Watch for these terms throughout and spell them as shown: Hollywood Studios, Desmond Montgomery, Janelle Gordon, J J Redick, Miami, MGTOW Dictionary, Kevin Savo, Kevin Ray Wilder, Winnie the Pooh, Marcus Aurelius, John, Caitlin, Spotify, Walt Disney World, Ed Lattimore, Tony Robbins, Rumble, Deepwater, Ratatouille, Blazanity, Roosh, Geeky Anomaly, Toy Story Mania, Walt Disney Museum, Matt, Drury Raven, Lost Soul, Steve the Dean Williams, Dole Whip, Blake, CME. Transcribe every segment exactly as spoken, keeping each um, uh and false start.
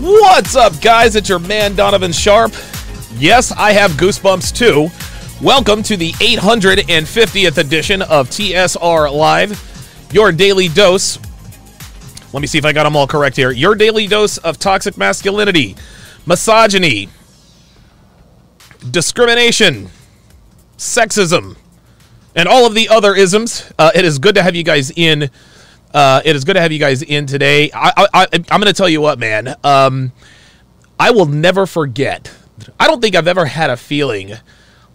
What's up, guys? It's your man, Donovan Sharp. Yes, I have goosebumps, too. Welcome to the eight hundred fiftieth edition of T S R Live, your daily dose. Let me see if I got them all correct here. Your daily dose of toxic masculinity, misogyny, discrimination, sexism, and all of the other isms. Uh, it is good to have you guys in. Uh, it is good to have you guys in today. I, I, I, I'm going to tell you what, man. Um, I will never forget. I don't think I've ever had a feeling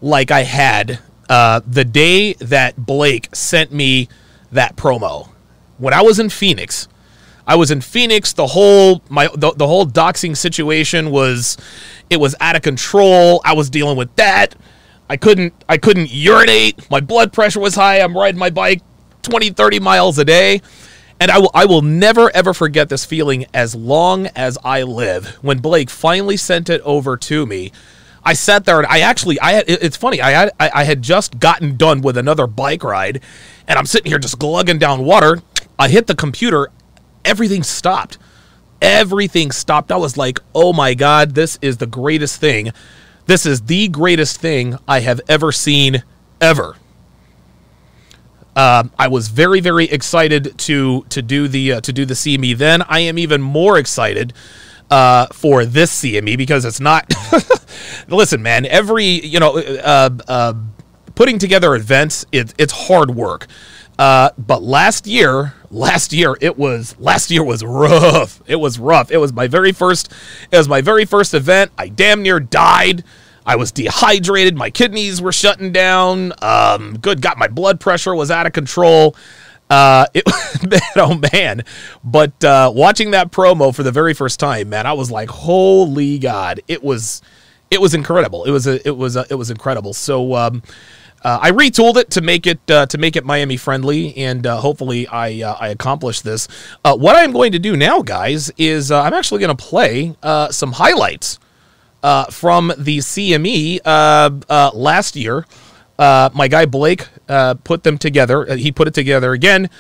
like I had uh, the day that Blake sent me that promo. When I was in Phoenix, I was in Phoenix. The whole my the, the whole doxing situation was it was out of control. I was dealing with that. I couldn't I couldn't urinate. My blood pressure was high. I'm riding my bike twenty, thirty miles a day. And I will, I will never, ever forget this feeling as long as I live. When Blake finally sent it over to me, I sat there and I actually, I had, it's funny, I had, I had just gotten done with another bike ride and I'm sitting here just glugging down water. I hit the computer. Everything stopped. Everything stopped. I was like, oh my God, this is the greatest thing. This is the greatest thing I have ever seen, ever. Um, I was very, very excited to to do the uh, to do the C M E. Then I am even more excited uh, for this C M E because it's not. Listen, man. Every you know, uh, uh, putting together events, it, it's hard work. Uh, but last year, last year it was last year was rough. It was rough. It was my very first. It was my very first event. I damn near died. I was dehydrated. My kidneys were shutting down. Um, good God, my blood pressure was out of control. Uh, it, man, oh, man. But uh, watching that promo for the very first time, man, I was like, holy God. It was it was incredible. It was a, it was a, it was incredible. So um, uh, I retooled it to make it uh, to make it Miami friendly, and uh, hopefully I, uh, I accomplished this. Uh, what I'm going to do now, guys, is uh, I'm actually going to play uh, some highlights Uh, from the C M E uh, uh, last year. Uh, my guy Blake uh, put them together. He put it together again.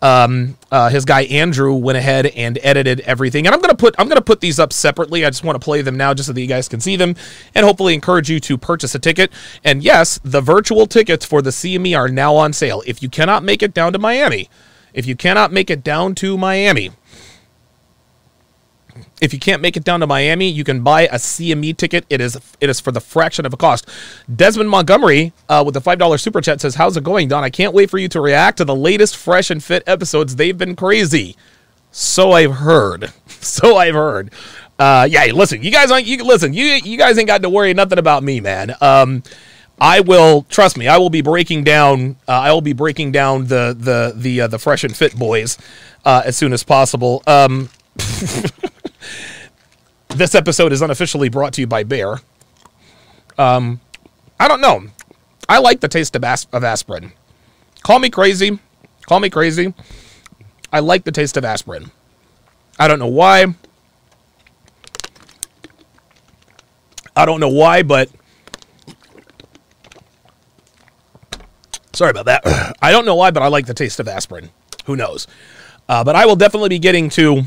Um, uh, his guy Andrew went ahead and edited everything. And I'm gonna put I'm gonna put these up separately. I just want to play them now, just so that you guys can see them, and hopefully encourage you to purchase a ticket. And yes, the virtual tickets for the C M E are now on sale. If you cannot make it down to Miami, if you cannot make it down to Miami. If you can't make it down to Miami, you can buy a C M E ticket. It is it is for the fraction of a cost. Desmond Montgomery uh, with the five dollar Super Chat says, how's it going, Don? I can't wait for you to react to the latest Fresh and Fit episodes. They've been crazy. So I've heard. So I've heard. Uh, yeah, listen, you guys aren't, you, listen, you, you guys ain't got to worry nothing about me, man. Um, I will, trust me, I will be breaking down, uh, I will be breaking down the, the, the, uh, the Fresh and Fit boys uh, as soon as possible. Um This episode is unofficially brought to you by Bear. Um, I don't know. I like the taste of, asp of aspirin. Call me crazy. Call me crazy. I like the taste of aspirin. I don't know why. I don't know why, but... Sorry about that. I don't know why, but I like the taste of aspirin. Who knows? Uh, but I will definitely be getting to...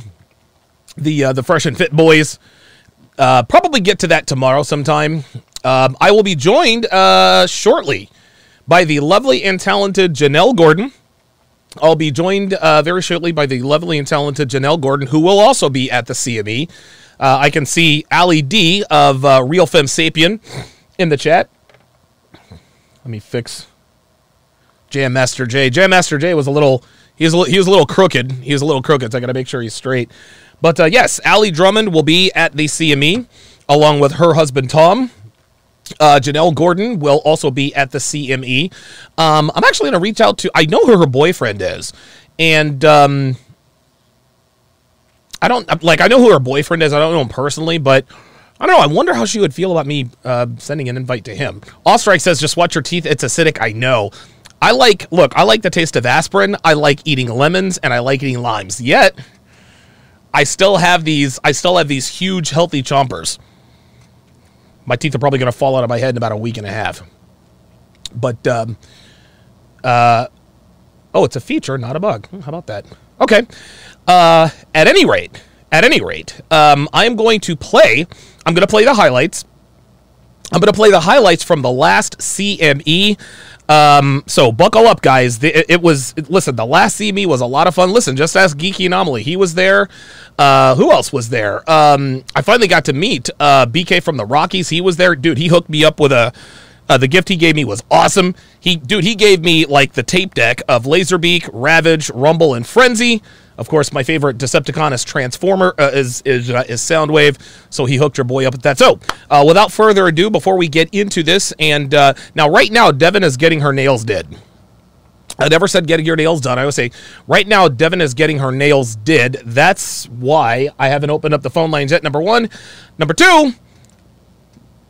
The uh, the Fresh and Fit boys uh, probably get to that tomorrow sometime. Um, I will be joined uh, shortly by the lovely and talented Janelle Gordon. I'll be joined uh, very shortly by the lovely and talented Janelle Gordon, who will also be at the C M E. Uh, I can see Allie D of uh, Real Femsapien in the chat. Let me fix Jam Master J. Jam Master J was a little he was a, he was a little crooked. He was a little crooked. So I got to make sure he's straight. But, uh, yes, Allie Drummond will be at the C M E, along with her husband, Tom. Uh, Janelle Gordon will also be at the C M E. Um, I'm actually going to reach out to... I know who her boyfriend is. And, um... I don't... Like, I know who her boyfriend is. I don't know him personally, but... I don't know. I wonder how she would feel about me uh, sending an invite to him. Awestrike says, just watch your teeth. It's acidic. I know. I like... Look, I like the taste of aspirin. I like eating lemons. And I like eating limes. Yet... I still have these. I still have these huge, healthy chompers. My teeth are probably going to fall out of my head in about a week and a half. But, um, uh, oh, it's a feature, not a bug. How about that? Okay. Uh, at any rate, At any rate, um, I'm going to play, I'm going to play the highlights. I'm going to play the highlights from the last C M E. Um, so buckle up, guys. The, it, it was, listen, the last C M E was a lot of fun. Listen, just ask Geeky Anomaly. He was there. Uh, who else was there? Um, I finally got to meet uh, B K from the Rockies. He was there. Dude, he hooked me up with a, uh, the gift he gave me was awesome. He, dude, he gave me, like, the tape deck of Laserbeak, Ravage, Rumble, and Frenzy. Of course, my favorite Decepticon is Transformer, uh, is is, uh, is Soundwave, so he hooked your boy up with that. So, uh, without further ado, before we get into this, and uh, now right now, Devin is getting her nails did. I never said getting your nails done. I always say, right now, Devin is getting her nails did. That's why I haven't opened up the phone lines yet, number one. Number two,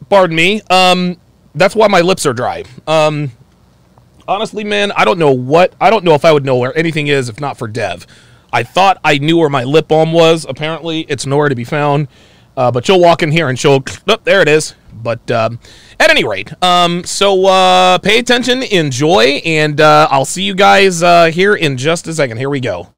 pardon me, um, that's why my lips are dry. Um, honestly, man, I don't know what, I don't know if I would know where anything is if not for Dev. I thought I knew where my lip balm was. Apparently, it's nowhere to be found. Uh, but she'll walk in here and she'll... Oh, there it is. But um, at any rate, um, so uh, pay attention, enjoy, and uh, I'll see you guys uh, here in just a second. Here we go.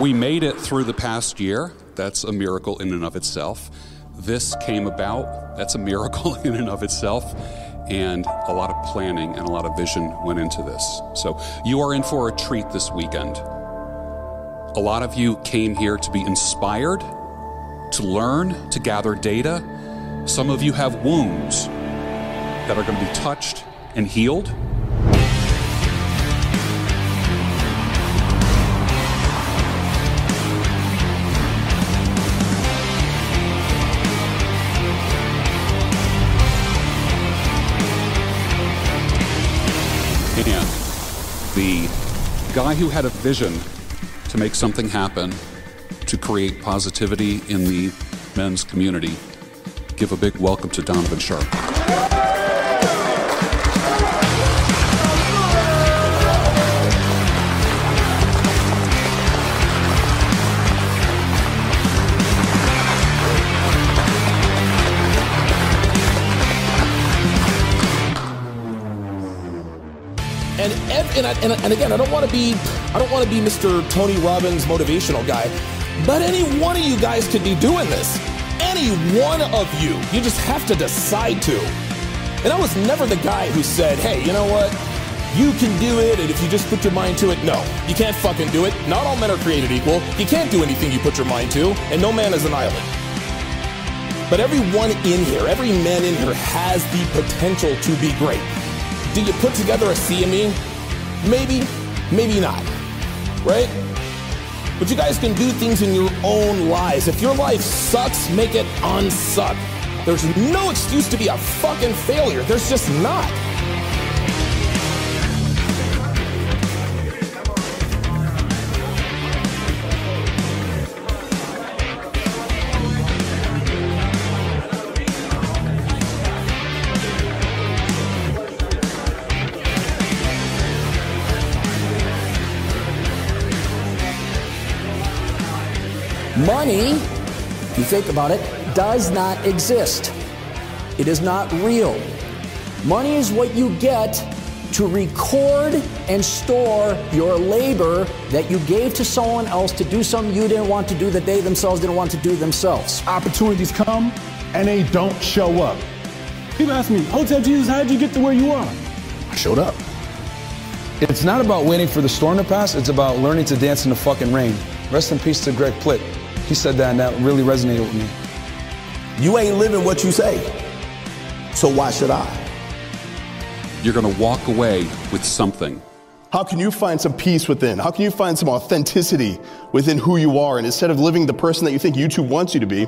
We made it through the past year. That's a miracle in and of itself. This came about. That's a miracle in and of itself. And a lot of planning and a lot of vision went into this. So you are in for a treat this weekend. A lot of you came here to be inspired, to learn, to gather data. Some of you have wounds that are going to be touched and healed. The guy who had a vision to make something happen, to create positivity in the men's community, give a big welcome to Donovan Sharp. And, I, and, and again, I don't want to be, I don't want to be Mister Tony Robbins motivational guy, but any one of you guys could be doing this. Any one of you. You just have to decide to. And I was never the guy who said, hey, you know what? You can do it, and if you just put your mind to it, no. You can't fucking do it. Not all men are created equal. You can't do anything you put your mind to, and no man is an island. But everyone in here, every man in here has the potential to be great. Did you put together a C M E? Maybe, maybe not, right? But you guys can do things in your own lives. If your life sucks, make it unsuck. There's no excuse to be a fucking failure. There's just not. Money, if you think about it, does not exist. It is not real. Money is what you get to record and store your labor that you gave to someone else to do something you didn't want to do that they themselves didn't want to do themselves. Opportunities come and they don't show up. People ask me, Hotel Jesus, how did you get to where you are? I showed up. It's not about waiting for the storm to pass. It's about learning to dance in the fucking rain. Rest in peace to Greg Plitt. He said that and that really resonated with me. You ain't living what you say, so why should I? You're gonna walk away with something. How can you find some peace within? How can you find some authenticity within who you are? And instead of living the person that you think YouTube wants you to be,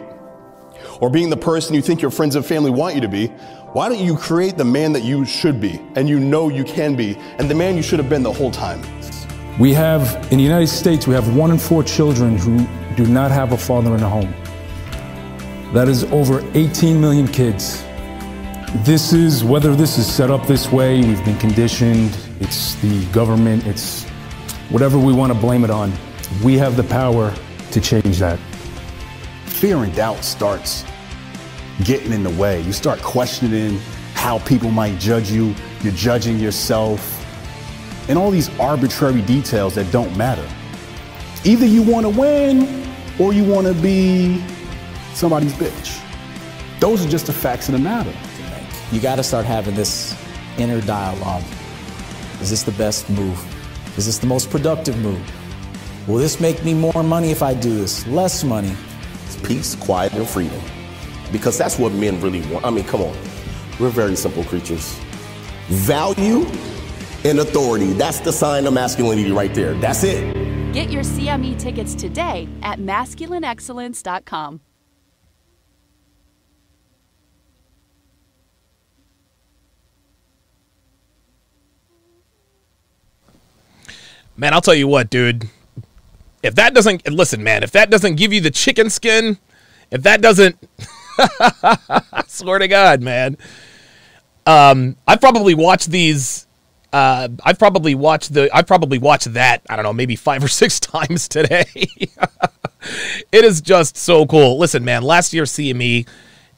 or being the person you think your friends and family want you to be, why don't you create the man that you should be, and you know you can be, and the man you should have been the whole time? We have, in the United States, we have one in four children who do not have a father in a home. That is over eighteen million kids. This is, whether this is set up this way, we've been conditioned, it's the government, it's whatever we want to blame it on. We have the power to change that. Fear and doubt starts getting in the way. You start questioning how people might judge you, you're judging yourself, and all these arbitrary details that don't matter. Either you want to win or you want to be somebody's bitch. Those are just the facts of the matter. You got to start having this inner dialogue. Is this the best move? Is this the most productive move? Will this make me more money if I do this? Less money? It's peace, quiet, and freedom. Because that's what men really want. I mean, come on. We're very simple creatures. Value and authority. That's the sign of masculinity right there. That's it. Get your C M E tickets today at masculine excellence dot com. Man, I'll tell you what, dude. If that doesn't, listen, man, if that doesn't give you the chicken skin, if that doesn't, I swear to God, man. Um, I've probably watched these, uh, I've probably watched the, I've probably watched that, I don't know, maybe five or six times today. It is just so cool. Listen, man, last year's C M E,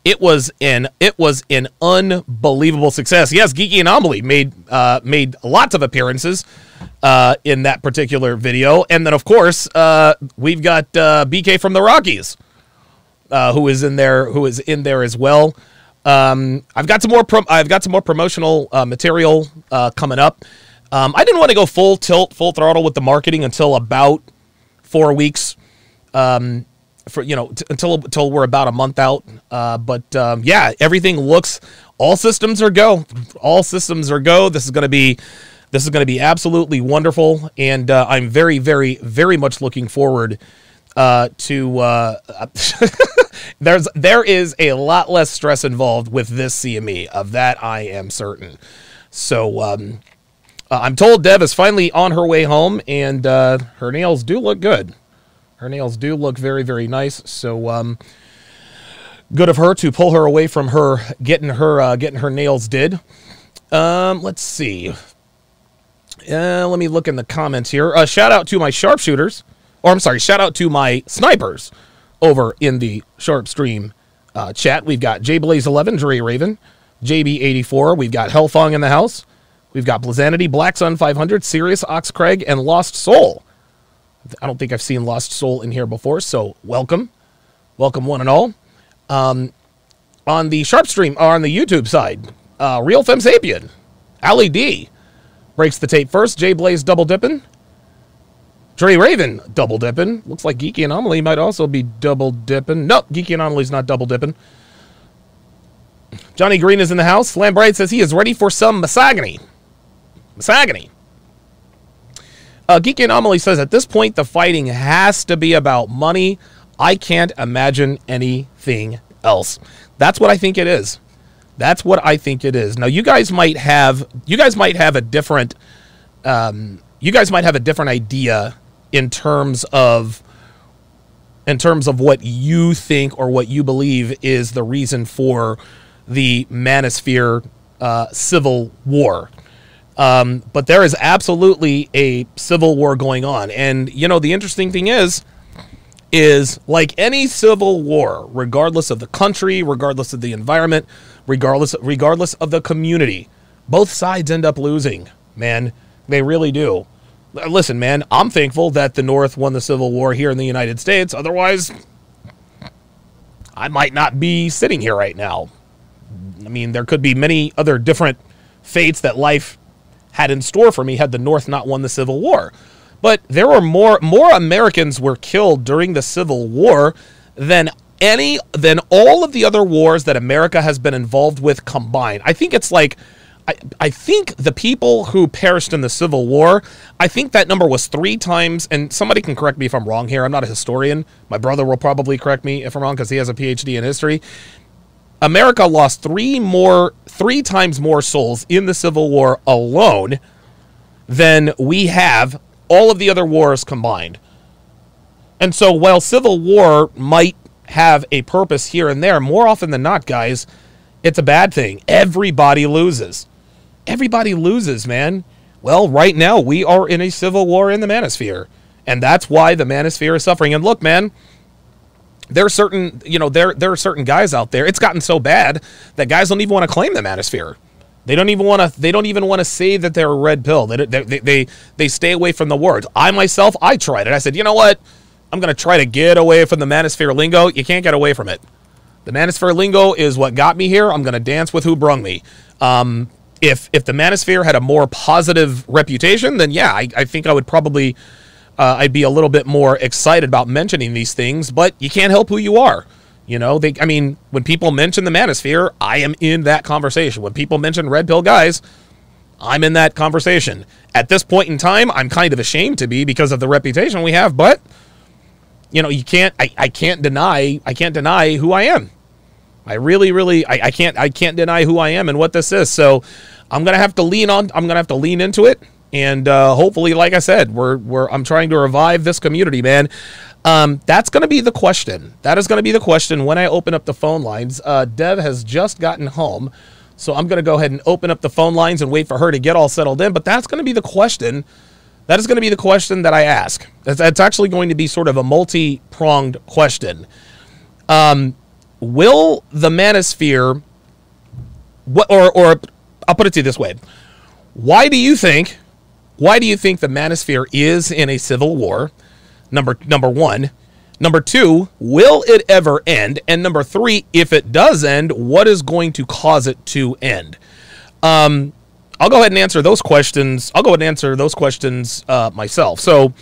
it was an, it was an unbelievable success. Yes, Geeky Anomaly made, uh, made lots of appearances. Uh, in that particular video. And then, of course, uh, we've got uh, B K from the Rockies, uh, who is in there, who is in there as well. Um, I've got some more. Pro I've got some more promotional uh, material uh, coming up. Um, I didn't want to go full tilt, full throttle with the marketing until about four weeks. Um, for you know, t until until we're about a month out. Uh, but um, yeah, everything looks. All systems are go. All systems are go. This is going to be. This is going to be absolutely wonderful, and uh, I'm very, very, very much looking forward uh, to. Uh, there's there is a lot less stress involved with this C M E. Of that, I am certain. So um, uh, I'm told Dev is finally on her way home, and uh, her nails do look good. Her nails do look very, very nice. So um, good of her to pull her away from her getting her uh, getting her nails did. Um, let's see. Uh, let me look in the comments here. Uh, shout out to my sharpshooters, or I'm sorry, shout out to my snipers over in the SharpStream uh, chat. We've got J Blaze eleven, Dre Raven, J B eighty-four. We've got Hellfong in the house. We've got Blazanity, Black Sun five hundred, Sirius, Oxcraig, and Lost Soul. I don't think I've seen Lost Soul in here before, so welcome. Welcome one and all. Um, on the SharpStream, or on the YouTube side, uh, Real Femsapien, Ali D. breaks the tape first. J Blaze double dipping. Dre Raven double dipping. Looks like Geeky Anomaly might also be double dipping. Nope, Geeky Anomaly's not double dipping. Johnny Green is in the house. Lambright says he is ready for some misogyny. Misogyny. Uh, Geeky Anomaly says at this point the fighting has to be about money. I can't imagine anything else. That's what I think it is. That's what I think it is. Now you guys might have you guys might have a different um, you guys might have a different idea in terms of in terms of what you think or what you believe is the reason for the manosphere uh, civil war. Um, but there is absolutely a civil war going on, and you know the interesting thing is. is like any civil war, regardless of the country, regardless of the environment, regardless regardless of the community, both sides end up losing, man. They really do. Listen, man, I'm thankful that the North won the Civil War here in the United States. Otherwise, I might not be sitting here right now. I mean, there could be many other different fates that life had in store for me had the North not won the Civil War. But there were more more Americans were killed during the Civil War than any than all of the other wars that America has been involved with combined. I think it's like I I think the people who perished in the Civil War, I think that number was three times, and somebody can correct me if I'm wrong here. I'm not a historian. My brother will probably correct me if I'm wrong because he has a P H D in history. America lost three more three times more souls in the Civil War alone than we have all of the other wars combined. And so while Civil War might have a purpose here and there, more often than not, guys, it's a bad thing. Everybody loses. Everybody loses, man. Well, right now we are in a civil war in the manosphere, and that's why the manosphere is suffering. And look, man, there are certain, you know, there there are certain guys out there. It's gotten so bad that guys don't even want to claim the manosphere. They don't even want to. They don't even want to say that they're a red pill. They they they they stay away from the words. I myself, I tried it. I said, you know what? I'm gonna try to get away from the manosphere lingo. You can't get away from it. The manosphere lingo is what got me here. I'm gonna dance with who brung me. Um, if if the manosphere had a more positive reputation, then yeah, I, I think I would probably uh, I'd be a little bit more excited about mentioning these things. But you can't help who you are. You know, they, I mean, when people mention the manosphere, I am in that conversation. When people mention red pill guys, I'm in that conversation. At this point in time, I'm kind of ashamed to be because of the reputation we have, but, you know, you can't, I, I can't deny, I can't deny who I am. I really, really, I, I can't, I can't deny who I am and what this is. So I'm going to have to lean on, I'm going to have to lean into it. And uh, hopefully, like I said, we're, we're, I'm trying to revive this community, man. Um, that's going to be the question. That is going to be the question when I open up the phone lines. Uh, Dev has just gotten home, so I'm going to go ahead and open up the phone lines and wait for her to get all settled in. But that's going to be the question. That is going to be the question that I ask. That's, that's actually going to be sort of a multi-pronged question. Um, will the manosphere, what, or, or I'll put it to you this way. Why do you think, why do you think the manosphere is in a civil war? Number number one. Number two, will it ever end? And number three, if it does end, what is going to cause it to end? Um, I'll go ahead and answer those questions. I'll go ahead and answer those questions uh, myself. So,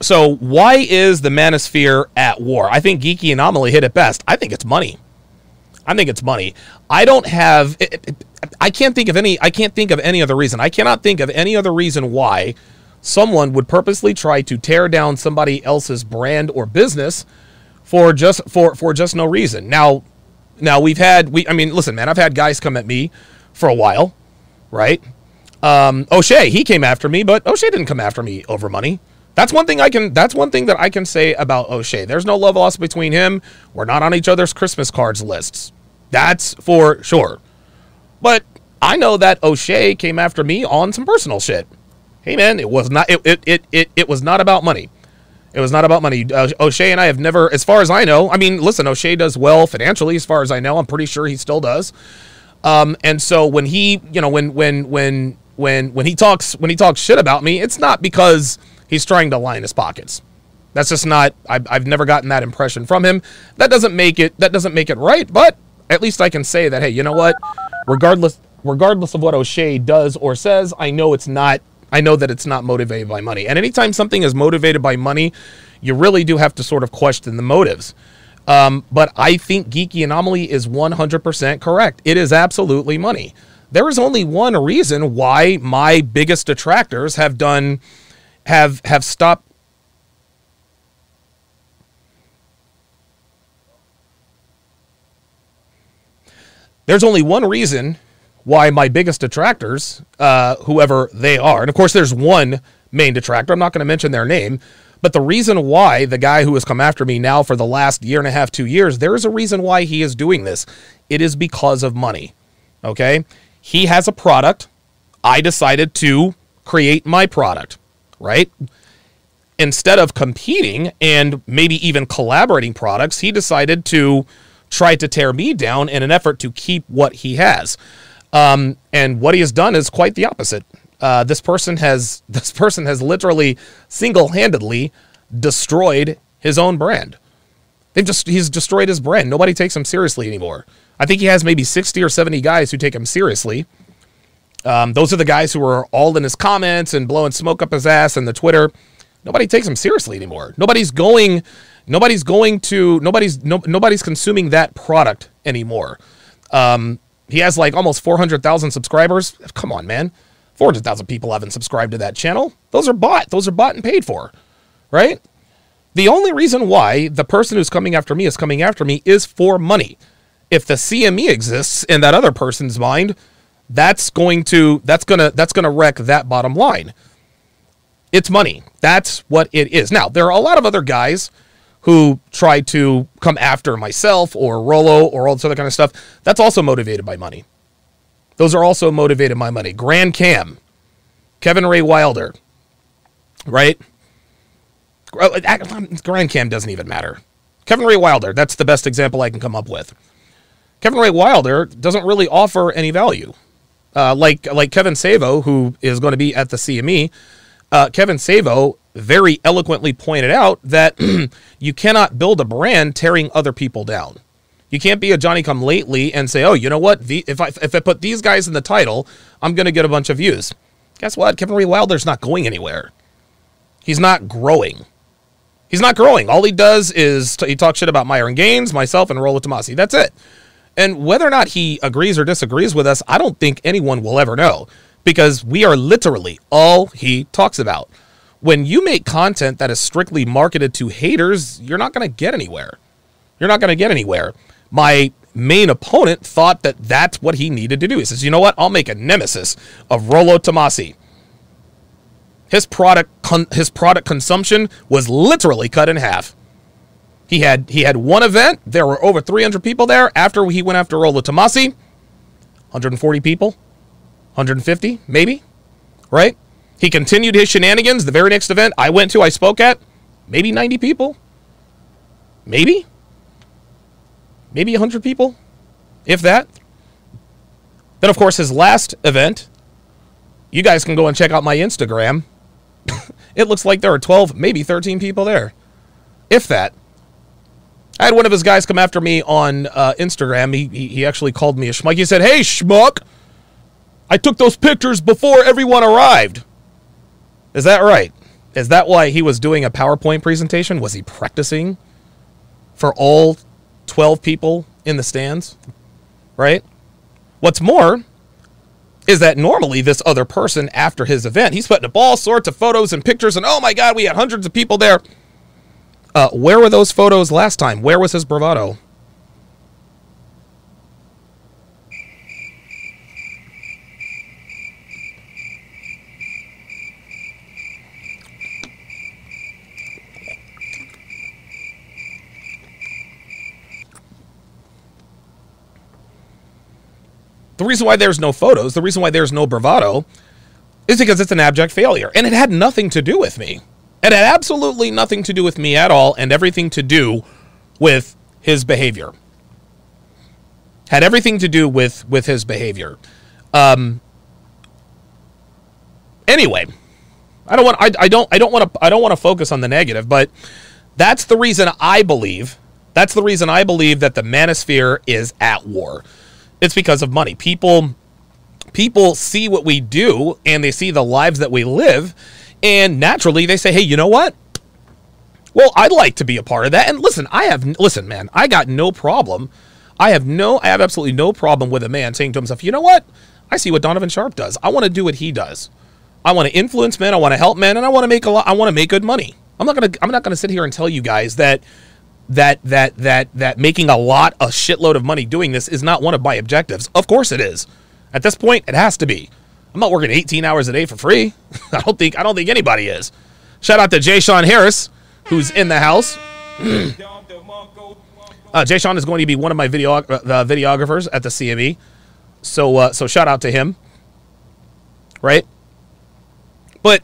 so why is the manosphere at war? I think Geeky Anomaly hit it best. I think it's money. I think it's money. I don't have. It, it, I can't think of any. I can't think of any other reason. I cannot think of any other reason why someone would purposely try to tear down somebody else's brand or business for just for for just no reason. Now, now we've had we. I mean, listen, man. I've had guys come at me for a while, right? Um, O'Shea, he came after me, but O'Shea didn't come after me over money. That's one thing I can. That's one thing that I can say about O'Shea. There's no love lost between him. We're not on each other's Christmas cards lists. That's for sure. But I know that O'Shea came after me on some personal shit. Hey man, it was not it it it it, it was not about money. It was not about money. Uh, O'Shea and I have never, as far as I know. I mean, listen, O'Shea does well financially, as far as I know. I'm pretty sure he still does. Um, and so when he, you know, when when when when when he talks when he talks shit about me, it's not because he's trying to line his pockets. That's just not. I've I've never gotten that impression from him. That doesn't make it. That doesn't make it right. But at least I can say that. Hey, you know what? Regardless, regardless of what O'Shea does or says, I know it's not. I know that it's not motivated by money. And anytime something is motivated by money, you really do have to sort of question the motives. Um, but I think Geeky Anomaly is one hundred percent correct. It is absolutely money. There is only one reason why my biggest detractors have done, have, have stopped. There's only one reason why my biggest detractors, uh, whoever they are, and of course there's one main detractor, I'm not going to mention their name, but the reason why the guy who has come after me now for the last year and a half, two years, there is a reason why he is doing this. It is because of money, okay? He has a product. I decided to create my product, right? Instead of competing and maybe even collaborating products, he decided to try to tear me down in an effort to keep what he has. Um, and what he has done is quite the opposite. Uh, this person has this person has literally single-handedly destroyed his own brand. They've just he's destroyed his brand. Nobody takes him seriously anymore. I think he has maybe sixty or seventy guys who take him seriously. Um, those are the guys who are all in his comments and blowing smoke up his ass and the Twitter. Nobody takes him seriously anymore. Nobody's going. Nobody's going to. Nobody's no, nobody's consuming that product anymore. Um, He has like almost four hundred thousand subscribers. Come on, man. four hundred thousand people haven't subscribed to that channel. Those are bought. Those are bought and paid for, right? The only reason why the person who's coming after me is coming after me is for money. If the C M E exists in that other person's mind, that's going to that's gonna that's gonna wreck that bottom line. It's money. That's what it is. Now, there are a lot of other guys who tried to come after myself or Rollo or all this other kind of stuff. That's also motivated by money. Those are also motivated by money. Grand Cam, Kevin Ray Wilder, right? Grand Cam doesn't even matter. Kevin Ray Wilder, that's the best example I can come up with. Kevin Ray Wilder doesn't really offer any value. Uh, like like Kevin Savo, who is going to be at the C M E, uh, Kevin Savo very eloquently pointed out that you cannot build a brand tearing other people down. You can't be a Johnny-come-lately and say, oh, you know what? The, if, I, if I put these guys in the title, I'm going to get a bunch of views. Guess what? Kevin Ray Wilder's not going anywhere. He's not growing. He's not growing. All he does is t he talks shit about Myron Gaines, myself, and Rollo Tomassi. That's it. And whether or not he agrees or disagrees with us, I don't think anyone will ever know, because we are literally all he talks about. When you make content that is strictly marketed to haters, you're not going to get anywhere. You're not going to get anywhere. My main opponent thought that that's what he needed to do. He says, you know what? I'll make a nemesis of Rollo Tomassi. His product, con his product consumption was literally cut in half. He had, he had one event. There were over three hundred people there. After he went after Rollo Tomassi, one hundred forty people, one hundred fifty maybe, right? He continued his shenanigans. The very next event I went to, I spoke at, maybe ninety people, maybe, maybe one hundred people, if that. Then, of course, his last event, you guys can go and check out my Instagram. It looks like there are twelve, maybe thirteen people there, if that. I had one of his guys come after me on uh, Instagram. He, he, he actually called me a schmuck. He said, hey, schmuck, I took those pictures before everyone arrived. Is that right? Is that why he was doing a PowerPoint presentation? Was he practicing for all twelve people in the stands? Right? What's more is that normally this other person after his event, he's putting up all sorts of photos and pictures, and oh my God, we had hundreds of people there. Uh, where were those photos last time? Where was his bravado? The reason why there's no photos, the reason why there's no bravado, is because it's an abject failure. And it had nothing to do with me. It had absolutely nothing to do with me at all, and everything to do with his behavior. Had everything to do with, with his behavior. Um, anyway, I don't want I, I don't I don't want to I don't want to focus on the negative, but that's the reason I believe that's the reason I believe that the manosphere is at war. It's because of money. People people see what we do, and they see the lives that we live. And naturally, they say, hey, you know what? Well, I'd like to be a part of that. And listen, I have, listen, man, I got no problem. I have no, I have absolutely no problem with a man saying to himself, you know what? I see what Donovan Sharp does. I want to do what he does. I want to influence men. I want to help men. And I want to make a lot, I want to make good money. I'm not going to, I'm not going to sit here and tell you guys that, that, that, that, that making a lot, a shitload of money doing this is not one of my objectives. Of course it is. At this point, it has to be. I'm not working eighteen hours a day for free. I don't think I don't think anybody is. Shout out to Jay Sean Harris, who's in the house. uh, Jay Sean is going to be one of my video uh, videographers at the C M E, so uh, so shout out to him. Right, but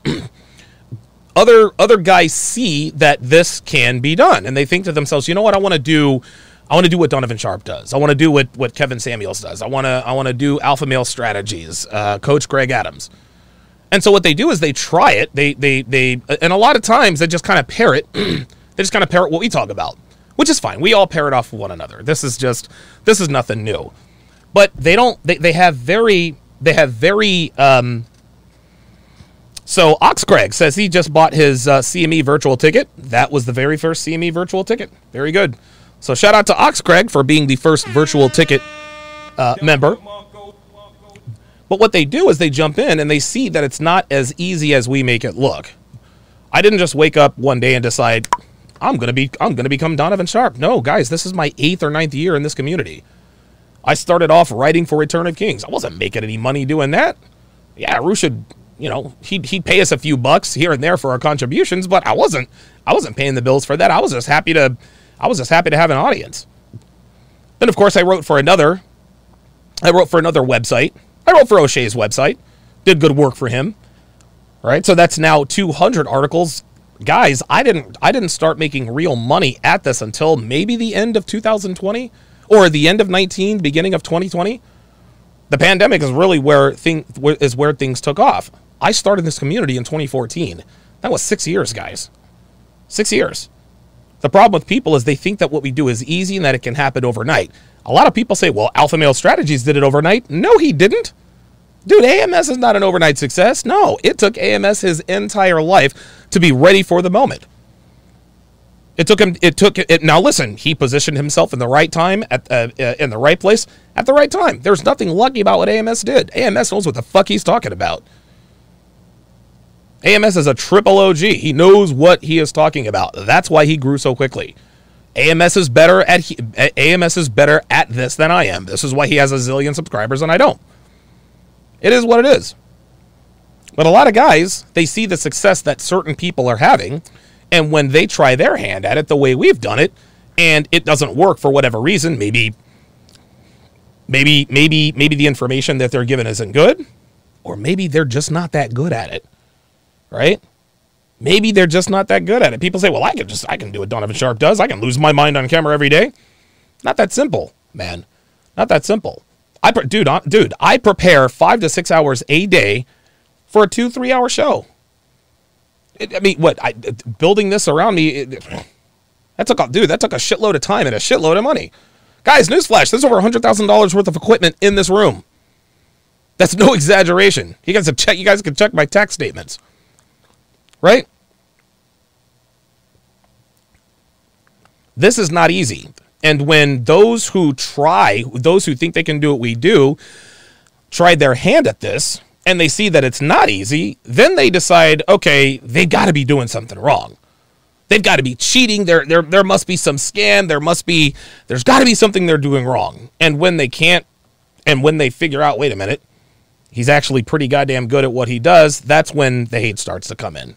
other other guys see that this can be done, and they think to themselves, you know what, I want to do. I want to do what Donovan Sharp does. I want to do what, what Kevin Samuels does. I want to I want to do Alpha Male Strategies, uh, Coach Greg Adams. And so what they do is they try it. They they they and a lot of times they just kind of parrot. They just kind of parrot what we talk about, which is fine. We all parrot off of one another. This is just this is nothing new. But they don't. They they have very they have very. Um, so Ox Greg says he just bought his uh, C M E virtual ticket. That was the very first C M E virtual ticket. Very good. So shout out to Ox Craig for being the first virtual ticket uh, member. But what they do is they jump in and they see that it's not as easy as we make it look. I didn't just wake up one day and decide I'm gonna be I'm gonna become Donovan Sharp. No, guys, this is my eighth or ninth year in this community. I started off writing for Return of Kings. I wasn't making any money doing that. Yeah, Roo should, you know, he'd he'd pay us a few bucks here and there for our contributions, but I wasn't I wasn't paying the bills for that. I was just happy to. I was just happy to have an audience. Then, of course, I wrote for another. I wrote for another website. I wrote for O'Shea's website. Did good work for him. Right? So that's now two hundred articles. Guys, I didn't I didn't start making real money at this until maybe the end of two thousand twenty or the end of nineteen, beginning of twenty twenty, the pandemic is really where thing is where things took off. I started this community in twenty fourteen. That was six years, guys. Six years. The problem with people is they think that what we do is easy and that it can happen overnight. A lot of people say, well, Alpha Male Strategies did it overnight. No, he didn't. Dude, A M S is not an overnight success. No, it took A M S his entire life to be ready for the moment. It took him, it took it. Now listen, he positioned himself in the right time, at uh, uh, in the right place, at the right time. There's nothing lucky about what A M S did. A M S knows what the fuck he's talking about. A M S is a triple O G. He knows what he is talking about. That's why he grew so quickly. A M S is better at, A M S is better at this than I am. This is why he has a zillion subscribers and I don't. It is what it is. But a lot of guys, they see the success that certain people are having, and when they try their hand at it the way we've done it, and it doesn't work for whatever reason, maybe maybe maybe maybe the information that they're given isn't good, or maybe they're just not that good at it. Right? Maybe they're just not that good at it. People say, well, I can just I can do what Donovan Sharp does. I can lose my mind on camera every day. Not that simple, man. Not that simple. I, dude, I, dude, I prepare five to six hours a day for a two, three-hour show. It, I mean, what, I, building this around me, it, that took a, dude, that took a shitload of time and a shitload of money. Guys, newsflash, there's over one hundred thousand dollars worth of equipment in this room. That's no exaggeration. You guys, have check, you guys can check my tax statements, right? This is not easy. And when those who try, those who think they can do what we do, try their hand at this, and they see that it's not easy, then they decide, okay, they've got to be doing something wrong. They've got to be cheating. There, there, there must be some scam. There must be, there's got to be something they're doing wrong. And when they can't, and when they figure out, wait a minute, he's actually pretty goddamn good at what he does, that's when the hate starts to come in.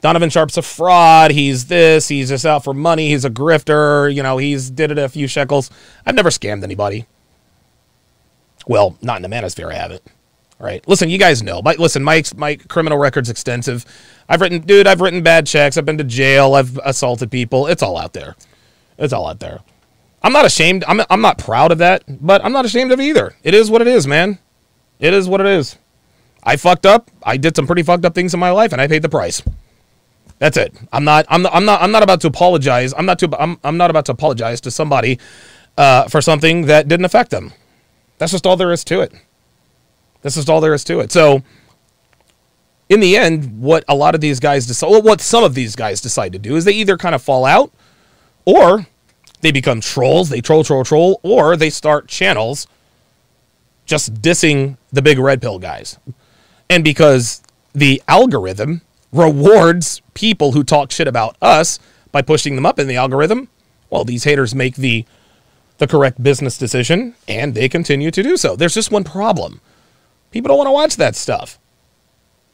Donovan Sharp's a fraud, he's this, he's just out for money, he's a grifter, you know, he's did it a few shekels. I've never scammed anybody. Well, not in the manosphere, I haven't. All right, listen, you guys know. My, listen, my, my criminal record's extensive. I've written, dude, I've written bad checks, I've been to jail, I've assaulted people. It's all out there. It's all out there. I'm not ashamed, I'm, I'm not proud of that, but I'm not ashamed of either. It is what it is, man. It is what it is. I fucked up, I did some pretty fucked up things in my life, and I paid the price. That's it. I'm not. I'm not. I'm not. I'm not about to apologize. I'm not too. I'm. I'm not about to apologize to somebody uh, for something that didn't affect them. That's just all there is to it. That's just all there is to it. So, in the end, what a lot of these guys decide, well, what some of these guys decide to do is they either kind of fall out, or they become trolls. They troll, troll, troll, or they start channels just dissing the big red pill guys, and because the algorithm rewards people who talk shit about us by pushing them up in the algorithm, well, these haters make the the correct business decision, and they continue to do so. There's just one problem. People don't want to watch that stuff.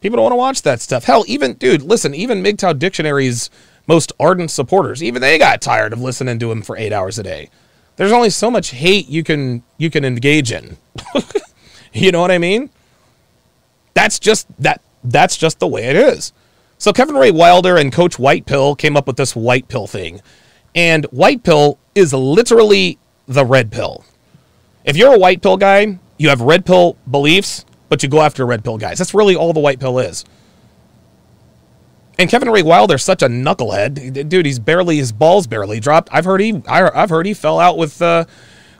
People don't want to watch that stuff. Hell, even, dude, listen, even M G T O W Dictionary's most ardent supporters, even they got tired of listening to him for eight hours a day. There's only so much hate you can, you can engage in. You know what I mean? That's just, that, that's just the way it is. So Kevin Ray Wilder and Coach White Pill came up with this White Pill thing. And White Pill is literally the Red Pill. If you're a White Pill guy, you have Red Pill beliefs, but you go after Red Pill guys. That's really all the White Pill is. And Kevin Ray Wilder's such a knucklehead. Dude, he's barely, his balls barely dropped. I've heard he, I've heard he fell out with, uh,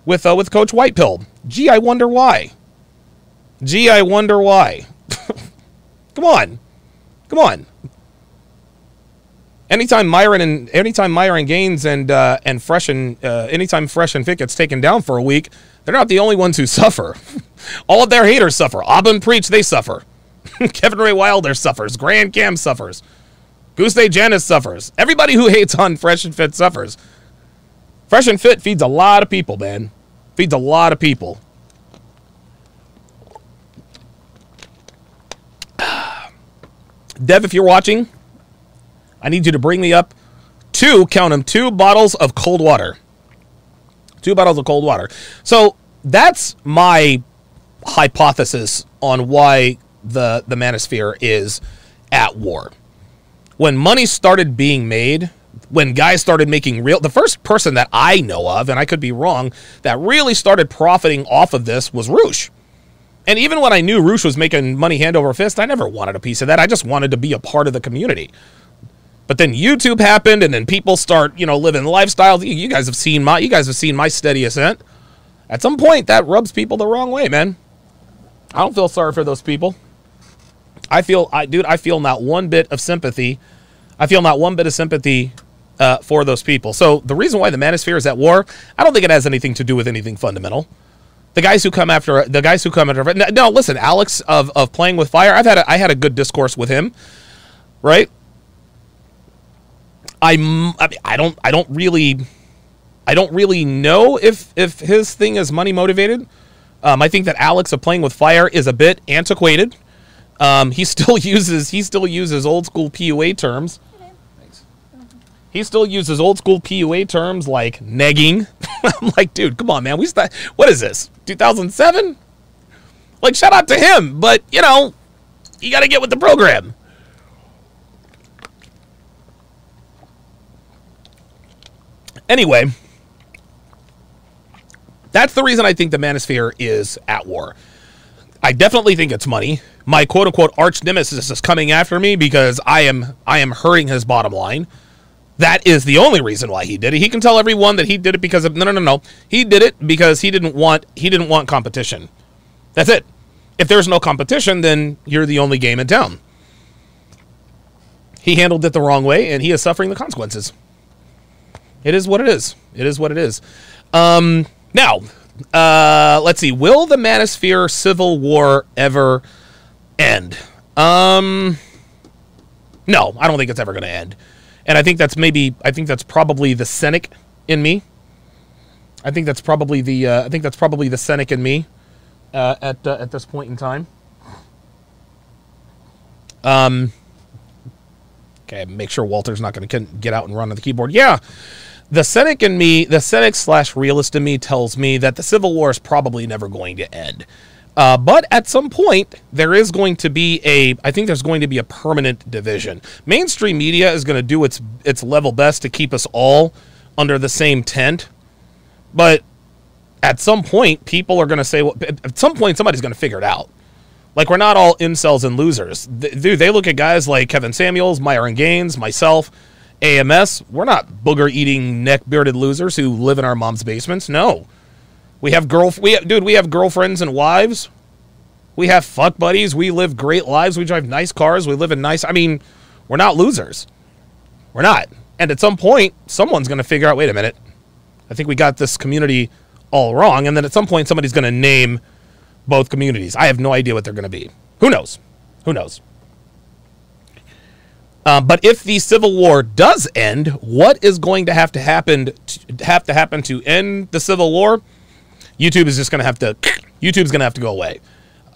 with, uh, with Coach White Pill. Gee, I wonder why. Gee, I wonder why. Come on. Come on. Anytime Myron and anytime Myron Gaines and uh, and Fresh and uh, anytime Fresh and Fit gets taken down for a week, they're not the only ones who suffer. All of their haters suffer. Auburn Preach, they suffer. Kevin Ray Wilder suffers. Grand Cam suffers. Goose Day Janice suffers. Everybody who hates on Fresh and Fit suffers. Fresh and Fit feeds a lot of people, man. Feeds a lot of people. Dev, if you're watching, I need you to bring me up two, count them, two bottles of cold water. Two bottles of cold water. So that's my hypothesis on why the, the manosphere is at war. When money started being made when guys started making real, the first person that I know of, and I could be wrong, that really started profiting off of this was Roosh. And even when I knew Roosh was making money hand over fist, I never wanted a piece of that. I just wanted to be a part of the community. But then YouTube happened, and then people start, you know, living lifestyles. You guys have seen my, you guys have seen my steady ascent. At some point, that rubs people the wrong way, man. I don't feel sorry for those people. I feel, I, dude, I feel not one bit of sympathy. I feel not one bit of sympathy uh, for those people. So the reason why the manosphere is at war, I don't think it has anything to do with anything fundamental. The guys who come after, the guys who come after, no, listen, Alex of, of Playing With Fire, I've had a, I had a good discourse with him, right? I, I mean, I don't, I don't really, I don't really know if, if his thing is money motivated. Um, I think that Alex of Playing With Fire is a bit antiquated. Um, he still uses, he still uses old school P U A terms. He still uses old school P U A terms like negging. I'm like, dude, come on, man. We st- what is this? two thousand seven? Like, shout out to him, but you know, you got to get with the program. Anyway, that's the reason I think the manosphere is at war. I definitely think it's money. My quote unquote arch nemesis is coming after me because I am I am hurting his bottom line. That is the only reason why he did it. He can tell everyone that he did it because of no, no, no, no. He did it because he didn't want he didn't want competition. That's it. If there's no competition, then you're the only game in town. He handled it the wrong way, and he is suffering the consequences. It is what it is. It is what it is. Um, now, uh, let's see. Will the manosphere civil war ever end? Um, no, I don't think it's ever going to end. And I think that's maybe, I think that's probably the cynic in me. I think that's probably the, uh, I think that's probably the cynic in me uh, at uh, at this point in time. Um. Okay, make sure Walter's not going to get out and run on the keyboard. Yeah, the cynic in me, the cynic slash realist in me tells me that the Civil War is probably never going to end. Uh, but at some point, there is going to be a, I think there's going to be a permanent division. Mainstream media is going to do its its level best to keep us all under the same tent. But at some point, people are going to say, well, at some point, somebody's going to figure it out. Like, we're not all incels and losers. Th- dude, they look at guys like Kevin Samuels, Myron Gaines, myself, A M S. We're not booger-eating, neck-bearded losers who live in our mom's basements. No. We have girl, we have, dude, we have girlfriends and wives. We have fuck buddies. We live great lives. We drive nice cars. We live in nice, I mean, we're not losers. We're not. And at some point, someone's going to figure out, wait a minute, I think we got this community all wrong. And then at some point, somebody's going to name both communities. I have no idea what they're going to be. Who knows? Who knows? Uh, but if the Civil War does end, what is going to have to happen to, have to happen to end the Civil War? YouTube is just going to have to, YouTube's going to have to go away.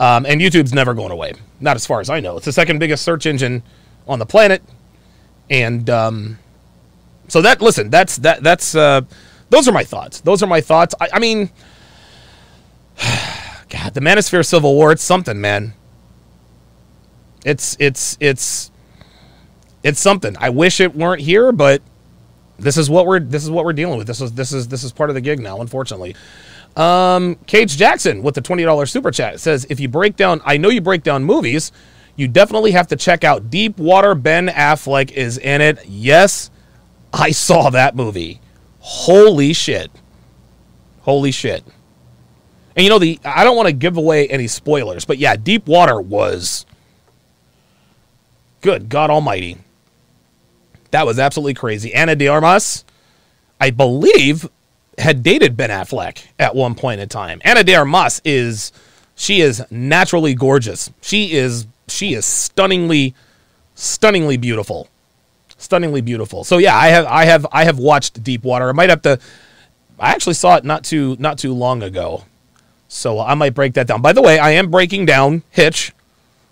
Um, and YouTube's never going away. Not as far as I know. It's the second biggest search engine on the planet. And um, so that, listen, that's, that, that's, uh, those are my thoughts. Those are my thoughts. I, I mean, God, the Manosphere Civil War, it's something, man. It's, it's, it's, it's something. I wish it weren't here, but this is what we're, this is what we're dealing with. This is, this is, this is part of the gig now, unfortunately. Um, Cage Jackson with the twenty dollar super chat says, if you break down, I know you break down movies, you definitely have to check out Deepwater. Ben Affleck is in it. Yes, I saw that movie. Holy shit. Holy shit. And you know, the, I don't want to give away any spoilers, but yeah, Deepwater was, good God almighty. That was absolutely crazy. Ana de Armas, I believe, had dated Ben Affleck at one point in time. Ana de Armas is, she is naturally gorgeous. She is, she is stunningly, stunningly beautiful, stunningly beautiful. So yeah, I have, I have, I have watched Deepwater. I might have to, I actually saw it not too, not too long ago. So I might break that down. By the way, I am breaking down Hitch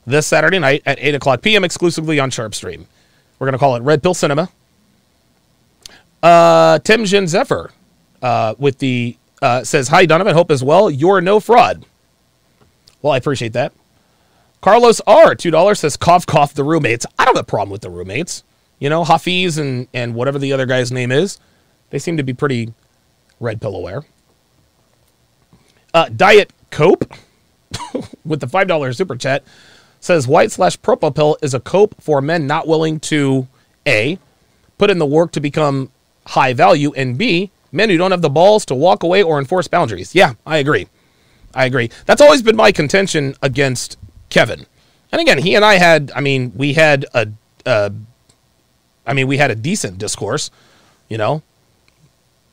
this Saturday night at eight o'clock P M exclusively on SharpStream. We're going to call it Red Pill Cinema. Uh, Tim Jan Zephyr. Uh, with the uh, says, hi Donovan, hope as well, you're no fraud. Well, I appreciate that. Carlos R, two dollars, says, cough cough the roommates. I don't have a problem with the roommates. you know, Hafiz and, and whatever the other guy's name is, they seem to be pretty red pill aware. Uh, Diet Cope with the five dollar super chat says white slash purple pill is a cope for men not willing to A, put in the work to become high value, and B, men who don't have the balls to walk away or enforce boundaries. Yeah, I agree. I agree. That's always been my contention against Kevin. And again, he and I had, I mean, we had a, uh, I mean, we had a decent discourse, you know,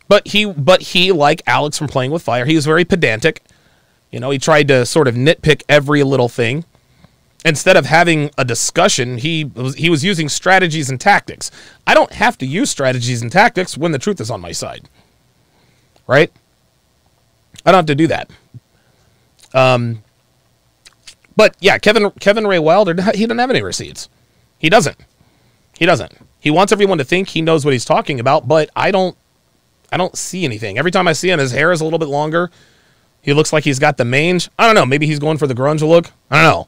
but he, but he, like Alex from Playing with Fire, he was very pedantic. You know, he tried to sort of nitpick every little thing. Instead of having a discussion, he was, he was using strategies and tactics. I don't have to use strategies and tactics when the truth is on my side, right? I don't have to do that. Um, but yeah, Kevin Kevin Ray Wilder, he doesn't have any receipts. He doesn't. He doesn't. He wants everyone to think he knows what he's talking about, but I don't. I don't see anything. Every time I see him, his hair is a little bit longer. He looks like he's got the mange. I don't know. Maybe he's going for the grunge look. I don't know.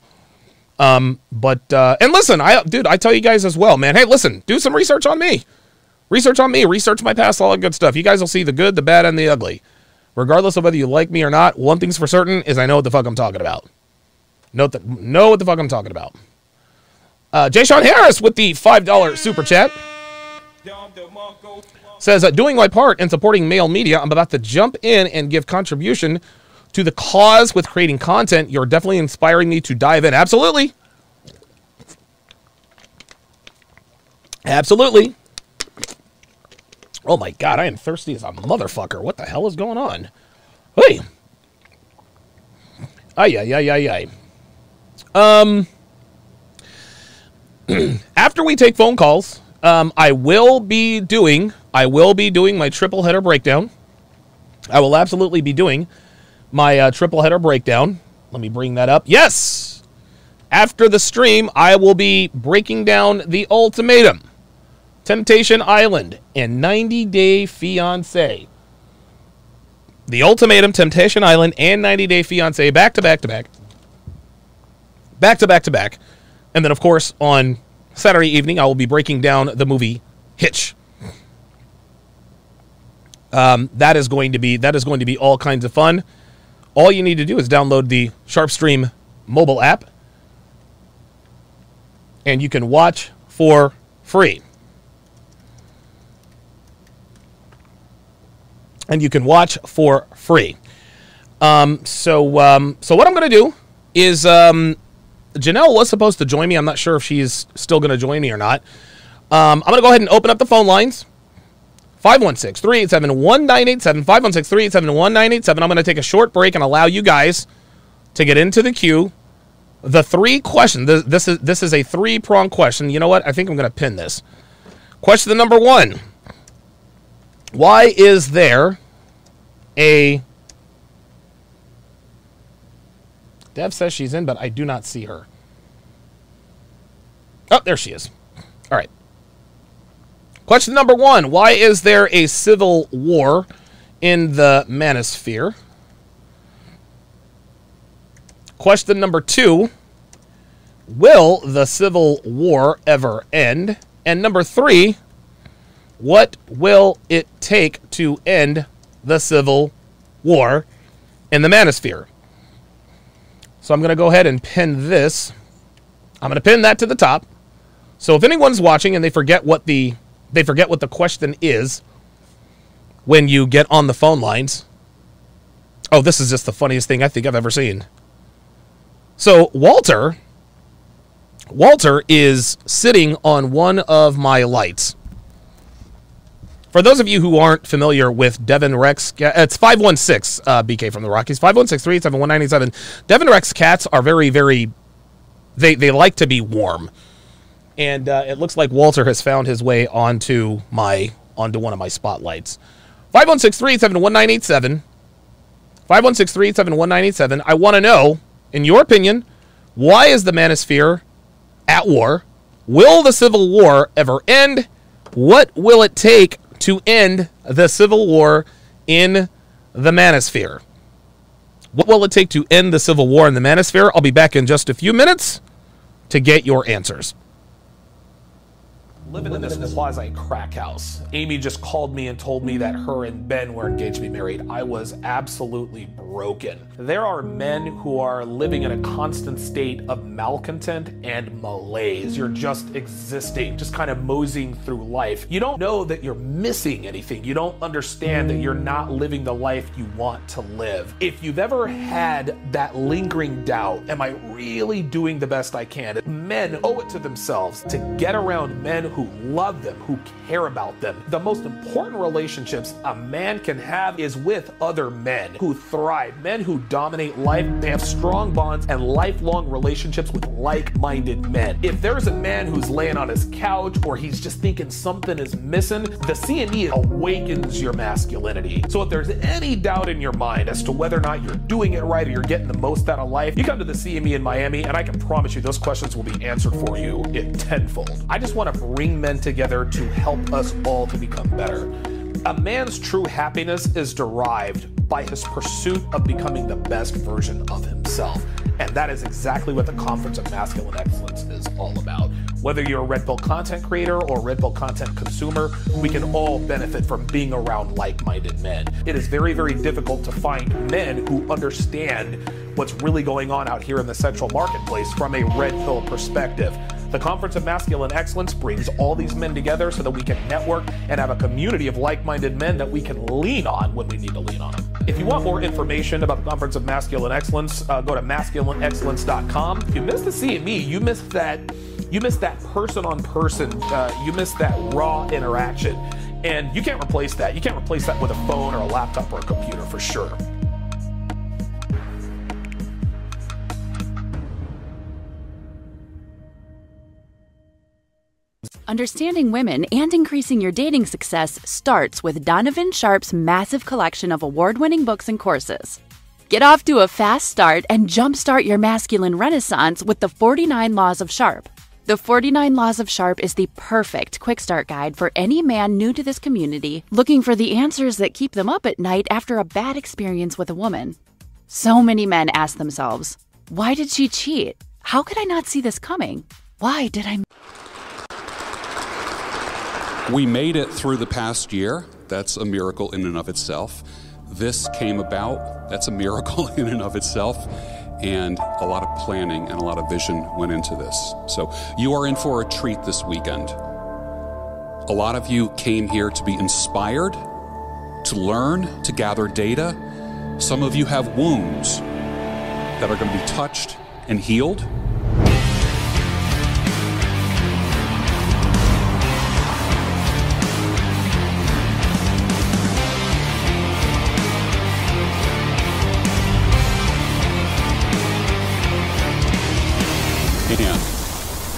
Um, but, uh, and listen, I, dude, I tell you guys as well, man, hey, listen, do some research on me, research on me, research my past, all that good stuff. You guys will see the good, the bad, and the ugly, regardless of whether you like me or not. One thing's for certain is I know what the fuck I'm talking about. Note that, know what the fuck I'm talking about. Uh, Jay Sean Harris with the five dollar super chat says, uh, doing my part and supporting male media, I'm about to jump in and give contribution to the cause with creating content. You're definitely inspiring me to dive in. Absolutely. Absolutely. Oh my God, I am thirsty as a motherfucker. What the hell is going on? Hey. Ay, ay, ay, ay, ay. Um, after we take phone calls, um, I will be doing, I will be doing my triple header breakdown. I will absolutely be doing my uh, triple header breakdown. Let me bring that up. Yes! After the stream, I will be breaking down The Ultimatum, Temptation Island, and ninety day fiancé. The Ultimatum, Temptation Island, and ninety day fiancé back to back to back. Back to back to back. And then, of course, on Saturday evening, I will be breaking down the movie Hitch. Um, that is going to be, that is going to be all kinds of fun. All you need to do is download the SharpStream mobile app, and you can watch for free. And you can watch for free. Um, so, um, so what I'm going to do is, um, Janelle was supposed to join me. I'm not sure if she's still going to join me or not. Um, I'm going to go ahead and open up the phone lines. five one six, three eight seven, one nine eight seven, five one six, three eight seven, one nine eight seven. I'm going to take a short break and allow you guys to get into the queue. The three question, this, this is this is a three-prong question. You know what? I think I'm going to pin this. Question number one. Why is there a... Dev says she's in, but I do not see her. Oh, there she is. All right. Question number one, why is there a civil war in the manosphere? Question number two, will the civil war ever end? And number three, what will it take to end the civil war in the manosphere? So I'm going to go ahead and pin this. I'm going to pin that to the top. So if anyone's watching and they forget what the... They forget what the question is when you get on the phone lines. Oh, this is just the funniest thing I think I've ever seen. So Walter, Walter is sitting on one of my lights. For those of you who aren't familiar with Devin Rex, it's five one six uh, B K from the Rockies, five one six, three eight seven, one nine eight seven. Devin Rex cats are very, very, they, they like to be warm. And uh, it looks like Walter has found his way onto my onto one of my spotlights. five one six, three eight seven, one nine eight seven. five one six, three eight seven, one nine eight seven. I want to know, in your opinion, why is the manosphere at war? Will the Civil War ever end? What will it take to end the Civil War in the manosphere? What will it take to end the Civil War in the manosphere? I'll be back in just a few minutes to get your answers. living in this quasi crack house. Amy just called me and told me that her and Ben were engaged to be married. I was absolutely broken. There are men who are living in a constant state of malcontent and malaise. You're just existing, just kind of moseying through life. You don't know that you're missing anything. You don't understand that you're not living the life you want to live. If you've ever had that lingering doubt, am I really doing the best I can? Men owe it to themselves to get around men who love them, who care about them. The most important relationships a man can have is with other men who thrive, men who dominate life. They have strong bonds and lifelong relationships with like-minded men. If there's a man who's laying on his couch or he's just thinking something is missing, the C and E awakens your masculinity. So if there's any doubt in your mind as to whether or not you're doing it right or you're getting the most out of life, you come to the C M E in Miami and I can promise you those questions will be answered for you in tenfold. I just want to bring men together to help us all to become better. A man's true happiness is derived by his pursuit of becoming the best version of himself. And that is exactly what the Conference of Masculine Excellence is all about. Whether you're a Red Pill content creator or Red Pill content consumer, we can all benefit from being around like-minded men. It is very, very difficult to find men who understand what's really going on out here in the sexual marketplace from a Red Pill perspective. The Conference of Masculine Excellence brings all these men together so that we can network and have a community of like-minded men that we can lean on when we need to lean on them. If you want more information about the Conference of Masculine Excellence, uh, go to masculine excellence dot com. If you missed the C M E, you missed that, you missed that person-on-person, uh, you missed that raw interaction. And you can't replace that. You can't replace that with a phone or a laptop or a computer for sure. Understanding women and increasing your dating success starts with Donovan Sharp's massive collection of award-winning books and courses. Get off to a fast start and jumpstart your masculine renaissance with the forty-nine Laws of Sharp. The forty-nine Laws of Sharp is the perfect quick start guide for any man new to this community looking for the answers that keep them up at night after a bad experience with a woman. So many men ask themselves, "Why did she cheat? How could I not see this coming? Why did I..." We made it through the past year. That's a miracle in and of itself. This came about. That's a miracle in and of itself. And a lot of planning and a lot of vision went into this. So you are in for a treat this weekend. A lot of you came here to be inspired, to learn, to gather data. Some of you have wounds that are going to be touched and healed.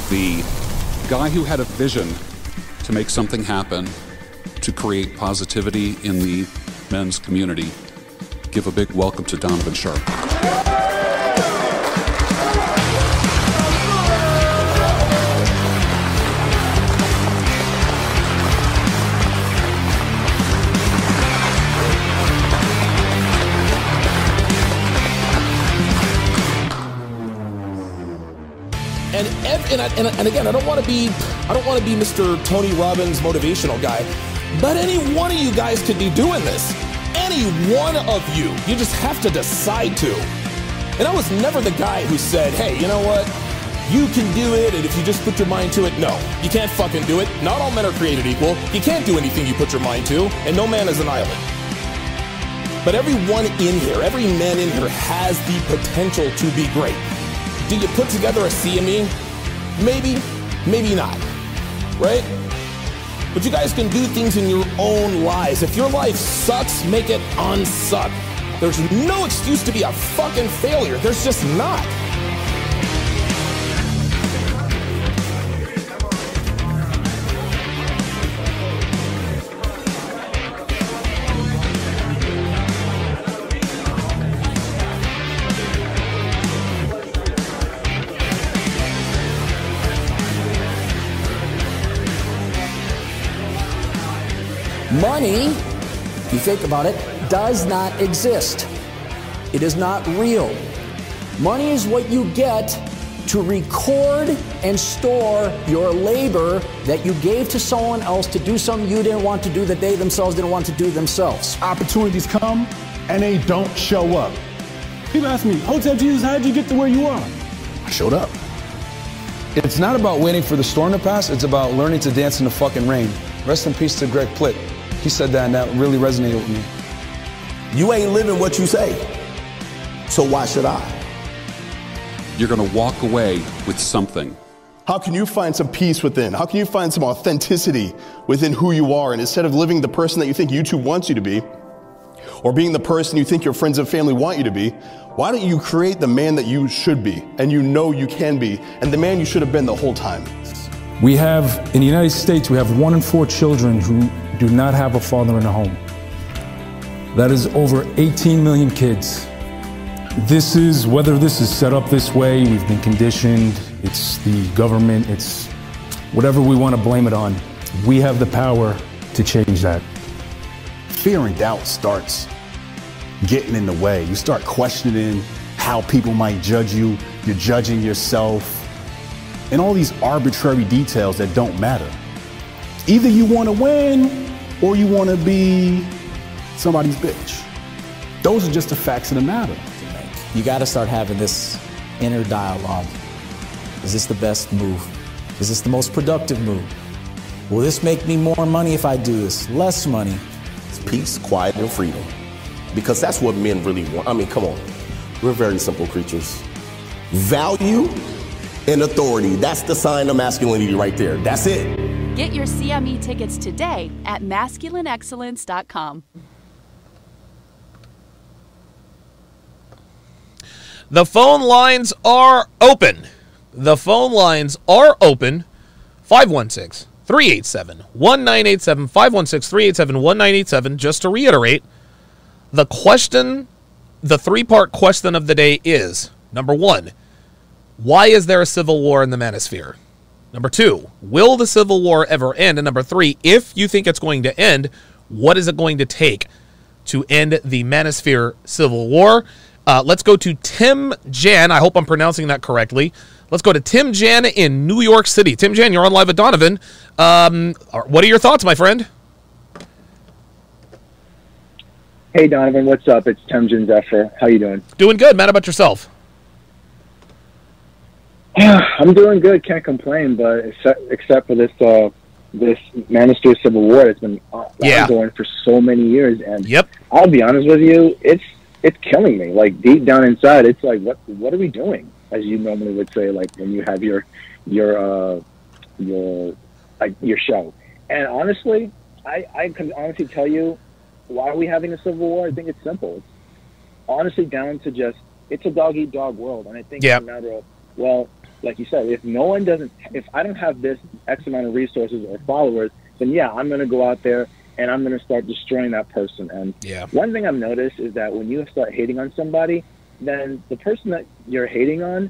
The guy who had a vision to make something happen, to create positivity in the men's community, give a big welcome to Donovan Sharp. And ev- and, I, and, I, and again, I don't want to be, I don't want to be Mister Tony Robbins motivational guy, but any one of you guys could be doing this. Any one of you, you just have to decide to. And I was never the guy who said, "Hey, you know what? You can do it, and if you just put your mind to it." No, you can't fucking do it. Not all men are created equal. You can't do anything you put your mind to, and no man is an island. But everyone in here, every man in here has the potential to be great. Did you put together a C M E? Maybe, maybe not, right? But you guys can do things in your own lives. If your life sucks, make it unsuck. There's no excuse to be a fucking failure. There's just not. Money, if you think about it, does not exist. It is not real. Money is what you get to record and store your labor that you gave to someone else to do something you didn't want to do that they themselves didn't want to do themselves. Opportunities come and they don't show up. People ask me, Hotel Jesus, how'd you get to where you are? I showed up. It's not about waiting for the storm to pass, it's about learning to dance in the fucking rain. Rest in peace to Greg Plitt. He said that and that really resonated with me. You ain't living what you say, so why should I? You're gonna walk away with something. How can you find some peace within? How can you find some authenticity within who you are? And instead of living the person that you think YouTube wants you to be, or being the person you think your friends and family want you to be, why don't you create the man that you should be, and you know you can be, and the man you should have been the whole time? We have, in the United States, we have one in four children who do not have a father in a home. That is over eighteen million kids. This is, whether this is set up this way, we've been conditioned, it's the government, it's whatever we want to blame it on. We have the power to change that. Fear and doubt starts getting in the way. You start questioning how people might judge you. You're judging yourself. And all these arbitrary details that don't matter. Either you want to win or you want to be somebody's bitch. Those are just the facts of the matter. You got to start having this inner dialogue. Is this the best move? Is this the most productive move? Will this make me more money if I do this? Less money? It's peace, quiet, and freedom. Because that's what men really want. I mean, come on. We're very simple creatures. Value and authority. That's the sign of masculinity right there. That's it. Get your C M E tickets today at masculine excellence dot com. The phone lines are open. The phone lines are open. five one six, three eight seven, one nine eight seven. five one six, three eight seven, one nine eight seven. Just to reiterate, the question, the three-part question of the day is, number one, why is there a civil war in the manosphere? Number two, will the civil war ever end? And number three, if you think it's going to end, what is it going to take to end the manosphere civil war? Uh, let's go to Tim Jan. I hope I'm pronouncing that correctly. Let's go to Tim Jan in New York City. Tim Jan, you're on Live with Donovan. Um, what are your thoughts, my friend? Hey, Donovan, what's up? It's Tim Jan Zephyr. How you doing? Doing good, man. About yourself? I'm doing good. Can't complain, but except, except for this uh, this manosphere civil war that's been yeah. ongoing for so many years. And yep. I'll be honest with you, it's it's killing me. Like, deep down inside, it's like, what what are we doing? As you normally would say, like when you have your your uh, your like your show. And honestly, I I can honestly tell you, why are we having a civil war? I think it's simple. It's honestly down to just it's a dog eat dog world, and I think yep. it's a matter of, well, like you said, if no one doesn't, if I don't have this X amount of resources or followers, then yeah, I'm going to go out there and I'm going to start destroying that person. And yeah. one thing I've noticed is that when you start hating on somebody, then the person that you're hating on,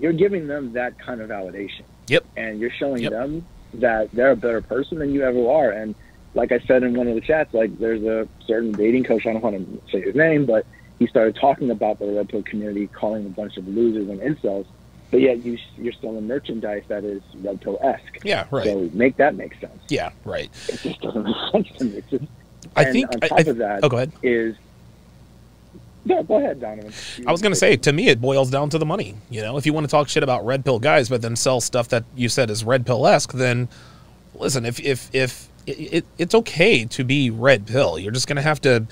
you're giving them that kind of validation. Yep. And you're showing yep. them that they're a better person than you ever are. And like I said in one of the chats, like there's a certain dating coach, I don't want to say his name, but he started talking about the red pill community, calling a bunch of losers and incels. But yet you, you're selling merchandise that is red pill-esque. Yeah, right. So make that make sense. Yeah, right. It just doesn't make sense to me. It's just, I and think on top I, I, of that oh, go ahead. is yeah. Go ahead, Donovan. You I was going to say, to me, it boils down to the money. You know, if you want to talk shit about red pill guys, but then sell stuff that you said is red pill-esque, then listen. If if if it, it, it's okay to be red pill, you're just going to have to.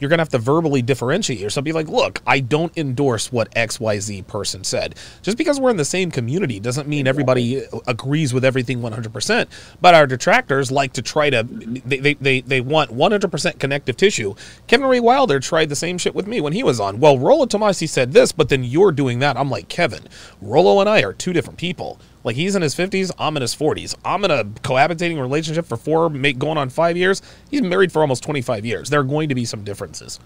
You're going to have to verbally differentiate yourself. Be like, look, I don't endorse what X Y Z person said. Just because we're in the same community doesn't mean everybody agrees with everything one hundred percent. But our detractors like to try to, they they, they want one hundred percent connective tissue. Kevin Ray Wilder tried the same shit with me when he was on. Well, Rollo Tomassi said this, but then you're doing that. I'm like, Kevin, Rollo and I are two different people. Like, he's in his fifties, I'm in his forties. I'm in a cohabitating relationship for four, make, going on five years. He's been married for almost twenty-five years. There are going to be some differences.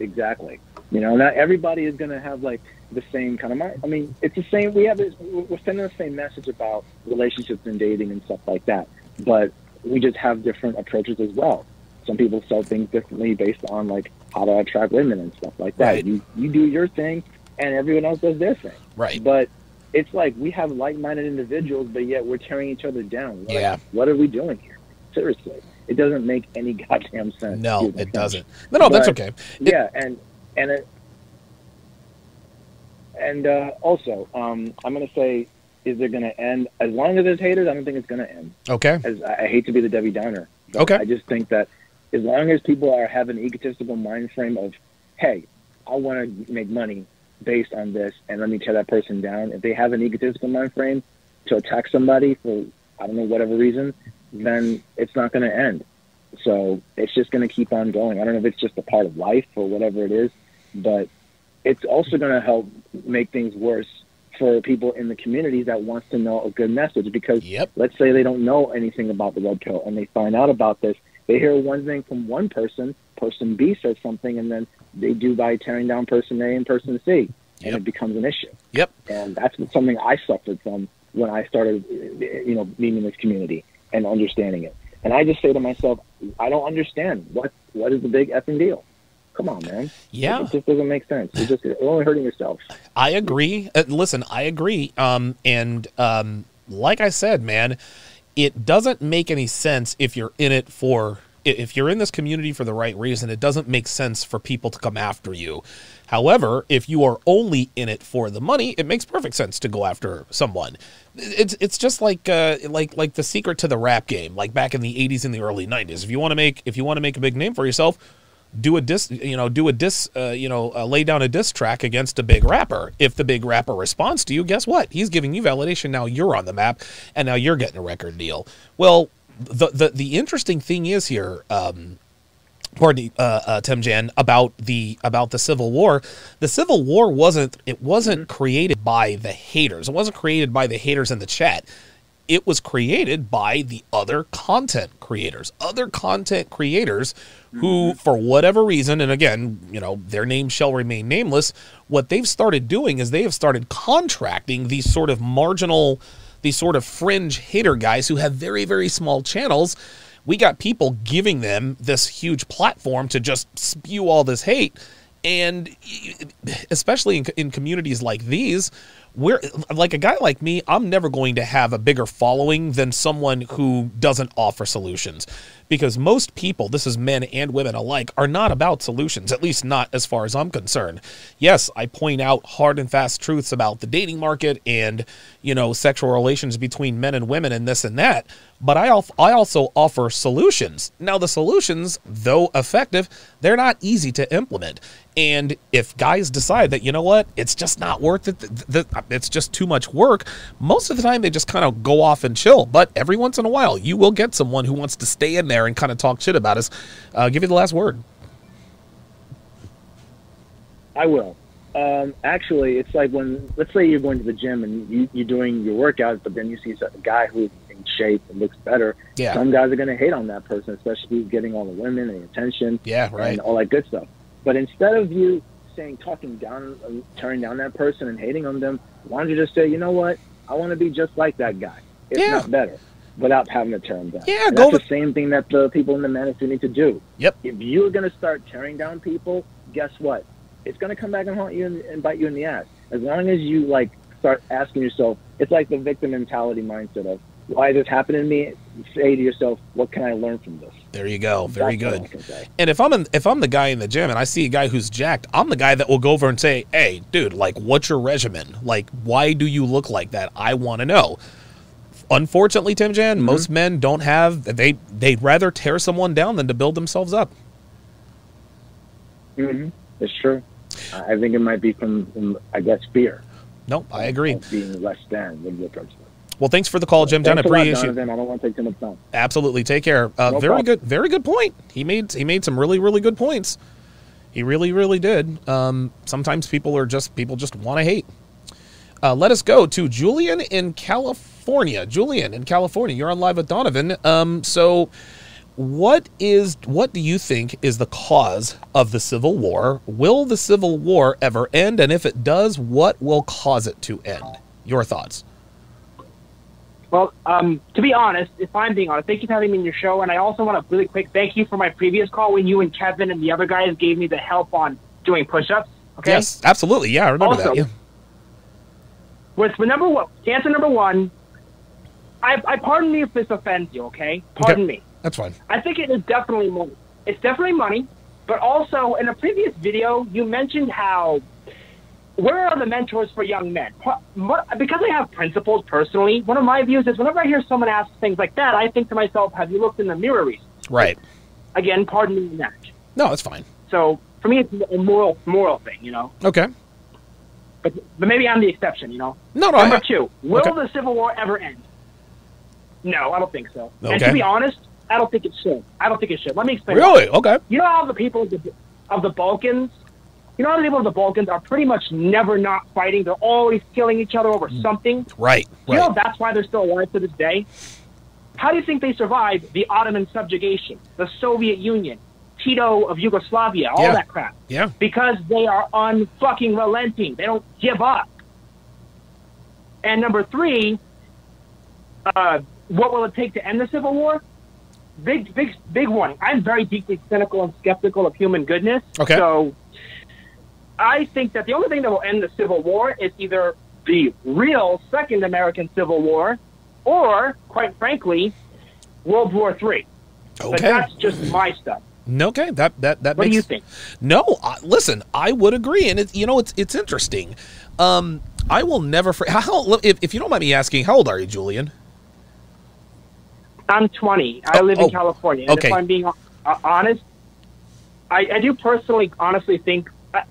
Exactly. You know, not everybody is going to have, like, the same kind of mind. I mean, it's the same. We have this, we're sending the same message about relationships and dating and stuff like that. But we just have different approaches as well. Some people sell things differently based on, like, how to attract women and stuff like that. Right. You, you do your thing. and everyone else does their thing. Right. But it's like we have like-minded individuals, but yet we're tearing each other down. Like, yeah. What are we doing here? Seriously. It doesn't make any goddamn sense. No, it doesn't. No, no, but that's okay. It, yeah, and and it, and uh, also, um, I'm going to say, is it going to end? As long as there's haters, I don't think it's going to end. Okay. As, I hate to be the Debbie Downer. Okay. I just think that as long as people are having an egotistical mind frame of, hey, I want to make money based on this, and let me tear that person down. If they have an egotistical mind frame to attack somebody for, I don't know, whatever reason, then it's not going to end. So it's just going to keep on going. I don't know if it's just a part of life or whatever it is, but it's also going to help make things worse for people in the community that wants to know a good message, because yep. let's say they don't know anything about the red pill and they find out about this. They hear one thing from one person, person B says something, and then they do by tearing down person A and person C, and yep. it becomes an issue. Yep. And that's something I suffered from when I started, you know, being in this community and understanding it. And I just say to myself, I don't understand. What, what is the big effing deal? Come on, man. Yeah. It just doesn't make sense. You're just you're only hurting yourself. I agree. Uh, listen, I agree. Um, and um, like I said, man, it doesn't make any sense if you're in it for, if you're in this community for the right reason, it doesn't make sense for people to come after you. However, if you are only in it for the money, it makes perfect sense to go after someone. It's it's just like uh, like like the secret to the rap game, like back in the eighties and the early nineties. If you want to make if you want to make a big name for yourself, do a diss, you know, do a diss, uh, you know, uh, lay down a diss track against a big rapper. If the big rapper responds to you, guess what? He's giving you validation. Now you're on the map, and now you're getting a record deal. Well, the the, the interesting thing is here, um, pardon, uh, uh, Tim Jan, about the about the Civil War. The Civil War wasn't it wasn't created by the haters. It wasn't created by the haters in the chat. It was created by the other content creators, other content creators who, for whatever reason, and again, you know, their name shall remain nameless. What they've started doing is they have started contracting these sort of marginal, these sort of fringe hater guys who have very, very small channels. We got people giving them this huge platform to just spew all this hate. And especially in, in communities like these, where like a guy like me, I'm never going to have a bigger following than someone who doesn't offer solutions, because most people, this is men and women alike, are not about solutions, at least not as far as I'm concerned. Yes, I point out hard and fast truths about the dating market and, you know, sexual relations between men and women and this and that, but I also offer solutions. Now, the solutions, though effective, they're not easy to implement. And if guys decide that, you know what, it's just not worth it, the, the, it's just too much work, most of the time they just kind of go off and chill. But every once in a while, you will get someone who wants to stay in there and kind of talk shit about us. Uh, give you the last word. I will. Um, actually, it's like when, let's say you're going to the gym and you, you're doing your workouts, but then you see a guy who's in shape and looks better. Yeah. Some guys are going to hate on that person, especially who's getting all the women and the attention. Yeah, right. And all that good stuff. But instead of you saying, talking down, uh, tearing down that person and hating on them, why don't you just say, you know what? I want to be just like that guy. It's yeah. not better, without having to tear them down. Yeah, and go that's with... the same thing that the people in the management need to do. Yep. If you're going to start tearing down people, guess what? It's going to come back and haunt you and, and bite you in the ass. As long as you like start asking yourself, it's like the victim mentality mindset of, why is this happening to me? Say to yourself, what can I learn from this? There you go. Very That's good. And if I'm in, if I'm the guy in the gym and I see a guy who's jacked, I'm the guy that will go over and say, hey, dude, like, what's your regimen? Like, why do you look like that? I want to know. Unfortunately, Tim Jan, mm-hmm. most men don't have, they, they'd rather tear someone down than to build themselves up. Mm-hmm. It's true. I think it might be from, from I guess, fear. Nope, I agree. Of being less than when you approach them. Well, thanks for the call, Jim Jan. I appreciate it. I don't want to take too much time. Absolutely. Take care. Uh, no very problem. good. Very good point. He made he made some really, really good points. He really, really did. Um, sometimes people are just people just want to hate. Uh, let us go to Julian in California. Julian in California. You're on Live with Donovan. Um, so what is what do you think is the cause of the Civil War? Will the Civil War ever end? And if it does, what will cause it to end? Your thoughts. Well, um, to be honest, if I'm being honest, thank you for having me in your show. And I also want to really quick thank you for my previous call when you and Kevin and the other guys gave me the help on doing push-ups. Okay? Yes, absolutely. Yeah, I remember also, that. Yeah. With number one, answer number one, I, I pardon me if this offends you, okay? Pardon okay. me. That's fine. I think it is definitely money. It's definitely money, but also in a previous video, you mentioned how, where are the mentors for young men? Because I have principles personally, one of my views is whenever I hear someone ask things like that, I think to myself, have you looked in the mirror recently? Right. Again, pardon me on that. No, it's fine. So for me, it's a moral, moral thing, you know? Okay. But, but maybe I'm the exception, you know? No, no. Number I, two, will okay. the Civil War ever end? No, I don't think so. Okay. And to be honest, I don't think it should. I don't think it should. Let me explain. Really? That. Okay. You know how the people of the, of the Balkans, you know how the people of the Balkans are pretty much never not fighting. They're always killing each other over something. Right. You right. know that's why they're still alive to this day. How do you think they survived the Ottoman subjugation, the Soviet Union, Tito of Yugoslavia, all yeah. that crap? Yeah. Because they are unfucking relenting. They don't give up. And number three, uh, what will it take to end the Civil War? Big, big, big one. I'm very deeply cynical and skeptical of human goodness. Okay. So I think that the only thing that will end the Civil War is either the real Second American Civil War or, quite frankly, World War Three. Okay. But that's just my stuff. Okay, that that that. What makes, do you think? No, uh, listen, I would agree, and it's you know it's it's interesting. Um, I will never. How if, if you don't mind me asking, how old are you, Julian? I'm twenty. I oh, live in oh, California. And okay. if I'm being honest, I, I do personally, honestly think. I,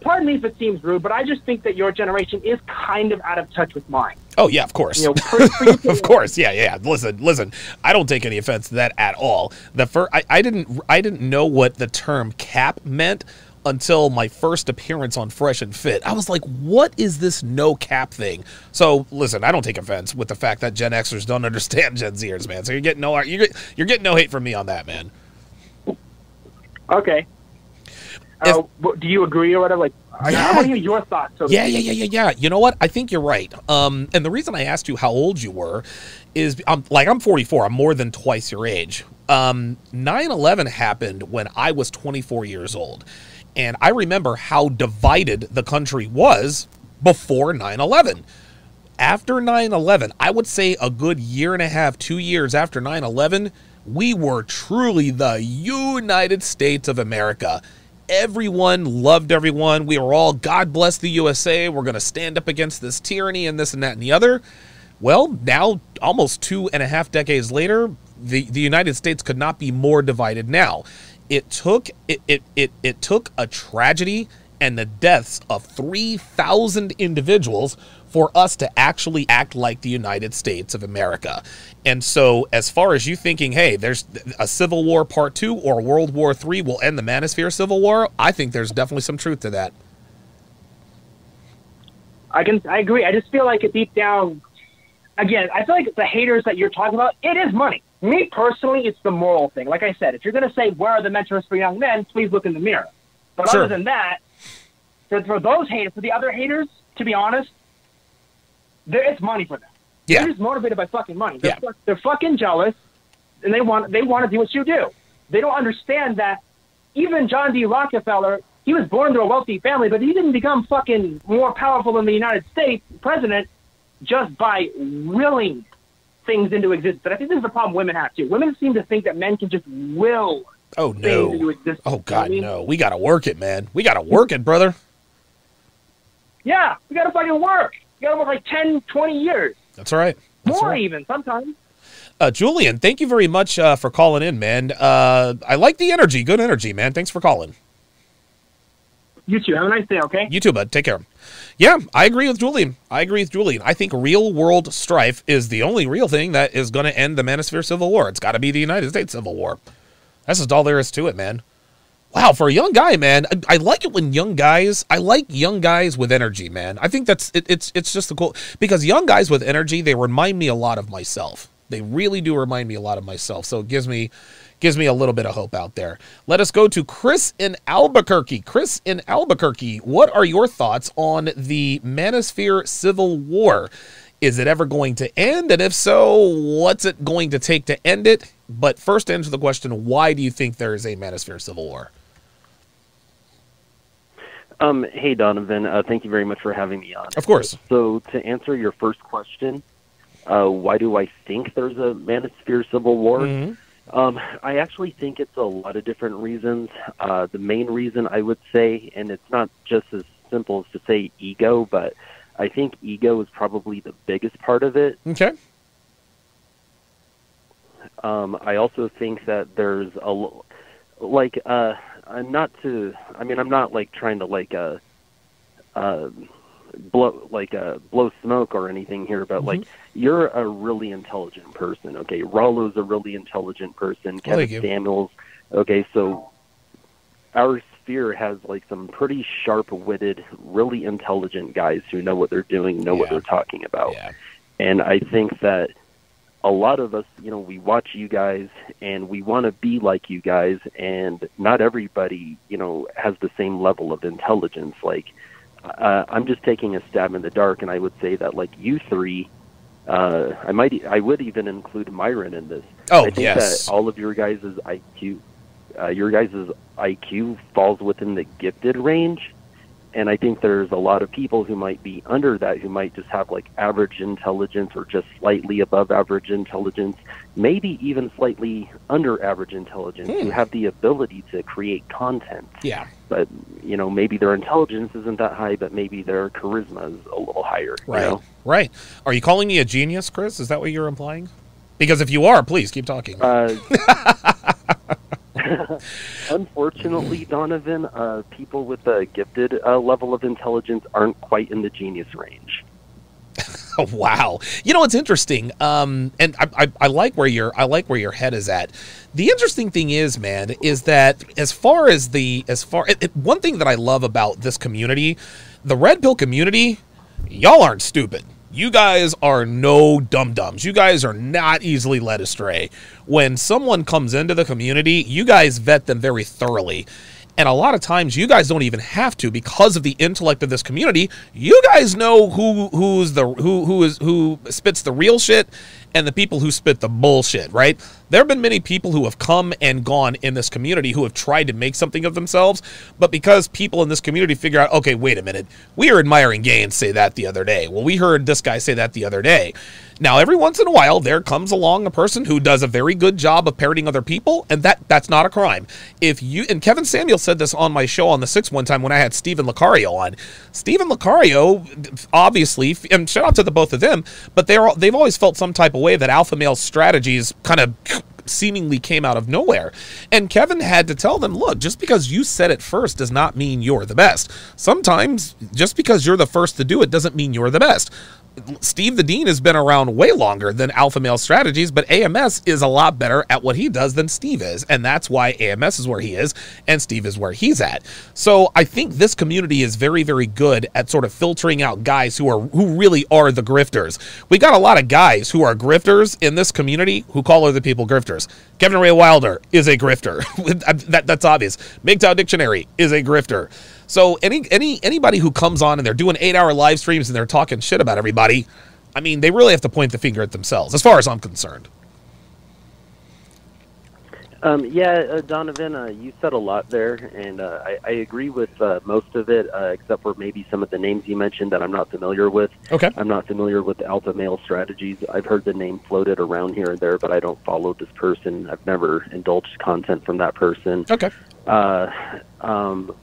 pardon me if it seems rude, but I just think that your generation is kind of out of touch with mine. Oh, yeah, of course. You know, for, for of course, yeah, yeah. Listen, listen, I don't take any offense to that at all. The fir I, I, didn't, I didn't know what the term cap meant until my first appearance on Fresh and Fit. I was like, what is this no cap thing? So, listen, I don't take offense with the fact that Gen Xers don't understand Gen Zers, man. So you're getting no, you're, you're getting no hate from me on that, man. Okay. If, uh, do you agree or whatever? Like, yeah. I want to hear your thoughts. So yeah, yeah, yeah, yeah, yeah. You know what? I think you're right. Um, and the reason I asked you how old you were is, I'm, like, I'm forty-four. I'm more than twice your age. Um, nine eleven happened when I was twenty-four years old. And I remember how divided the country was before nine eleven. After nine eleven, I would say a good year and a half, two years after nine eleven, we were truly the United States of America. Everyone loved everyone. We were all, God bless the U S A. We're going to stand up against this tyranny and this and that and the other. Well, now, almost two and a half decades later, the, the United States could not be more divided now. It took, it, it, it, it took a tragedy and the deaths of three thousand individuals for us to actually act like the United States of America. And so as far as you thinking, hey, there's a Civil War Part Two or World War Three will end the Manosphere Civil War, I think there's definitely some truth to that. I can, I agree. I just feel like it deep down, again, I feel like the haters that you're talking about, it is money. Me personally, it's the moral thing. Like I said, if you're going to say, where are the mentors for young men, please look in the mirror. But sure. other than that, for, for those haters, for the other haters, to be honest, it's money for them. Yeah. They're just motivated by fucking money. They're, yeah. they're fucking jealous, and they want they want to do what you do. They don't understand that even John D. Rockefeller, he was born to a wealthy family, but he didn't become fucking more powerful than the United States president just by willing things into existence. But I think this is the problem women have, too. Women seem to think that men can just will oh, no. things into existence. Oh, God, I mean, no. We got to work it, man. We got to work it, brother. Yeah, we got to fucking work. You got to work like ten, twenty years. That's all right. That's More right. even sometimes. Uh, Julian, thank you very much uh, for calling in, man. Uh, I like the energy. Good energy, man. Thanks for calling. You too. Have a nice day, okay? You too, bud. Take care. Yeah, I agree with Julian. I agree with Julian. I think real-world strife is the only real thing that is going to end the Manosphere Civil War. It's got to be the United States Civil War. That's just all there is to it, man. Wow, for a young guy, man, I, I like it when young guys, I like young guys with energy, man. I think that's, it, it's it's just the cool, because young guys with energy, they remind me a lot of myself. They really do remind me a lot of myself. So it gives me, gives me a little bit of hope out there. Let us go to Chris in Albuquerque. Chris in Albuquerque, what are your thoughts on the Manosphere Civil War? Is it ever going to end? And if so, what's it going to take to end it? But first answer the question, why do you think there is a Manosphere Civil War? Um, hey, Donovan. Uh, thank you very much for having me on. Of course. So to answer your first question, uh, why do I think there's a manosphere civil war? Mm-hmm. um, I actually think it's a lot of different reasons. Uh, the main reason I would say, and it's not just as simple as to say ego, but I think ego is probably the biggest part of it. Okay. Um, I also think that there's a, like, uh, I'm not to, I mean, I'm not like trying to like, uh, uh, blow, like, uh, blow smoke or anything here, but mm-hmm. like, you're a really intelligent person. Okay. Rollo's a really intelligent person. Kevin Thank Samuels. You. Okay. So our sphere has like some pretty sharp witted, really intelligent guys who know what they're doing, know yeah. what they're talking about. Yeah. And I think that a lot of us, you know, we watch you guys and we want to be like you guys, and not everybody, you know, has the same level of intelligence. Like, uh, I'm just taking a stab in the dark, and I would say that, like, you three, uh, I might, I would even include Myron in this. Oh, I think yes. that all of your guys' I Q, uh, your guys' I Q falls within the gifted range. And I think there's a lot of people who might be under that, who might just have like average intelligence or just slightly above average intelligence, maybe even slightly under average intelligence, hmm. who have the ability to create content. Yeah. But, you know, maybe their intelligence isn't that high, but maybe their charisma is a little higher. Right. You know? Right. Are you calling me a genius, Chris? Is that what you're implying? Because if you are, please keep talking. Uh, Unfortunately, Donovan, uh, people with a gifted uh, level of intelligence aren't quite in the genius range. Oh, wow. You know, it's interesting. Um, and I, I, I like where your I like where your head is at. The interesting thing is, man, is that as far as the as far it, it, one thing that I love about this community, the Red Pill community, y'all aren't stupid. You guys are no dum-dums. You guys are not easily led astray. When someone comes into the community, you guys vet them very thoroughly. And a lot of times you guys don't even have to, because of the intellect of this community. You guys know who who's the who who is who spits the real shit and the people who spit the bullshit, right? There have been many people who have come and gone in this community who have tried to make something of themselves, but because people in this community figure out, okay, wait a minute, we heard Myron Gaines say that the other day. Well, we heard this guy say that the other day. Now, every once in a while, there comes along a person who does a very good job of parroting other people, and that that's not a crime. If you and Kevin Samuels said this on my show on the sixth one time when I had Stephen Lucario on. Stephen Lucario, obviously, and shout out to the both of them, but they are they've always felt some type of way that Alpha Male Strategies kind of seemingly came out of nowhere. And Kevin had to tell them, look, just because you said it first does not mean you're the best. Sometimes just because you're the first to do it doesn't mean you're the best. Steve the Dean has been around way longer than Alpha Male Strategies, but A M S is a lot better at what he does than Steve is, and that's why A M S is where he is and Steve is where he's at. So I think this community is very, very good at sort of filtering out guys who are who really are the grifters. We got a lot of guys who are grifters in this community who call other people grifters. Kevin Ray Wilder is a grifter. that, that's obvious. M G T O W Dictionary is a grifter. So any any anybody who comes on and they're doing eight-hour live streams and they're talking shit about everybody, I mean, they really have to point the finger at themselves, as far as I'm concerned. Um, yeah, uh, Donovan, uh, you said a lot there, and uh, I, I agree with uh, most of it, uh, except for maybe some of the names you mentioned that I'm not familiar with. Okay. I'm not familiar with the Alpha Male Strategies. I've heard the name floated around here and there, but I don't follow this person. I've never indulged content from that person. Okay. Uh, um.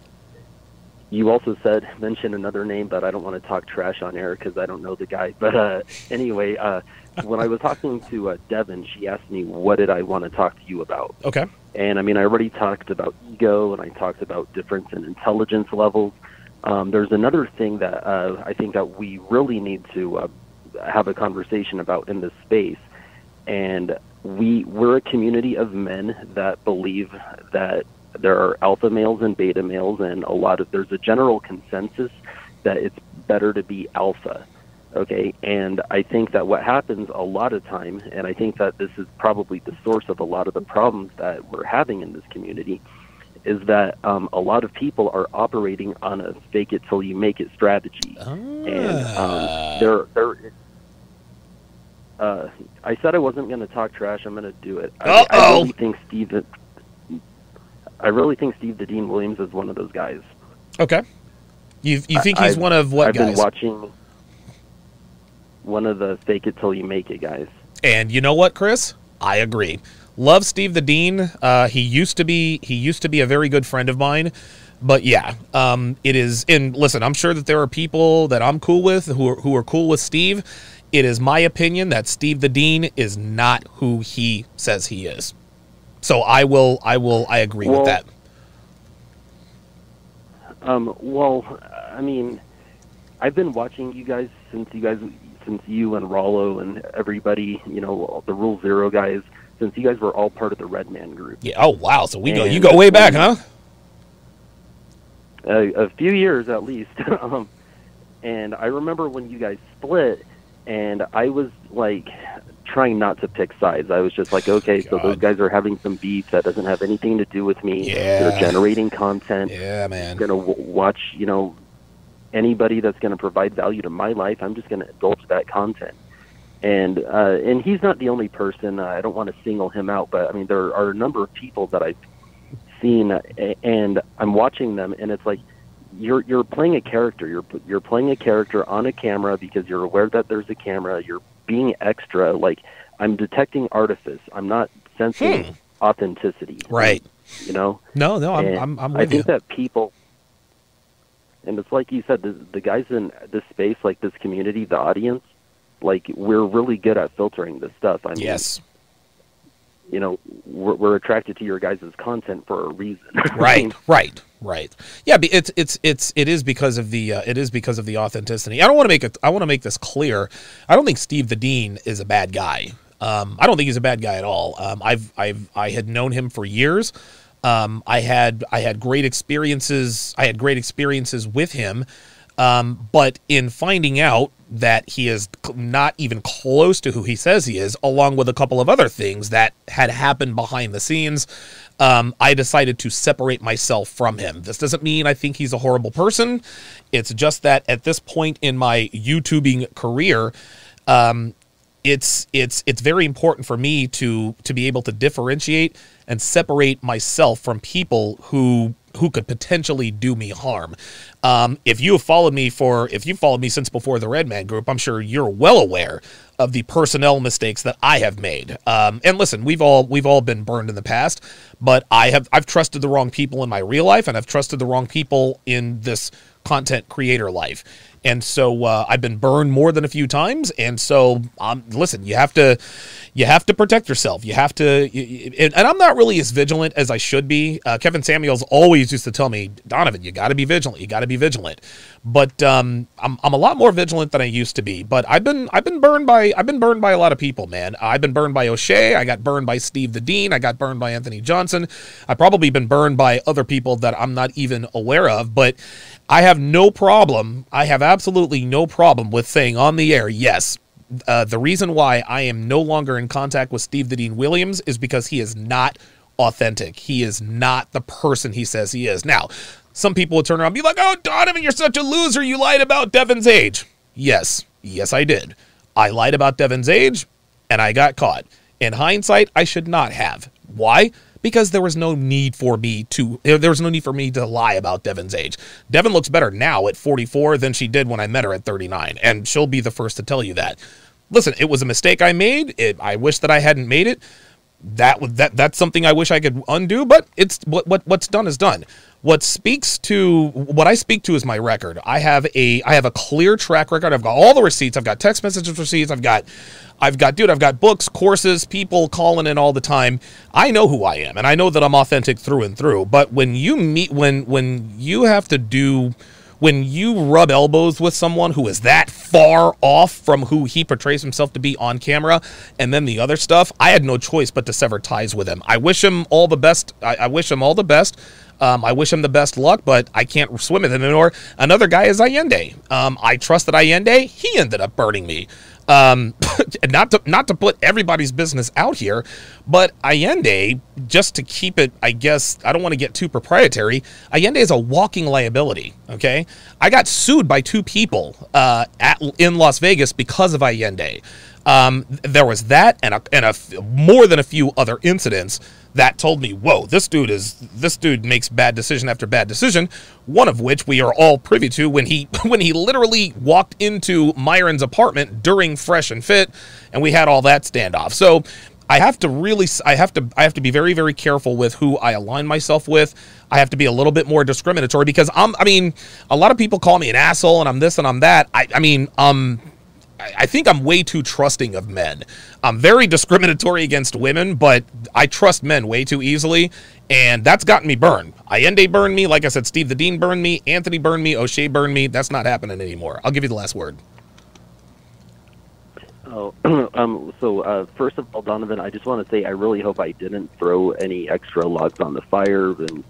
You also said, mention another name, but I don't want to talk trash on air because I don't know the guy. But uh, anyway, uh, when I was talking to uh, Devin, she asked me, what did I want to talk to you about? Okay. And, I mean, I already talked about ego, and I talked about difference in intelligence levels. Um, there's another thing that uh, I think that we really need to uh, have a conversation about in this space. And we, we're a community of men that believe that there are alpha males and beta males, and a lot of there's a general consensus that it's better to be alpha. Okay. And I think that what happens a lot of time, and I think that this is probably the source of a lot of the problems that we're having in this community, is that um, a lot of people are operating on a fake it till you make it strategy. Ah. And um, there, there, uh, I said I wasn't going to talk trash. I'm going to do it. I, I really think Steve. I really think Steve the Dean Williams is one of those guys. Okay. You you think I, he's I've, one of what I've guys? I've been watching one of the fake it till you make it guys. And you know what, Chris? I agree. Love Steve the Dean. Uh, he used to be he used to be a very good friend of mine. But yeah, um, it is. And listen, I'm sure that there are people that I'm cool with who are, who are cool with Steve. It is my opinion that Steve the Dean is not who he says he is. So I will, I will, I agree well, with that. Um, well, I mean, I've been watching you guys since you guys, since you and Rollo and everybody, you know, the Rule Zero guys, since you guys were all part of the Red Man group. Yeah. Oh wow. So we and go, you go way back, huh? A, a few years at least. um, and I remember when you guys split and I was like trying not to pick sides. I was just like, okay, God. So those guys are having some beef that doesn't have anything to do with me. Yeah. They're generating content. Yeah, man. I'm going to w- watch, you know, anybody that's going to provide value to my life. I'm just going to indulge that content. And, uh, and he's not the only person. I don't want to single him out, but I mean, there are a number of people that I've seen and I'm watching them and it's like you're you're playing a character you're you're playing a character on a camera because you're aware that there's a camera. You're being extra. Like I'm detecting artifice. I'm not sensing hmm. authenticity, right? You know? No, no, I'm, I'm, I'm with I think you. That people, and it's like you said, the, the guys in this space, like this community, the audience, like we're really good at filtering this stuff. I mean, yes. You know, we're, we're attracted to your guys' content for a reason. Right, right, right. Yeah, it's it's it's it is because of the uh, it is because of the authenticity. I don't want to make it. I want to make this clear. I don't think Steve the Dean is a bad guy. Um, I don't think he's a bad guy at all. Um, I've I've I had known him for years. Um, I had I had great experiences. I had great experiences with him. Um, but in finding out that he is not even close to who he says he is, along with a couple of other things that had happened behind the scenes, um, I decided to separate myself from him. This doesn't mean I think he's a horrible person. It's just that at this point in my YouTubing career, um, it's it's it's very important for me to to be able to differentiate and separate myself from people who. who could potentially do me harm. Um, if you have followed me for, if you followed me since before the Red Man group, I'm sure you're well aware of the personnel mistakes that I have made. Um, and listen, we've all, we've all been burned in the past, but I have, I've trusted the wrong people in my real life and I've trusted the wrong people in this content creator life. And so uh, I've been burned more than a few times. And so, um, listen, you have to, you have to protect yourself. You have to, you, and, and I'm not really as vigilant as I should be. Uh, Kevin Samuels always used to tell me, Donovan, you got to be vigilant. You got to be vigilant. But um, I'm, I'm a lot more vigilant than I used to be. But I've been, I've been burned by, I've been burned by a lot of people, man. I've been burned by O'Shea. I got burned by Steve the Dean. I got burned by Anthony Johnson. I've probably been burned by other people that I'm not even aware of. But I have no problem. I have absolutely. Absolutely no problem with saying on the air, yes, uh, the reason why I am no longer in contact with Steve the Dean Williams is because he is not authentic. He is not the person he says he is. Now, some people will turn around and be like, oh, Donovan, you're such a loser. You lied about Devin's age. Yes. Yes, I did. I lied about Devin's age, and I got caught. In hindsight, I should not have. Why? Because there was no need for me to, there was no need for me to lie about Devin's age. Devin looks better now at forty-four than she did when I met her at thirty-nine, and she'll be the first to tell you that. Listen, it was a mistake I made. It, I wish that I hadn't made it. That that that's something I wish I could undo, but it's what what what's done is done. What speaks to what I speak to is my record. I have a I have a clear track record. I've got all the receipts. I've got text messages receipts. I've got I've got dude. I've got books, courses, people calling in all the time. I know who I am, and I know that I'm authentic through and through. But when you meet when when you have to do when you rub elbows with someone who is that far off from who he portrays himself to be on camera, and then the other stuff, I had no choice but to sever ties with him. I wish him all the best. I, I wish him all the best. Um, I wish him the best luck, but I can't swim with him anymore. Another guy is Allende. Um, I trusted Allende. He ended up burning me. Um, not to not to put everybody's business out here, But Allende, just to keep it, I guess, I don't want to get too proprietary, Allende is a walking liability, okay? I got sued by two people uh, at, in Las Vegas because of Allende. Um, there was that and, a, and a, more than a few other incidents that told me, whoa, this dude is this dude makes bad decision after bad decision, one of which we are all privy to when he when he literally walked into Myron's apartment during Fresh and Fit, and we had all that standoff. So I have to really, I have to, I have to be very, very careful with who I align myself with. I have to be a little bit more discriminatory because I'm, I mean, a lot of people call me an asshole and I'm this and I'm that. I, I mean, um, I think I'm way too trusting of men. I'm very discriminatory against women, but I trust men way too easily. And that's gotten me burned. Allende burned me. Like I said, Steve the Dean burned me. Anthony burned me. O'Shea burned me. That's not happening anymore. I'll give you the last word. Oh, um, so uh, first of all, Donovan, I just want to say I really hope I didn't throw any extra logs on the fire and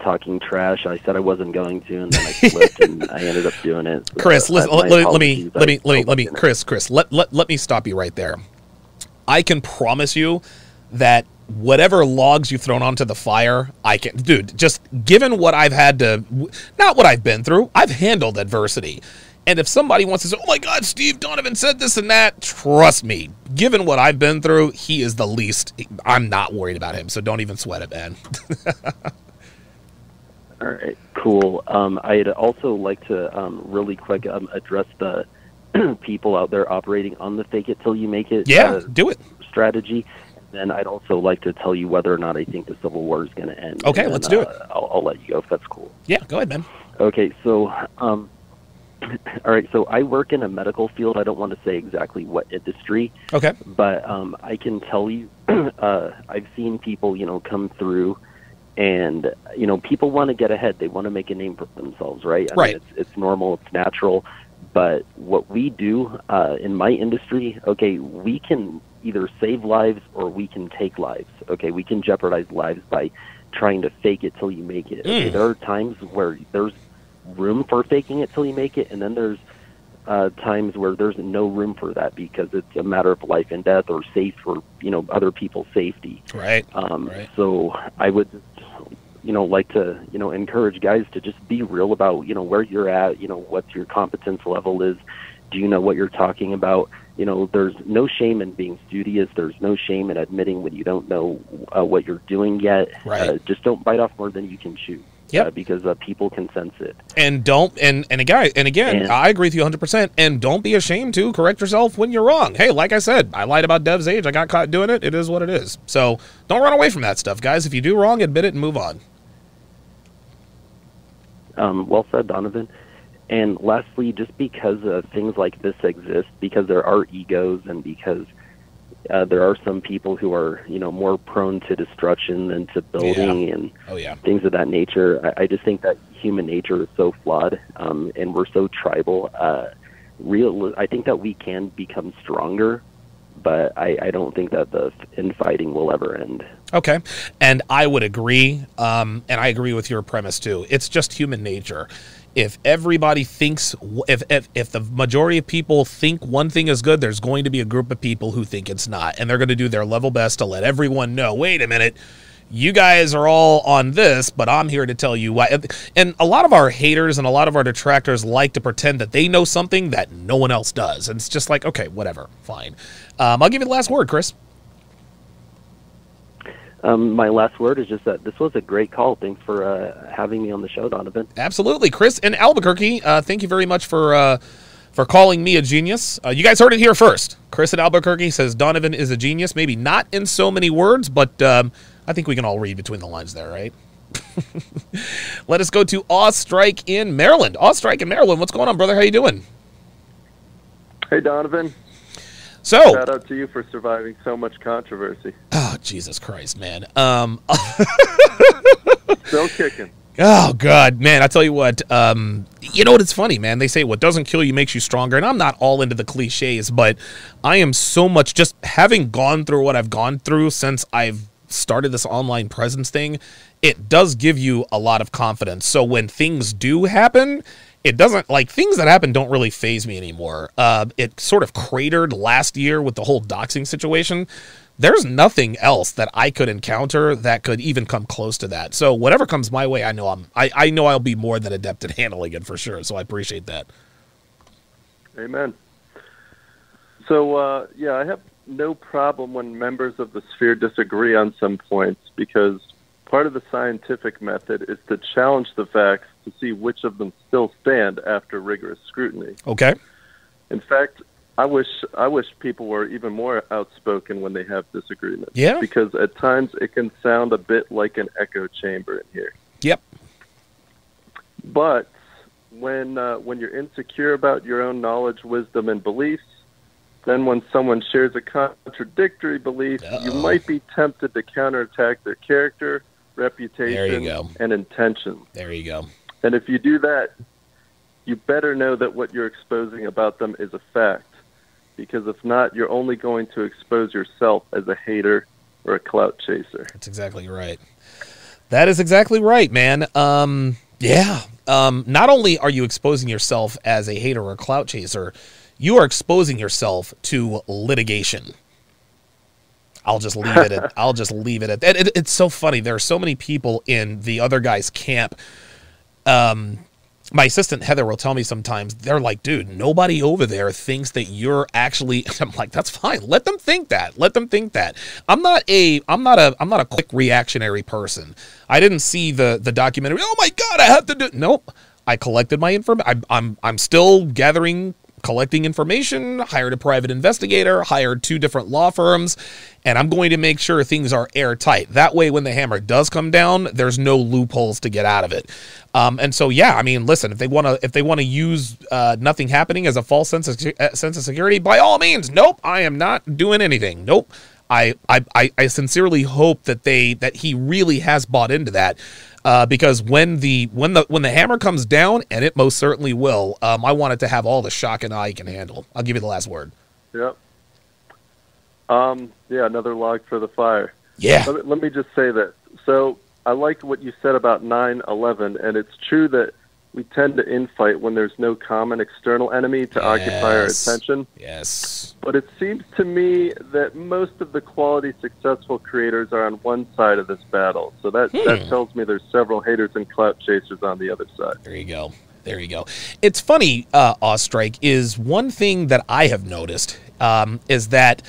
talking trash. I said I wasn't going to, and then I slipped, and I ended up doing it. So Chris, let, let, let me, let me, let me, let me, Chris, Chris, let, let, let me stop you right there. I can promise you that whatever logs you've thrown onto the fire, I can, dude, just given what I've had to, not what I've been through, I've handled adversity. And if somebody wants to say, oh, my God, Steve Donovan said this and that, trust me, given what I've been through, he is the least. I'm not worried about him, so don't even sweat it, man. All right, cool. Um, I'd also like to um, really quick um, address the people out there operating on the fake it till you make it yeah, uh, do it. strategy. Then I'd also like to tell you whether or not I think the Civil War is going to end. Okay, then, let's do uh, it. I'll, I'll let you go if that's cool. Yeah, go ahead, man. Okay, so... Um, All right, so I work in a medical field. I don't want to say exactly what industry. Okay. But um, I can tell you, uh, I've seen people, you know, come through and, you know, people want to get ahead. They want to make a name for themselves, right? I right. mean, it's, it's normal. It's natural. But what we do uh, in my industry, okay, we can either save lives or we can take lives. Okay, we can jeopardize lives by trying to fake it till you make it. Okay, mm. There are times where there's room for faking it till you make it, and then there's uh, times where there's no room for that because it's a matter of life and death or safe or, you know, other people's safety. Right. Um, right. So I would, you know, like to, you know, encourage guys to just be real about, you know, where you're at, you know, what your competence level is. Do you know what you're talking about? You know, there's no shame in being studious. There's no shame in admitting when you don't know uh, what you're doing yet. Right. Uh, just don't bite off more than you can chew. Yeah, uh, because uh, people can sense it. And don't and and a guy and again, and, I agree with you one hundred percent. And don't be ashamed to correct yourself when you're wrong. Hey, like I said, I lied about Dev's age. I got caught doing it. It is what it is. So don't run away from that stuff, guys. If you do wrong, admit it and move on. Um, well said, Donovan. And lastly, just because uh, things like this exist, because there are egos and because Uh, there are some people who are, you know, more prone to destruction than to building yeah. and oh, yeah. things of that nature. I, I just think that human nature is so flawed, um, and we're so tribal. Uh, real, I think that we can become stronger, but I, I don't think that the infighting will ever end. Okay, and I would agree, um, and I agree with your premise too. It's just human nature. If everybody thinks, if, if if the majority of people think one thing is good, there's going to be a group of people who think it's not. And they're going to do their level best to let everyone know, wait a minute, you guys are all on this, but I'm here to tell you why. And a lot of our haters and a lot of our detractors like to pretend that they know something that no one else does. And it's just like, okay, whatever, fine. Um, I'll give you the last word, Chris. Um, my last word is just that this was a great call. Thanks for uh, having me on the show, Donovan. Absolutely. Chris in Albuquerque, uh, thank you very much for uh, for calling me a genius. Uh, you guys heard it here first. Chris in Albuquerque says Donovan is a genius. Maybe not in so many words, but um, I think we can all read between the lines there, right? Let us go to Awestrike in Maryland. Awestrike in Maryland, what's going on, brother? How you doing? Hey, Donovan. So, shout out to you for surviving so much controversy. Oh, Jesus Christ, man. Um, Still kicking. Oh, God, man. I tell you what, um, you know what? It's funny, man. They say what doesn't kill you makes you stronger. And I'm not all into the cliches, but I am so much just having gone through what I've gone through since I've started this online presence thing. It does give you a lot of confidence. So when things do happen, it doesn't, like, things that happen don't really faze me anymore. Uh, it sort of cratered last year with the whole doxing situation. there's nothing else that I could encounter that could even come close to that. So whatever comes my way, I know I'm I, I know I'll be more than adept at handling it for sure. So I appreciate that. Amen. So uh, yeah, I have no problem when members of the sphere disagree on some points, because part of the scientific method is to challenge the facts to see which of them still stand after rigorous scrutiny. Okay. In fact, I wish I wish people were even more outspoken when they have disagreements. Yeah. Because at times it can sound a bit like an echo chamber in here. Yep. But when uh, when you're insecure about your own knowledge, wisdom, and beliefs, then when someone shares a contradictory belief, uh-oh, you might be tempted to counterattack their character, reputation, and intention. There you go. And if you do that, you better know that what you're exposing about them is a fact. Because if not, you're only going to expose yourself as a hater or a clout chaser. That's exactly right. That is exactly right, man. Um, yeah. Um, not only are you exposing yourself as a hater or a clout chaser, you are exposing yourself to litigation. I'll just leave it at, I'll just leave it at that. It, it, it's so funny. There are so many people in the other guy's camp. Um, My assistant, Heather, will tell me sometimes, they're like, dude, nobody over there thinks that you're actually, I'm like, that's fine. Let them think that. Let them think that. I'm not a, I'm not a, I'm not a quick reactionary person. I didn't see the, the documentary. Oh my God, I have to do, nope. I collected my information. I'm, I'm, I'm still gathering, collecting information, hired a private investigator, hired two different law firms, and I'm going to make sure things are airtight. That way, when the hammer does come down, there's no loopholes to get out of it. Um, and so, yeah, I mean, listen, if they want to, if they want to use uh, nothing happening as a false sense of, uh, sense of security, by all means, nope, I am not doing anything. Nope. I, I, I sincerely hope that they, that he really has bought into that, uh, because when the, when the, when the hammer comes down, and it most certainly will, um, I want it to have all the shock and awe you can handle. I'll give you the last word. Yep. Um, yeah. Another log for the fire. Yeah. Let, let me just say that. So I like what you said about nine eleven, and it's true that we tend to infight when there's no common external enemy to yes. occupy our attention. Yes. But it seems to me that most of the quality successful creators are on one side of this battle. So that, hmm. that tells me there's several haters and clout chasers on the other side. There you go. There you go. It's funny, uh, Awestrike, is one thing that I have noticed um, is that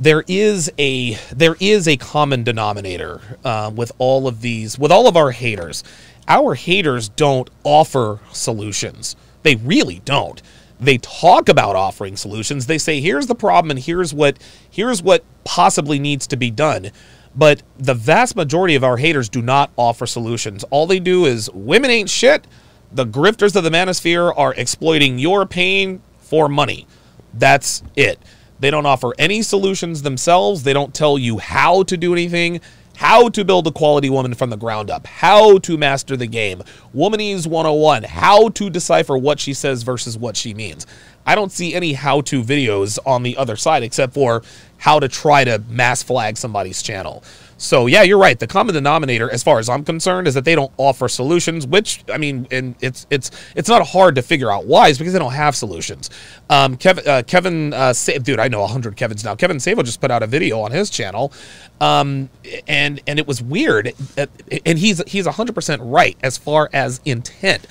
there is a there is a common denominator uh, with all of these, with all of our haters. Our haters don't offer solutions. They really don't. They talk about offering solutions. They say, here's the problem and here's what here's what possibly needs to be done. But the vast majority of our haters do not offer solutions. All they do is, women ain't shit. The grifters of the manosphere are exploiting your pain for money. That's it. They don't offer any solutions themselves. They don't tell you how to do anything. How to build a quality woman from the ground up. How to master the game. Womanese one oh one. How to decipher what she says versus what she means. I don't see any how-to videos on the other side except for how to try to mass flag somebody's channel. So, yeah, you're right. The common denominator, as far as I'm concerned, is that they don't offer solutions, which, I mean, and it's it's it's not hard to figure out why. It's because they don't have solutions. Um, Kev, uh, Kevin, uh, Sa- dude, I know one hundred Kevins now. Kevin Savo just put out a video on his channel, um, and and it was weird. And he's he's one hundred percent right as far as intent.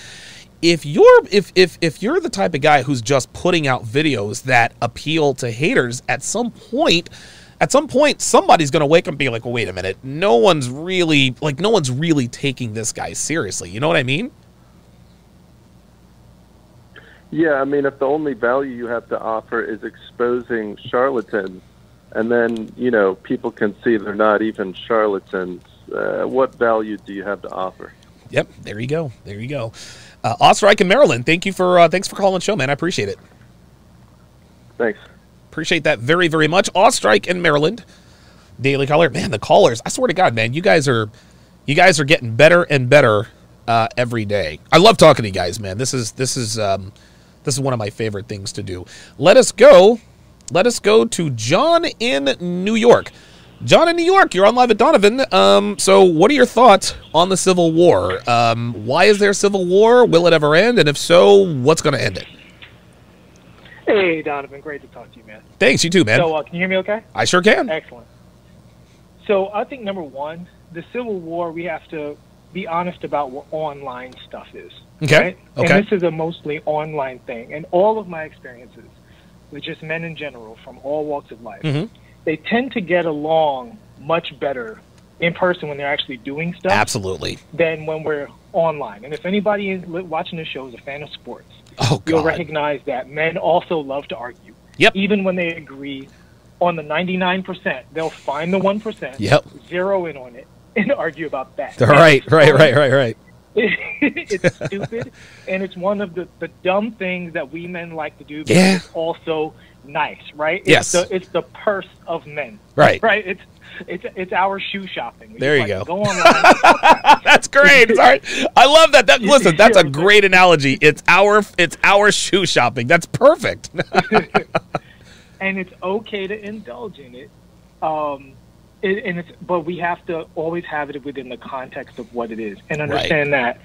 If you're if if if you're the type of guy who's just putting out videos that appeal to haters, at some point, at some point somebody's gonna wake up and be like, well, wait a minute, no one's really like no one's really taking this guy seriously. You know what I mean? Yeah, I mean, if the only value you have to offer is exposing charlatans, and then, you know, people can see they're not even charlatans, uh, what value do you have to offer? Yep, there you go. There you go. Uh, Awestrike and Maryland, thank you for uh, thanks for calling the show, man. I appreciate it. Thanks. Appreciate that very, very much. Awestrike and Maryland, Daily Caller. Man, the callers, I swear to God, man, you guys are you guys are getting better and better uh, every day. I love talking to you guys, man. This is this is um, this is one of my favorite things to do. Let us go. Let us go to John in New York. John in New York, you're on Live at Donovan. Um, so what are your thoughts on the Civil War? Um, why is there a Civil War? Will it ever end? And if so, what's going to end it? Hey, Donovan. Great to talk to you, man. Thanks. You too, man. So, uh, can you hear me okay? I sure can. Excellent. So, I think, number one, the Civil War, we have to be honest about what online stuff is. Okay. Right? Okay. And this is a mostly online thing. And all of my experiences with just men in general from all walks of life, mm-hmm. they tend to get along much better in person when they're actually doing stuff. Absolutely. Than when we're online. And if anybody is watching this show is a fan of sports, oh, God. You'll recognize that men also love to argue. Yep. Even when they agree on the ninety-nine percent, they'll find the one percent, yep. zero in on it, and argue about that. Right, That's right, right, right, right. It's stupid, and it's one of the, the dumb things that we men like to do, but yeah. it's also nice, right? It's yes. The, it's the purse of men. Right. Right? It's It's it's our shoe shopping. We there you like go. go online. That's great. Sorry. I love that. That listen, that's a great analogy. It's our it's our shoe shopping. That's perfect. And it's okay to indulge in it. Um, it, and it's but we have to always have it within the context of what it is and understand right. that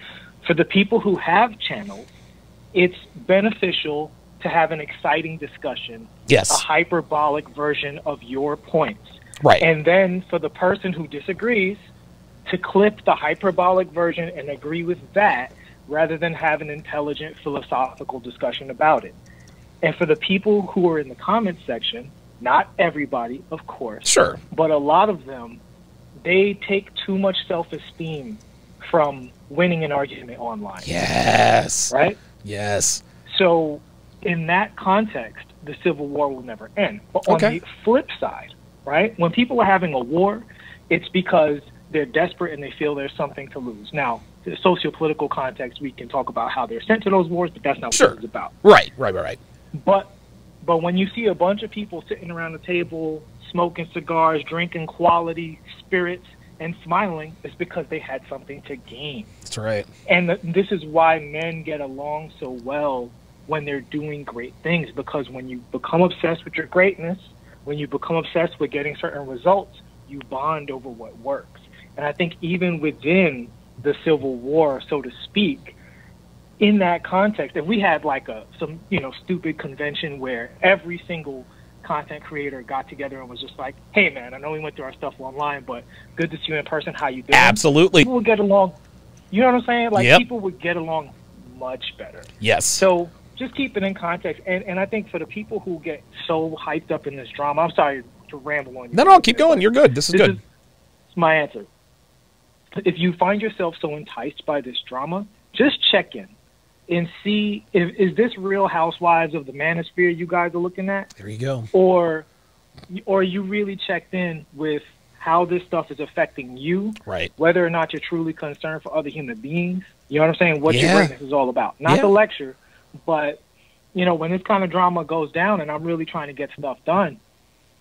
for the people who have channels, it's beneficial to have an exciting discussion. Yes, a hyperbolic version of your points. Right. And then for the person who disagrees, to clip the hyperbolic version and agree with that rather than have an intelligent philosophical discussion about it. And for the people who are in the comments section, not everybody, of course, sure, but a lot of them, they take too much self-esteem from winning an argument online. Yes. Right? Yes. So in that context, the Civil War will never end. But on okay. the flip side, right? When people are having a war, it's because they're desperate and they feel there's something to lose. Now, the socio-political context, we can talk about how they're sent to those wars, but that's not sure. what it's about. Right, right, right, right. But, but when you see a bunch of people sitting around the table, smoking cigars, drinking quality spirits, and smiling, it's because they had something to gain. That's right. And the, this is why men get along so well when they're doing great things, because when you become obsessed with your greatness, when you become obsessed with getting certain results, you bond over what works. And I think even within the Civil War, so to speak, in that context, if we had like a some you know stupid convention where every single content creator got together and was just like, hey, man, I know we went through our stuff online, but good to see you in person. How you doing? Absolutely. People would get along. You know what I'm saying? Like yep. people would get along much better. Yes. So just keep it in context. And, and I think for the people who get so hyped up in this drama, I'm sorry to ramble on you. No, no, keep going. You're good. This is good. This is my answer. If you find yourself so enticed by this drama, just check in and see, if, is this Real Housewives of the Manosphere you guys are looking at? There you go. Or, or you really checked in with how this stuff is affecting you, right? Whether or not you're truly concerned for other human beings. You know what I'm saying? What yeah. your greatness is all about. Not yeah. the lecture. But, you know, when this kind of drama goes down and I'm really trying to get stuff done,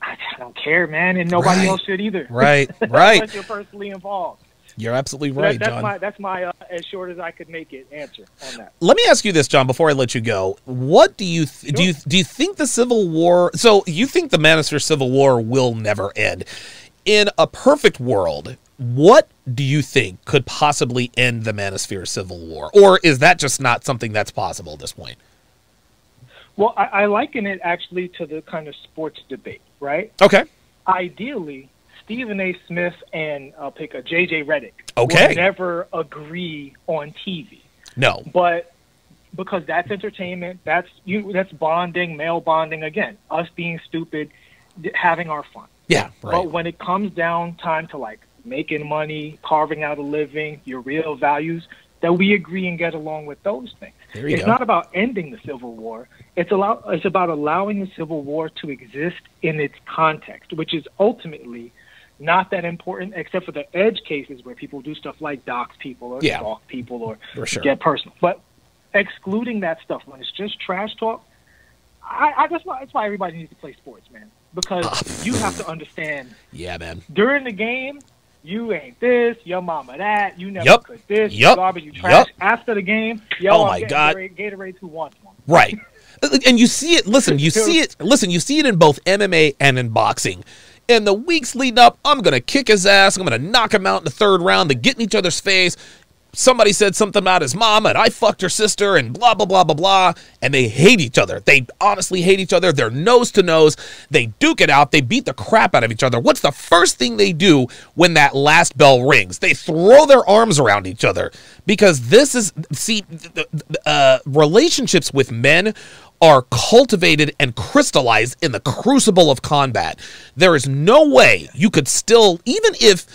I don't care, man. And nobody right. else should either. Right, right. Unless you're personally involved. You're absolutely right, so that, that's John. My, that's my uh, as short as I could make it answer on that. Let me ask you this, John, before I let you go. What do you sure. do? You, do you think the Civil War – so you think the Manosphere Civil War will never end. In a perfect world, what do you think could possibly end the Manosphere Civil War? Or is that just not something that's possible at this point? Well, I, I liken it actually to the kind of sports debate, right? Okay. Ideally, Stephen A. Smith and I'll pick a J J Redick okay. will never agree on T V. No. But because that's entertainment, that's you, that's bonding, male bonding again, us being stupid, having our fun. Yeah, right. But when it comes down time to like making money, carving out a living, your real values, that we agree and get along with those things. There you it's go. Not about ending the Civil War. It's, allow it's about allowing the Civil War to exist in its context, which is ultimately not that important except for the edge cases where people do stuff like dox people or yeah. stalk people or for sure. get personal. But excluding that stuff when it's just trash talk, I, I guess that's why everybody needs to play sports, man, because oh. you have to understand yeah, man. During the game, you ain't this, your mama that, you never yep. could this, yep. garbage, you trash. Yep. After the game, yo, oh my God. Gatorade, Gatorade who wants one. Right. And you see it, listen, you see it, listen, you see it in both M M A and in boxing. In the weeks leading up, I'm going to kick his ass, I'm going to knock him out in the third round, they get in each other's face. somebody said something about his mom and I fucked her sister and blah, blah, blah, blah, blah. And they hate each other. They honestly hate each other. They're nose to nose. They duke it out. They beat the crap out of each other. What's the first thing they do when that last bell rings? They throw their arms around each other, because this is, see, uh, relationships with men are cultivated and crystallized in the crucible of combat. There is no way you could still, even if,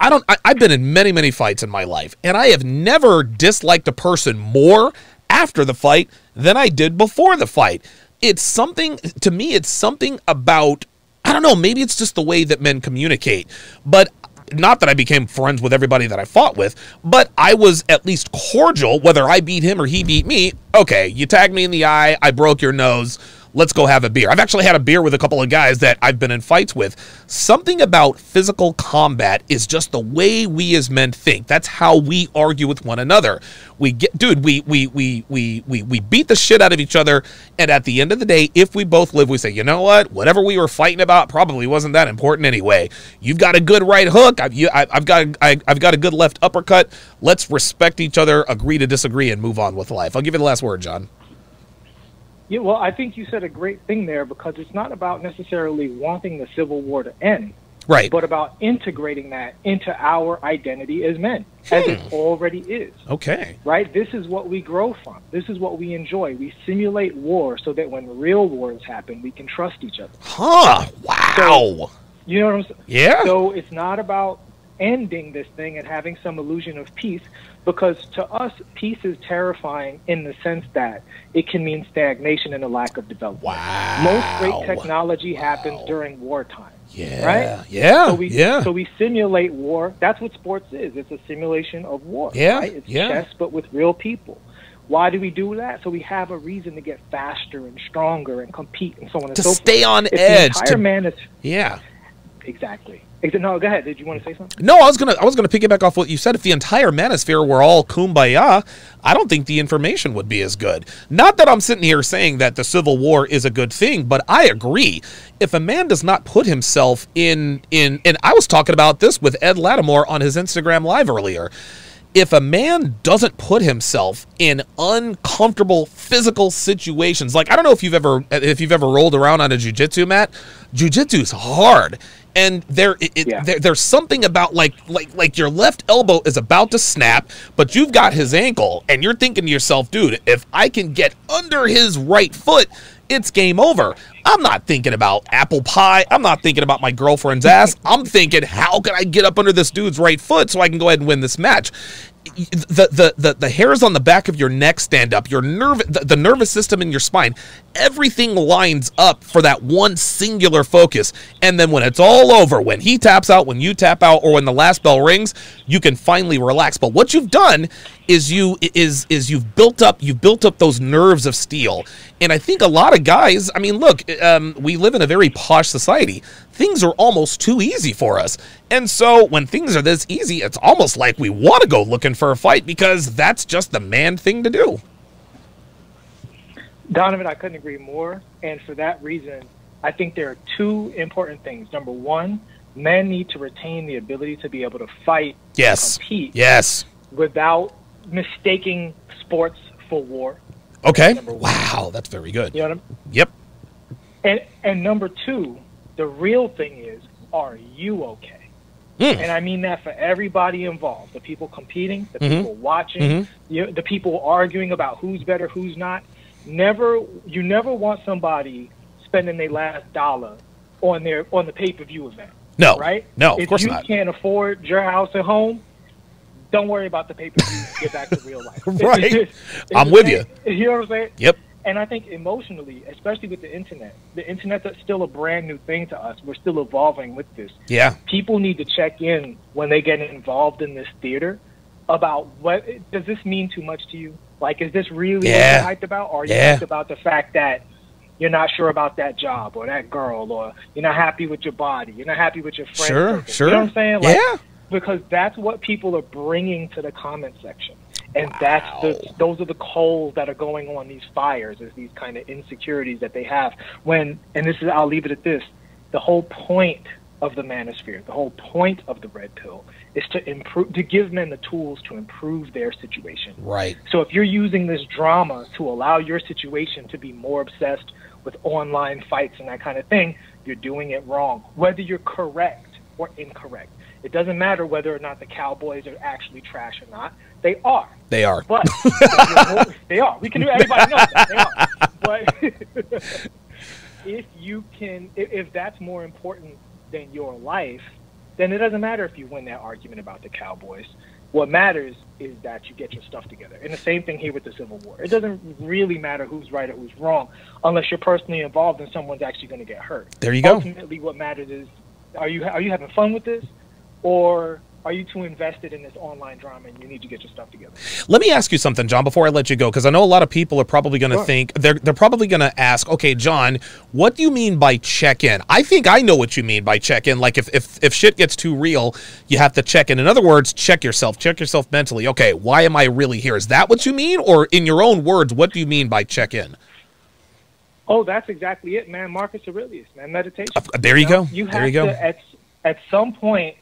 I don't, I, I've been in many, many fights in my life, and I have never disliked a person more after the fight than I did before the fight. It's something, to me, it's something about, I don't know, maybe it's just the way that men communicate, but not that I became friends with everybody that I fought with, but I was at least cordial, whether I beat him or he beat me. Okay, you tagged me in the eye, I broke your nose, let's go have a beer. I've actually had a beer with a couple of guys that I've been in fights with. Something about physical combat is just the way we as men think. That's how we argue with one another. We get, dude, we we we we we we beat the shit out of each other, and at the end of the day, if we both live, we say, you know what? Whatever we were fighting about probably wasn't that important anyway. You've got a good right hook. I've you, I, I've got a, I, I've got a good left uppercut. Let's respect each other, agree to disagree, and move on with life. I'll give you the last word, John. Yeah, well, I think you said a great thing there, because it's not about necessarily wanting the Civil War to end, right? But about integrating that into our identity as men, hmm. as it already is. Okay. Right? This is what we grow from. This is what we enjoy. We simulate war so that when real wars happen, we can trust each other. Huh. Wow. So, you know what I'm saying? Yeah. So it's not about ending this thing and having some illusion of peace, because to us, peace is terrifying in the sense that it can mean stagnation and a lack of development. Wow. Most great technology wow. happens during wartime. Yeah. Right? Yeah. So we, yeah. So we simulate war. That's what sports is. It's a simulation of war. Yeah. Right? It's yeah. chess, but with real people. Why do we do that? So we have a reason to get faster and stronger and compete and so on and to so forth. To stay on it's edge. The entire to, man is, yeah. Exactly. No, go ahead. Did you want to say something? No, I was gonna. I was gonna piggyback off what you said. If the entire manosphere were all kumbaya, I don't think the information would be as good. Not that I'm sitting here saying that the Civil War is a good thing, but I agree. If a man does not put himself in in, and I was talking about this with Ed Lattimore on his Instagram Live earlier. If a man doesn't put himself in uncomfortable physical situations, like I don't know if you've ever if you've ever rolled around on a jiu-jitsu mat, jiu-jitsu's hard. And there, it, yeah. there, there's something about like, like, like your left elbow is about to snap, but you've got his ankle, and you're thinking to yourself, dude, if I can get under his right foot, it's game over. I'm not thinking about apple pie. I'm not thinking about my girlfriend's ass. I'm thinking, how can I get up under this dude's right foot so I can go ahead and win this match? The, the, the, the hairs on the back of your neck stand up, your nerve, the, the nervous system in your spine, everything lines up for that one singular focus. And then when it's all over, when he taps out, when you tap out, or when the last bell rings, you can finally relax. But what you've done is you is is you've built up you've built up those nerves of steel. And I think a lot of guys, I mean, look, um, we live in a very posh society. Things are almost too easy for us. And so when things are this easy, it's almost like we want to go looking for a fight, because that's just the man thing to do. Donovan, I couldn't agree more. And for that reason, I think there are two important things. Number one, men need to retain the ability to be able to fight yes. and compete yes. without mistaking sports for war. Okay. Wow, that's very good. You know what I mean? Yep. And, and number two, the real thing is, are you okay? Mm. And I mean that for everybody involved, the people competing, the mm-hmm. people watching, mm-hmm. you, the people arguing about who's better, who's not. Never, you never want somebody spending their last dollar on their on the pay-per-view event. No, right? No, of course not. If you can't afford your house at home, don't worry about the pay-per-view. Get back to real life. Right? It's, it's, it's, I'm with you. You know what I'm saying? Yep. And I think emotionally, especially with the internet, the internet's still a brand new thing to us. We're still evolving with this. Yeah. People need to check in when they get involved in this theater about what does this mean too much to you? Like, is this really yeah. what you're hyped about? Or are you yeah. hyped about the fact that you're not sure about that job or that girl, or you're not happy with your body, you're not happy with your friends? Sure, circle. Sure. You know what I'm saying? Like, yeah. Because that's what people are bringing to the comment section. And wow. that's the, those are the coals that are going on these fires, is these kind of insecurities that they have. When, and this is, I'll leave it at this, the whole point of the manosphere, the whole point of the red pill, is to improve, to give men the tools to improve their situation. Right. So if you're using this drama to allow your situation to be more obsessed with online fights and that kind of thing, you're doing it wrong, whether you're correct or incorrect. It doesn't matter whether or not the Cowboys are actually trash or not. They are. They are. But they are. We can do everybody knows that. They are. But if you can, if, if that's more important than your life, then it doesn't matter if you win that argument about the Cowboys. What matters is that you get your stuff together. And the same thing here with the Civil War. It doesn't really matter who's right or who's wrong unless you're personally involved and someone's actually going to get hurt. There you go. Ultimately, what matters is, are you, are you having fun with this? Or are you too invested in this online drama and you need to get your stuff together? Let me ask you something, John, before I let you go, because I know a lot of people are probably going to sure. think, they're, they're probably going to ask, okay, John, what do you mean by check-in? I think I know what you mean by check-in. Like if, if, if shit gets too real, you have to check in. In other words, check yourself, check yourself mentally. Okay, why am I really here? Is that what you mean? Or in your own words, what do you mean by check-in? Oh, that's exactly it, man. Marcus Aurelius, man, meditation. Uh, there you, you know? go. You have there you go. to, at, at some point,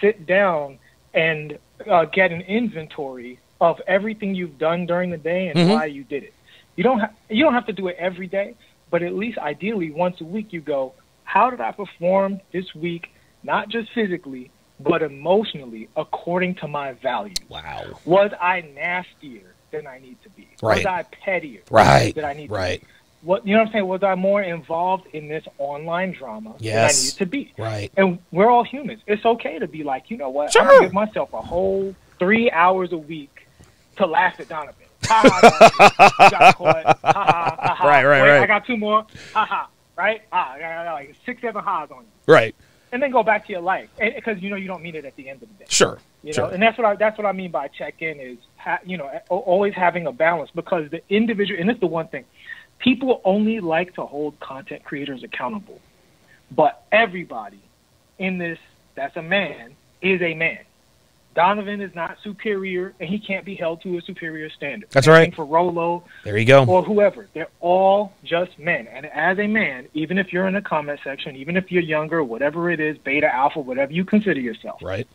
sit down and uh, get an inventory of everything you've done during the day and mm-hmm. why you did it. You don't, ha you don't have to do it every day, but at least ideally once a week you go, how did I perform this week, not just physically, but emotionally, according to my values? Wow. Was I nastier than I need to be? Right. Was I pettier right. than I need right. to be? What, you know what I'm saying? Was I more involved in this online drama yes. than I need to be? Right. And we're all humans. It's okay to be like, you know what? Sure. I'm going to give myself a whole three hours a week to laugh at Donovan. Ha ha, Donovan. Got caught. Ha ha, ha ha. Right, right, Wait, right. I got two more. Ha ha. Right? Ah, I got like six, seven ha's on you. Right. And then go back to your life. Because, you know, you don't mean it at the end of the day. Sure. You know, sure. And that's what I, that's what I mean by check-in is, ha you know, always having a balance. Because the individual, and this is the one thing, people only like to hold content creators accountable, but everybody in this that's a man is a man. Donovan is not superior, and he can't be held to a superior standard. That's right. For Rollo, there you go, or whoever, they're all just men. And as a man, even if you're in the comment section, even if you're younger, whatever it is, beta, alpha, whatever you consider yourself, right?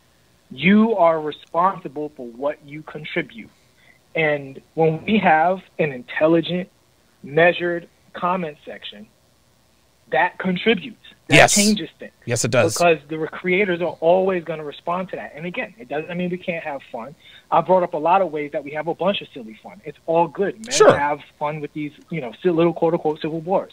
You are responsible for what you contribute. And when we have an intelligent, measured comment section that contributes, that yes. changes things. Yes, it does. Because the creators are always going to respond to that. And again, it doesn't mean we can't have fun. I brought up a lot of ways that we have a bunch of silly fun. It's all good, man. Sure. Have fun with these, you know, little quote unquote civil wars.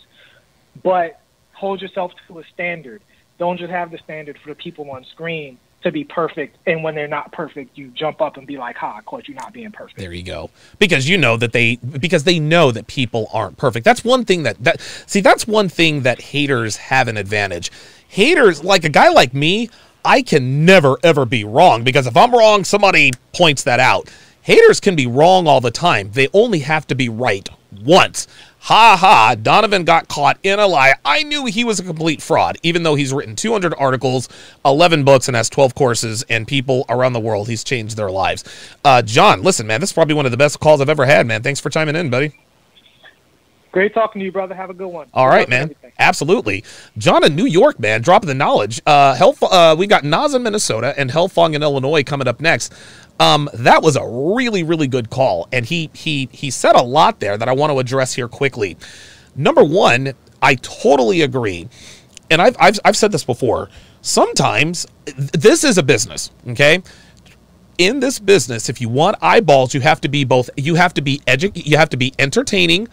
But hold yourself to a standard. Don't just have the standard for the people on screen to be perfect, and when they're not perfect, you jump up and be like, ha, I caught you not being perfect. There you go. Because you know that they, because they know that people aren't perfect. That's one thing that, that see, that's one thing that haters have an advantage. Haters, like a guy like me, I can never, ever be wrong, because if I'm wrong, somebody points that out. Haters can be wrong all the time. They only have to be right once. Ha ha, Donovan got caught in a lie. I knew he was a complete fraud, even though he's written two hundred articles, eleven books, and has twelve courses, and people around the world, he's changed their lives. Uh, John, listen, man, this is probably one of the best calls I've ever had, man. Thanks for chiming in, buddy. Great talking to you, brother. Have a good one. All right, man. Everything. Absolutely. John in New York, man, dropping the knowledge. Uh, Hellf uh, we got Nas in Minnesota and Hellfong in Illinois coming up next. Um, that was a really, really good call, and he he he said a lot there that I want to address here quickly. Number one, I totally agree, and I've I've, I've said this before. Sometimes th this is a business, okay? In this business, if you want eyeballs, you have to be both. You have to be edu You have to be entertaining,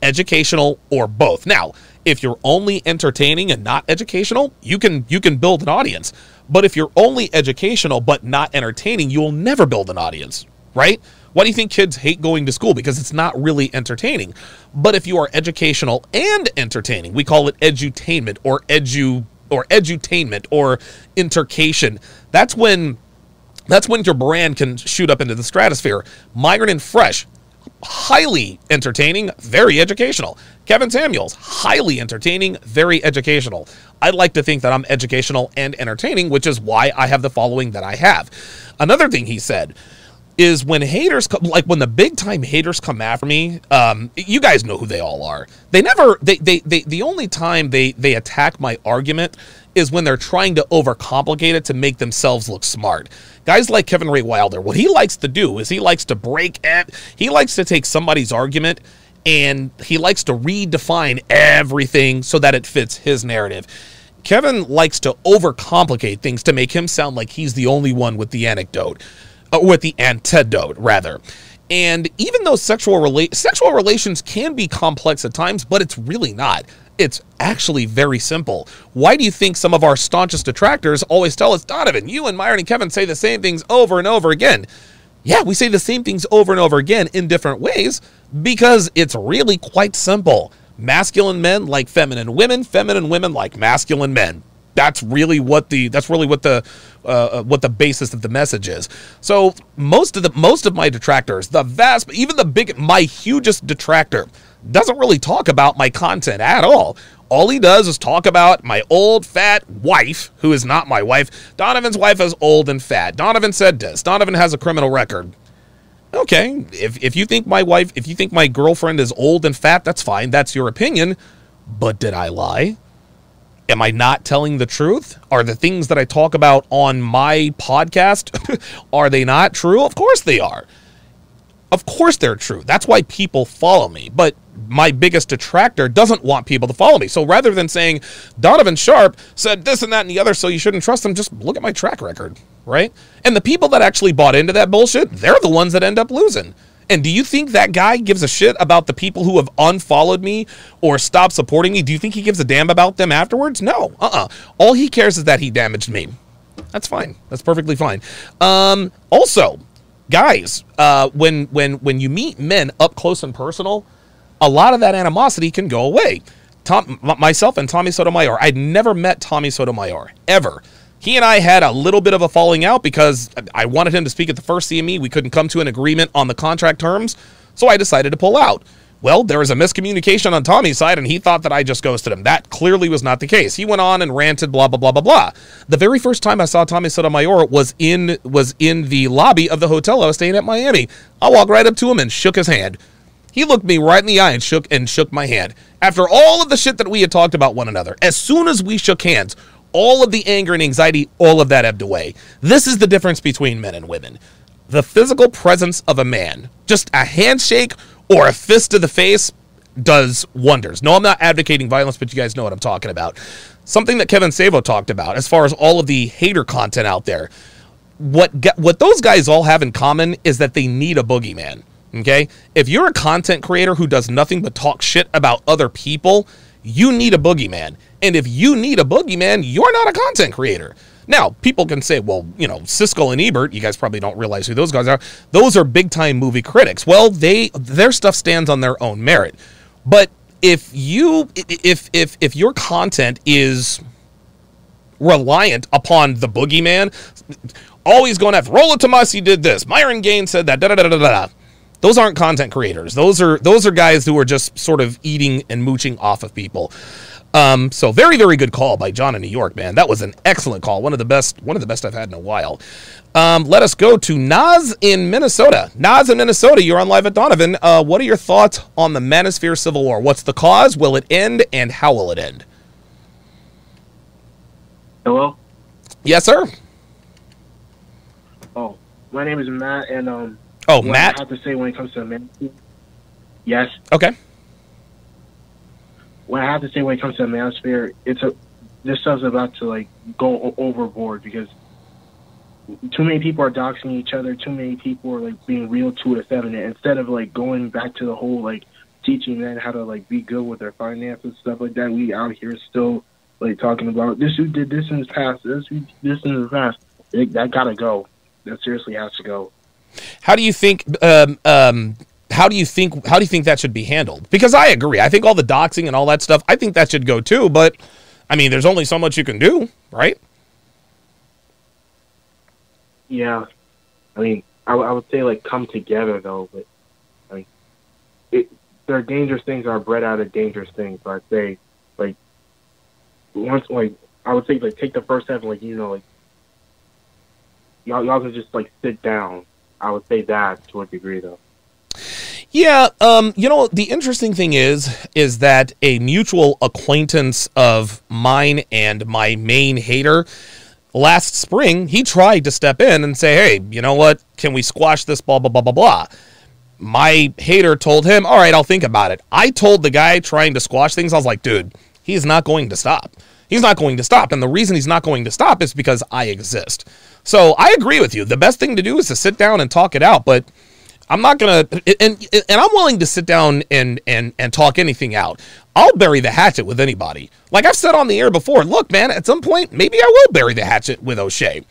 educational, or both. Now, if you're only entertaining and not educational, you can you can build an audience. But if you're only educational but not entertaining, you'll never build an audience, right? Why do you think kids hate going to school? Because it's not really entertaining. But if you are educational and entertaining, we call it edutainment or edu or edutainment or intercation. That's when that's when your brand can shoot up into the stratosphere. Myron and Fresh, highly entertaining, very educational. Kevin Samuels, highly entertaining, very educational. I like to think that I'm educational and entertaining, which is why I have the following that I have. Another thing he said is when haters come, like when the big time haters come after me, um, you guys know who they all are. They never, they, they, they the only time they, they attack my argument is when they're trying to overcomplicate it to make themselves look smart. Guys like Kevin Ray Wilder, what he likes to do is he likes to break it. He likes to take somebody's argument and he likes to redefine everything so that it fits his narrative. Kevin likes to overcomplicate things to make him sound like he's the only one with the anecdote, uh, with the antidote, rather. And even though sexual, rela sexual relations can be complex at times, but it's really not. It's actually very simple. Why do you think some of our staunchest detractors always tell us, Donovan, you and Myron and Kevin say the same things over and over again? Yeah, we say the same things over and over again in different ways because it's really quite simple. Masculine men like feminine women, feminine women like masculine men. That's really what the that's really what the uh, what the basis of the message is. So most of the most of my detractors, the vast, even the big, my hugest detractor, doesn't really talk about my content at all. All he does is talk about my old fat wife, who is not my wife. Donovan's wife is old and fat. Donovan said this. Donovan has a criminal record. Okay, if if you think my wife, if you think my girlfriend is old and fat, that's fine. That's your opinion. But did I lie? Am I not telling the truth? Are the things that I talk about on my podcast, are they not true? Of course they are. Of course they're true. That's why people follow me. But my biggest detractor doesn't want people to follow me. So rather than saying, Donovan Sharp said this and that and the other, so you shouldn't trust him, just look at my track record, right? And the people that actually bought into that bullshit, they're the ones that end up losing. And do you think that guy gives a shit about the people who have unfollowed me or stopped supporting me? Do you think he gives a damn about them afterwards? No. Uh-uh. All he cares is that he damaged me. That's fine. That's perfectly fine. Um, also, guys, uh, when, when, when you meet men up close and personal, a lot of that animosity can go away. Tom, myself and Tommy Sotomayor, I'd never met Tommy Sotomayor, ever. He and I had a little bit of a falling out because I wanted him to speak at the first C M E. We couldn't come to an agreement on the contract terms, so I decided to pull out. Well, there was a miscommunication on Tommy's side, and he thought that I just ghosted him. That clearly was not the case. He went on and ranted, blah, blah, blah, blah, blah. The very first time I saw Tommy Sotomayor was in, was in the lobby of the hotel I was staying at in Miami. I walked right up to him and shook his hand. He looked me right in the eye and shook, and shook my hand. After all of the shit that we had talked about one another, as soon as we shook hands, all of the anger and anxiety, all of that ebbed away. This is the difference between men and women. The physical presence of a man, just a handshake or a fist to the face, does wonders. No, I'm not advocating violence, but you guys know what I'm talking about. Something that Kevin Savo talked about as far as all of the hater content out there. What, what those guys all have in common is that they need a boogeyman, okay? If you're a content creator who does nothing but talk shit about other people, you need a boogeyman. And if you need a boogeyman, you're not a content creator. Now, people can say, well, you know, Siskel and Ebert, you guys probably don't realize who those guys are. Those are big-time movie critics. Well, they their stuff stands on their own merit. But if you if if if your content is reliant upon the boogeyman, always going after Rollo Tomassi did this, Myron Gaines said that, da da da da da. Those aren't content creators. Those are those are guys who are just sort of eating and mooching off of people. Um, so very, very good call by John in New York, man. That was an excellent call. One of the best, one of the best I've had in a while. Um, let us go to Nas in Minnesota. Nas in Minnesota, you're on Live at Donovan. Uh, what are your thoughts on the Manosphere Civil War? What's the cause? Will it end? And how will it end? Hello? Yes, sir. Oh, my name is Matt, and um, oh, Matt. I have to say when it comes to the Manosphere. Yes. Okay. What I have to say when it comes to the manosphere, it's a this stuff's about to like go overboard because too many people are doxing each other. Too many people are like being real to it feminine instead of like going back to the whole like teaching men how to like be good with their finances stuff like that. We out here still like talking about this who did this in his past, this who did this in his past. It, that gotta go. That seriously has to go. How do you think? Um, um... How do you think? How do you think that should be handled? Because I agree. I think all the doxing and all that stuff, I think that should go too. But I mean, there's only so much you can do, right? Yeah, I mean, I, I would say like come together though. But I mean, it, there are dangerous things that are bred out of dangerous things. So I'd say like once, like I would say like take the first step, and, like you know, like y'all y'all can just like sit down. I would say that to a degree though. Yeah, um, you know, the interesting thing is, is that a mutual acquaintance of mine and my main hater, last spring, he tried to step in and say, hey, you know what, can we squash this, blah, blah, blah, blah, blah. My hater told him, all right, I'll think about it. I told the guy trying to squash things, I was like, dude, he's not going to stop. He's not going to stop. And the reason he's not going to stop is because I exist. So I agree with you. The best thing to do is to sit down and talk it out. But I'm not going to, and and I'm willing to sit down and, and, and talk anything out. I'll bury the hatchet with anybody. Like I've said on the air before, look, man, at some point, maybe I will bury the hatchet with O'Shea.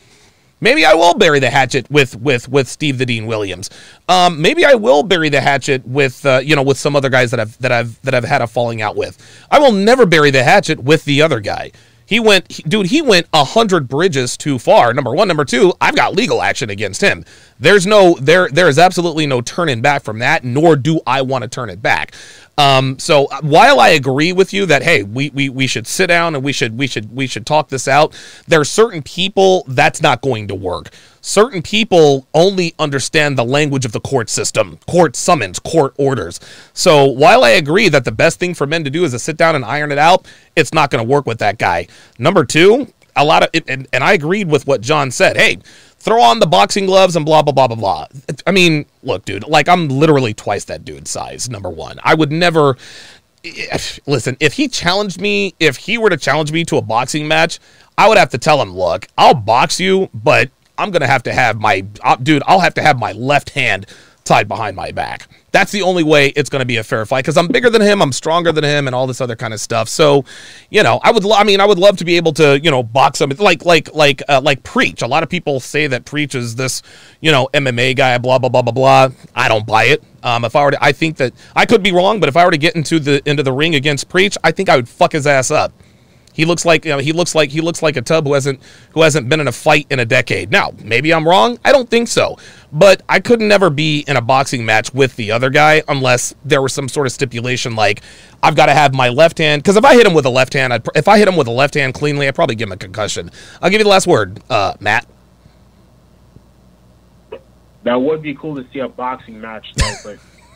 Maybe I will bury the hatchet with with with Steve the Dean Williams. Um, maybe I will bury the hatchet with uh, you know, with some other guys that I've that I've that I've had a falling out with. I will never bury the hatchet with the other guy. He went, he, dude. He went a hundred bridges too far. Number one, number two. I've got legal action against him. There's no there. There is absolutely no turning back from that. Nor do I want to turn it back. Um, so while I agree with you that, hey, we, we, we should sit down and we should, we should, we should talk this out. There are certain people that's not going to work. Certain people only understand the language of the court system, court summons, court orders. So while I agree that the best thing for men to do is to sit down and iron it out, it's not going to work with that guy. Number two, a lot of, it, and, and I agreed with what John said, hey, throw on the boxing gloves and blah, blah, blah, blah, blah. I mean, look, dude, like I'm literally twice that dude's size, number one. I would never, if, listen, if he challenged me, if he were to challenge me to a boxing match, I would have to tell him, look, I'll box you, but I'm going to have to have my, uh, dude, I'll have to have my left hand tied behind my back. That's the only way it's going to be a fair fight because I'm bigger than him, I'm stronger than him, and all this other kind of stuff. So, you know, I would, I mean, I would love to be able to, you know, box him like, like, like, uh, like Preach. A lot of people say that Preach is this, you know, M M A guy, blah, blah, blah, blah, blah. I don't buy it. Um, if I were to, I think that I could be wrong, but if I were to get into the into the ring against Preach, I think I would fuck his ass up. He looks like, you know, he looks like he looks like a tub who hasn't who hasn't been in a fight in a decade. Now, maybe I'm wrong. I don't think so. But I could never be in a boxing match with the other guy unless there was some sort of stipulation like I've got to have my left hand. Because if I hit him with a left hand, I'd, if I hit him with a left hand cleanly, I'd probably give him a concussion. I'll give you the last word, uh, Matt. That would be cool to see a boxing match, though.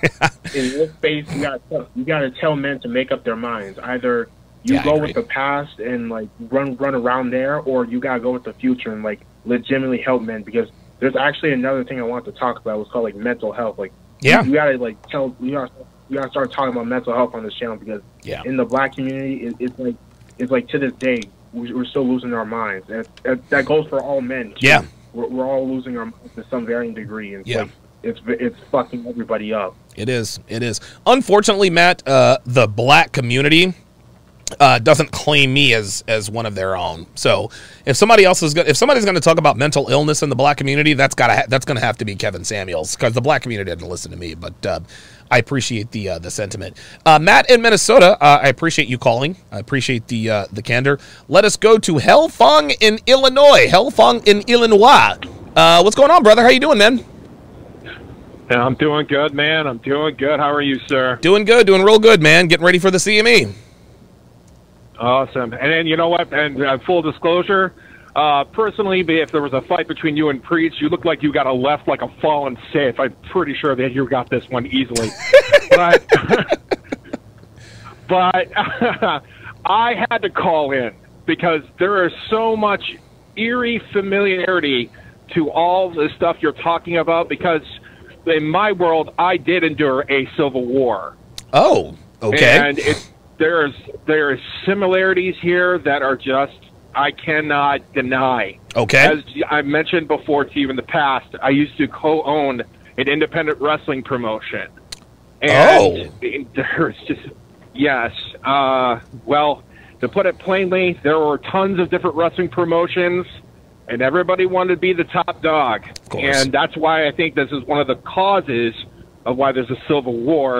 But in this space, you got you got to tell men to make up their minds. Either you yeah, go with the past and like run run around there, or you gotta go with the future and like legitimately help men, because there's actually another thing I want to talk about. It's called like mental health. Like yeah, you, you gotta like tell you gotta you gotta start talking about mental health on this channel, because yeah, in the black community, it, it's like it's like to this day we're, we're still losing our minds, and that, that goes for all men. Too. Yeah, we're, we're all losing our minds to some varying degree. And yeah. Like, It's, it's fucking everybody up. It is. It is. Unfortunately, Matt, uh, the black community Uh, doesn't claim me as as one of their own. So if somebody else is go if somebody's going to talk about mental illness in the black community, that's got ha that's going to have to be Kevin Samuels, because the black community didn't listen to me. But uh, I appreciate the uh, the sentiment. Uh, Matt in Minnesota, uh, I appreciate you calling. I appreciate the uh, the candor. Let us go to Hellfong in Illinois. Hellfong in Illinois. Uh, what's going on, brother? How you doing, man? Yeah, I'm doing good, man. I'm doing good. How are you, sir? Doing good. Doing real good, man. Getting ready for the C M E. Awesome. And then, you know what, and uh, full disclosure, uh, personally, if there was a fight between you and Preach, you look like you got a left like a fallen safe. I'm pretty sure that you got this one easily. but but I had to call in because there is so much eerie familiarity to all the stuff you're talking about, because in my world, I did endure a civil war. Oh, okay. And it's There's there is similarities here that are just I cannot deny. Okay. As I mentioned before to you in the past, I used to co-own an independent wrestling promotion. And oh. There's just yes. Uh, well, to put it plainly, there were tons of different wrestling promotions, and everybody wanted to be the top dog. Of course. And that's why I think this is one of the causes of why there's a civil war.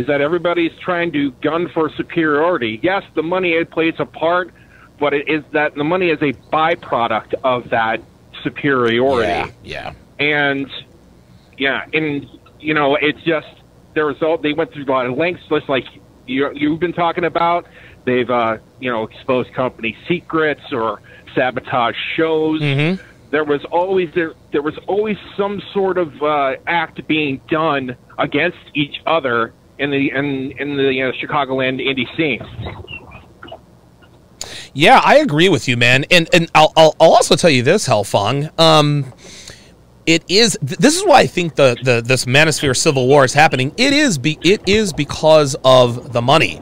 Is that everybody's trying to gun for superiority. Yes, the money it plays a part, but it is that the money is a byproduct of that superiority. Yeah, yeah. And, yeah, and, you know, it's just the result. They went through a lot of lengths, just like you, you've been talking about. They've, uh, you know, exposed company secrets or sabotage shows. Mm-hmm. there was always there there was always some sort of uh, act being done against each other in the in in the you know, Chicagoland indie scene. Yeah, I agree with you, man, and and I'll I'll, I'll also tell you this, Hellfong. Um, It is. This is why I think the, the this manosphere civil war is happening. It is be it is because of the money,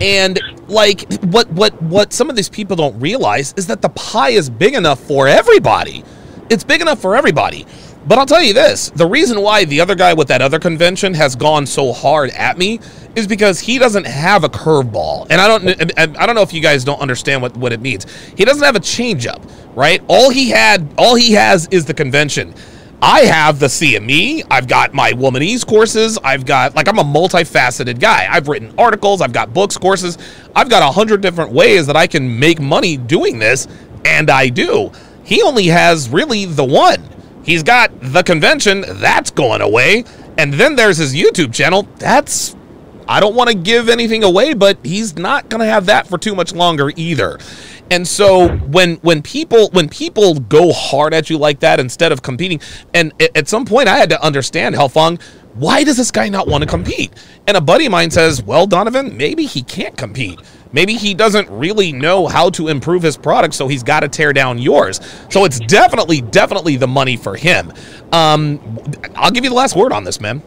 and like what what what some of these people don't realize is that the pie is big enough for everybody. It's big enough for everybody. But I'll tell you this: the reason why the other guy with that other convention has gone so hard at me is because he doesn't have a curveball, and I don't I don't know if you guys don't understand what what it means. He doesn't have a changeup, right? All he had, all he has, is the convention. I have the C M E, I've got my womanese courses, I've got, like, I'm a multifaceted guy. I've written articles, I've got books, courses. I've got a hundred different ways that I can make money doing this, and I do. He only has really the one. He's got the convention, that's going away, and then there's his YouTube channel. That's, I don't want to give anything away, but he's not going to have that for too much longer either. And so when when people when people go hard at you like that instead of competing, and at some point I had to understand, Hellfong, why does this guy not want to compete? And a buddy of mine says, well, Donovan, maybe he can't compete. Maybe he doesn't really know how to improve his product, so he's got to tear down yours. So it's definitely, definitely the money for him. Um, I'll give you the last word on this, man.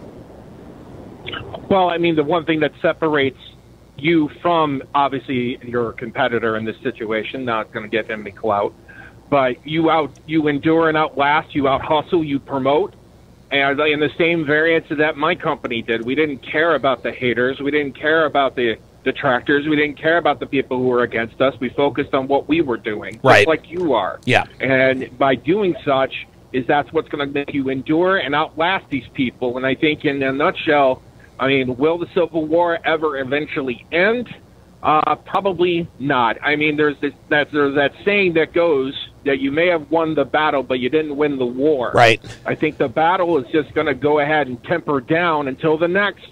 Well, I mean, the one thing that separates you from, obviously, your competitor in this situation, not going to get him any clout, but you out, you endure and outlast, you out hustle, you promote, and in the same variance of that my company did. We didn't care about the haters, we didn't care about the detractors, we didn't care about the people who were against us. We focused on what we were doing, right? Just like you are, yeah. And by doing such, is that's what's going to make you endure and outlast these people. And I think, in a nutshell, I mean, will the Civil War ever eventually end? Uh, probably not. I mean, there's, this, that, there's that saying that goes that you may have won the battle, but you didn't win the war. Right. I think the battle is just going to go ahead and temper down until the next,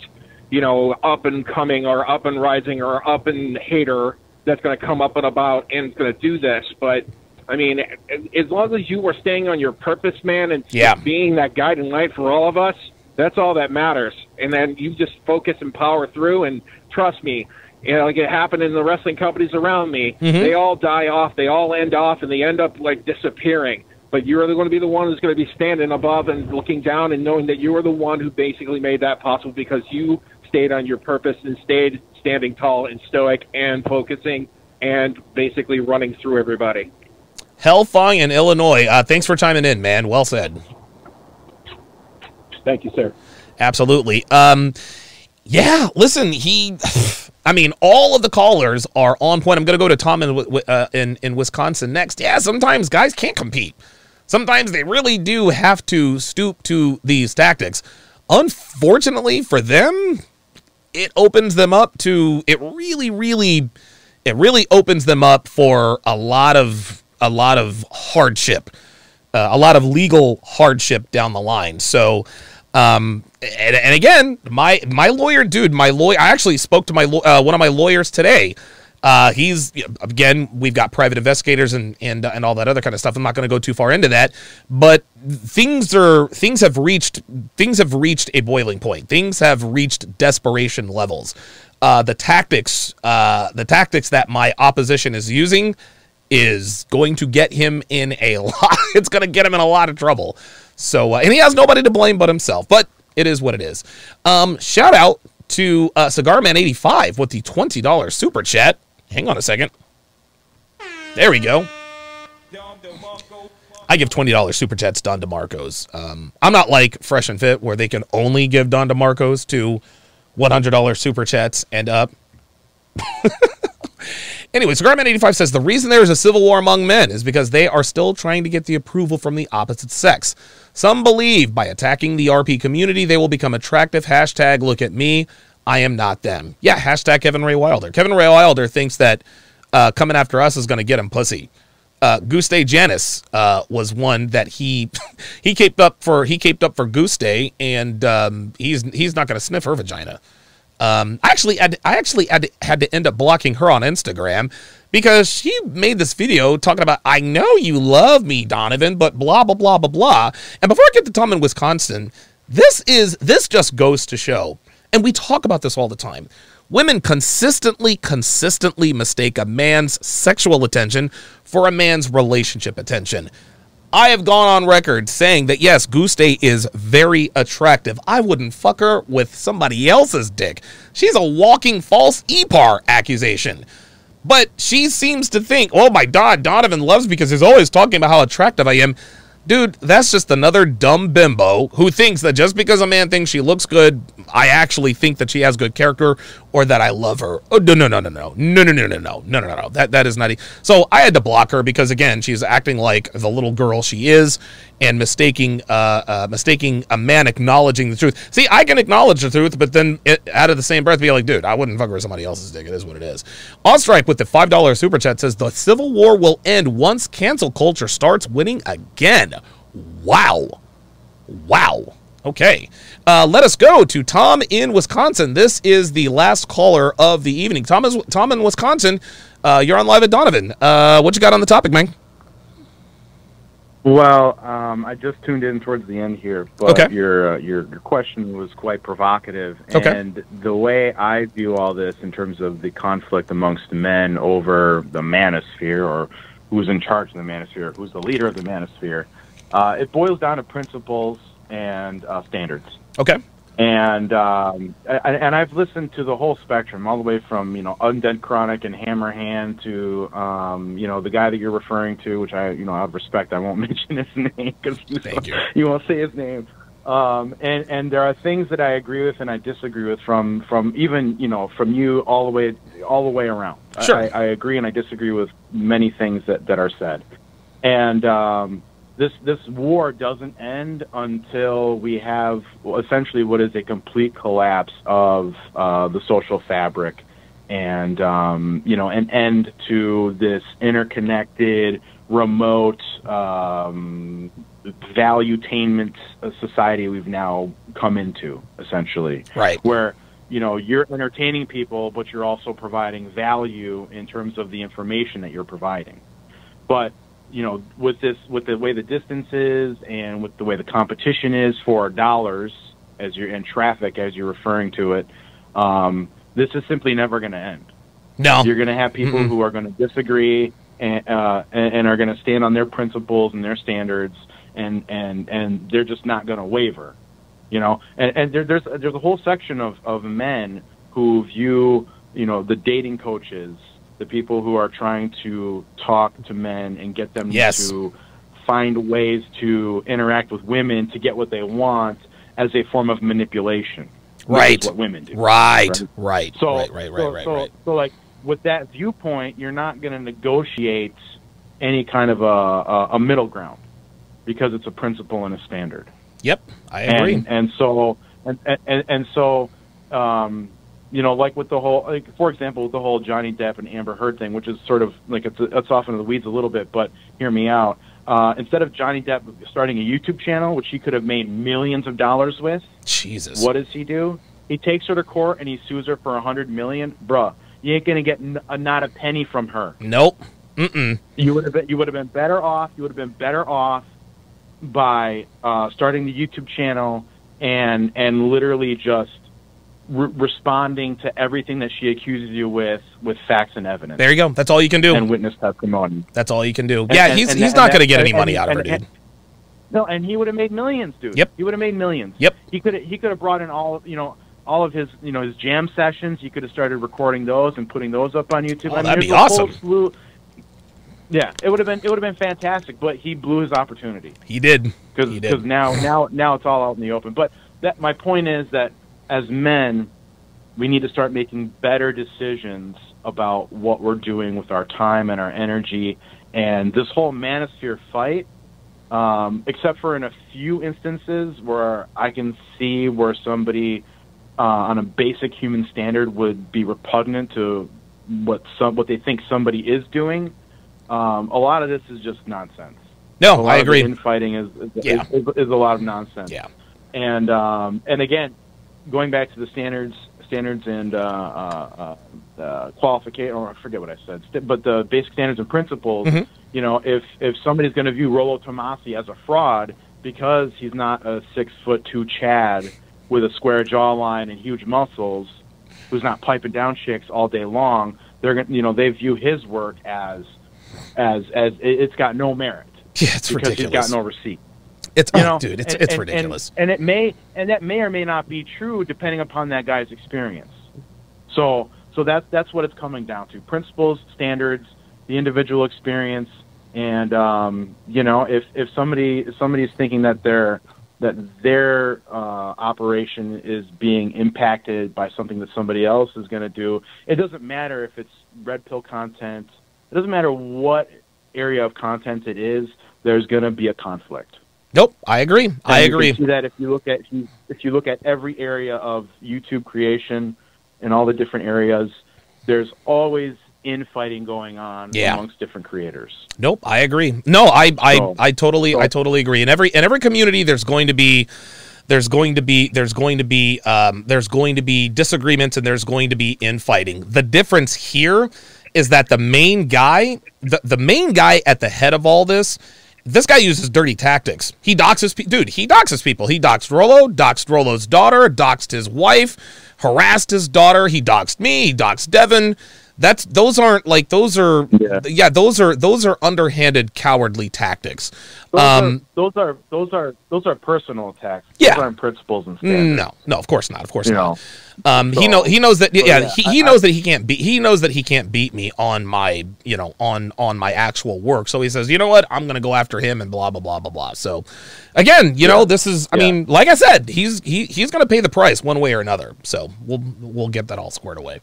you know, up and coming or up and rising or up and hater that's going to come up and about and is going to do this. But, I mean, as long as you were staying on your purpose, man, and yeah. being that guiding light for all of us, that's all that matters. And then you just focus and power through, and trust me, you know, like it happened in the wrestling companies around me, mm-hmm. they all die off, they all end off, and they end up, like, disappearing. But you're going to be the one who's going to be standing above and looking down and knowing that you are the one who basically made that possible, because you stayed on your purpose and stayed standing tall and stoic and focusing and basically running through everybody. Hellfong in Illinois, uh, thanks for chiming in, man. Well said. Thank you, sir. Absolutely. Um, yeah, listen, he, I mean, all of the callers are on point. I'm going to go to Tom in, uh, in, in Wisconsin next. Yeah, sometimes guys can't compete. Sometimes they really do have to stoop to these tactics. Unfortunately for them, it opens them up to, it really, really, it really opens them up for a lot of, a lot of hardship, uh, a lot of legal hardship down the line. So, Um, and, and again, my, my lawyer, dude, my lawyer, I actually spoke to my, uh, one of my lawyers today. Uh, he's, again, we've got private investigators and, and, uh, and all that other kind of stuff. I'm not going to go too far into that, but things are, things have reached, things have reached a boiling point. Things have reached desperation levels. Uh, the tactics, uh, the tactics that my opposition is using is going to get him in a lot. It's going to get him in a lot of trouble. So, uh, and he has nobody to blame but himself, but it is what it is. Um, shout out to uh, Cigar Man eighty-five with the twenty dollar super chat. Hang on a second. There we go. I give twenty dollar super chats Don DeMarco's. Um, I'm not like Fresh and Fit where they can only give Don DeMarco's to one hundred dollar super chats and up. Anyway, Cigar Man eighty-five says, the reason there is a civil war among men is because they are still trying to get the approval from the opposite sex. Some believe by attacking the R P community, they will become attractive. Hashtag look at me. I am not them. Yeah, hashtag Kevin Ray Wilder. Kevin Ray Wilder thinks that uh, coming after us is going to get him pussy. Uh, Goose Day Janice uh, was one that he he caped up for. He caped up for Goose Day, and um, he's he's not going to sniff her vagina. Um, I actually, I actually had to, had to end up blocking her on Instagram because she made this video talking about, I know you love me, Donovan, but blah, blah, blah, blah, blah. And before I get to Tom in Wisconsin, this is, this just goes to show, and we talk about this all the time, women consistently, consistently mistake a man's sexual attention for a man's relationship attention. I have gone on record saying that, yes, Goose Day is very attractive. I wouldn't fuck her with somebody else's dick. She's a walking false E P A R accusation. But she seems to think, oh my God, Donovan loves me because he's always talking about how attractive I am. Dude, that's just another dumb bimbo who thinks that just because a man thinks she looks good, I actually think that she has good character or that I love her. Oh, no, no, no, no, no, no, no, no, no, no, no, no, no. That, that is not. E so I had to block her because, again, she's acting like the little girl she is and mistaking uh, uh, mistaking a man acknowledging the truth. See, I can acknowledge the truth, but then it, out of the same breath, be like, dude, I wouldn't fuck with somebody else's dick. It is what it is. Awestrike with the five dollar super chat says, the Civil War will end once cancel culture starts winning again. Wow. Wow. Okay. Uh, let us go to Tom in Wisconsin. This is the last caller of the evening. Tom is, Tom in Wisconsin. Uh, you're on Live at Donovan. Uh, what you got on the topic, man? Well, um, I just tuned in towards the end here, but okay. your, uh, your your question was quite provocative. Okay. And the way I view all this in terms of the conflict amongst men over the manosphere, or who's in charge of the manosphere, who's the leader of the manosphere, uh, it boils down to principles and uh, standards. Okay. And um, and I've listened to the whole spectrum, all the way from, you know, Undead Chronic and Hammerhand to, um, you know, the guy that you're referring to, which I, you know, out of respect, I won't mention his name because you, you. you won't say his name. Um, and, and there are things that I agree with and I disagree with from, from even, you know, from you all the way, all the way around. Sure. I, I agree and I disagree with many things that, that are said. And, um, This this war doesn't end until we have essentially what is a complete collapse of uh, the social fabric, and um, you know, an end to this interconnected, remote um, valuetainment society we've now come into, essentially. Right. Where, you know, you're entertaining people, but you're also providing value in terms of the information that you're providing, but. You know, with this, with the way the distance is, and with the way the competition is for dollars, as you're in traffic, as you're referring to it, um, this is simply never going to end. No, you're going to have people mm-mm. who are going to disagree and uh, and, and are going to stand on their principles and their standards, and and and they're just not going to waver. You know, and, and there, there's there's a whole section of of men who view, you know, the dating coaches. The people who are trying to talk to men and get them yes. to find ways to interact with women to get what they want as a form of manipulation. Right. Which is what women do. Right. Right. Right. So, right, right, right, so, right, right. So, so, like, with that viewpoint, you're not going to negotiate any kind of a, a, a middle ground because it's a principle and a standard. Yep, I agree. And, and so, and, and, and so, um, you know, like with the whole, like for example, with the whole Johnny Depp and Amber Heard thing, which is sort of like it's it's off into the weeds a little bit, but hear me out. Uh, instead of Johnny Depp starting a YouTube channel, which he could have made millions of dollars with, Jesus, what does he do? He takes her to court and he sues her for a hundred million, bruh. You ain't gonna get n a, not a penny from her. Nope. Mm-mm. You would have been, you would have been better off. You would have been better off by uh, starting the YouTube channel and and literally just. Re responding to everything that she accuses you with, with facts and evidence. There you go. That's all you can do. And witness testimony. That's all you can do. And, yeah, and, he's and, he's and not going to get any and, money and, out of her, dude. And, no, and he would have made millions, dude. Yep. He would have made millions. Yep. He could he could have brought in all you know all of his you know his jam sessions. He could have started recording those and putting those up on YouTube. Oh, I mean, that'd be awesome. Slew, yeah, it would have been it would have been fantastic. But he blew his opportunity. He did. Because now now now it's all out in the open. But that my point is that. As men, we need to start making better decisions about what we're doing with our time and our energy. And this whole manosphere fight, um, except for in a few instances where I can see where somebody uh, on a basic human standard would be repugnant to what some what they think somebody is doing, um, a lot of this is just nonsense. No, I agree. Infighting is, is, yeah. is, is, is a lot of nonsense. Yeah. And, um, and again... Going back to the standards, standards and uh, uh, uh, qualification, or I forget what I said, but the basic standards and principles, mm-hmm. you know, if, if somebody's going to view Rollo Tomassi as a fraud because he's not a six-foot-two Chad with a square jawline and huge muscles who's not piping down chicks all day long, they're going to, you know, they view his work as, as, as it's got no merit. Yeah, it's because ridiculous. Because he's got no receipt. It's you oh, know, dude, it's and, it's and, ridiculous, and, and it may and that may or may not be true depending upon that guy's experience. So, so that's that's what it's coming down to: principles, standards, the individual experience, and um, you know, if if somebody if somebody's thinking that their that their uh, operation is being impacted by something that somebody else is going to do, it doesn't matter if it's red pill content. It doesn't matter what area of content it is. There's going to be a conflict. Nope, I agree. And I agree. You can see that if you look at if you look at every area of YouTube creation and all the different areas, there's always infighting going on yeah. amongst different creators. Nope, I agree. No, I I, so, I totally so. I totally agree. In every in every community, there's going to be there's going to be there's going to be um, there's going to be disagreements and there's going to be infighting. The difference here is that the main guy, the, the main guy at the head of all this. This guy uses dirty tactics. He doxes, pe dude, he doxes people. He doxed Rollo, doxed Rollo's daughter, doxed his wife, harassed his daughter. He doxed me, he doxed Devin. That's, those aren't like, those are, yeah, yeah those are, those are underhanded, cowardly tactics. Those, um, are, those are, those are, those are personal attacks. Yeah. Those aren't principles and standards. No, no, of course not. Of course you not. Know. Um, so, he know, he knows that, yeah, yeah he, he I, knows I, that he can't beat, he knows that he can't beat me on my, you know, on, on my actual work. So he says, you know what, I'm going to go after him and blah, blah, blah, blah, blah. So again, you yeah. know, this is, I yeah. mean, like I said, he's, he, he's going to pay the price one way or another. So we'll, we'll get that all squared away.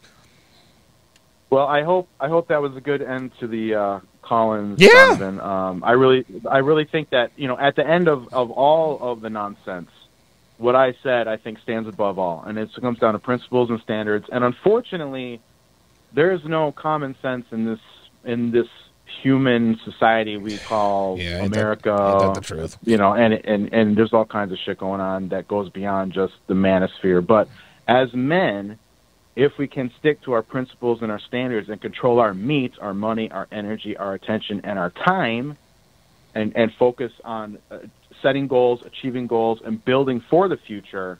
Well, I hope I hope that was a good end to the uh, Collins. Yeah. Um, I really I really think that, you know, at the end of, of all of the nonsense, what I said I think stands above all, and it comes down to principles and standards. And unfortunately, there is no common sense in this in this human society we call yeah, ain't America. That, ain't that the truth? You know, and, and and there's all kinds of shit going on that goes beyond just the manosphere. But as men, if we can stick to our principles and our standards and control our meat, our money, our energy, our attention, and our time, and, and focus on uh, setting goals, achieving goals, and building for the future,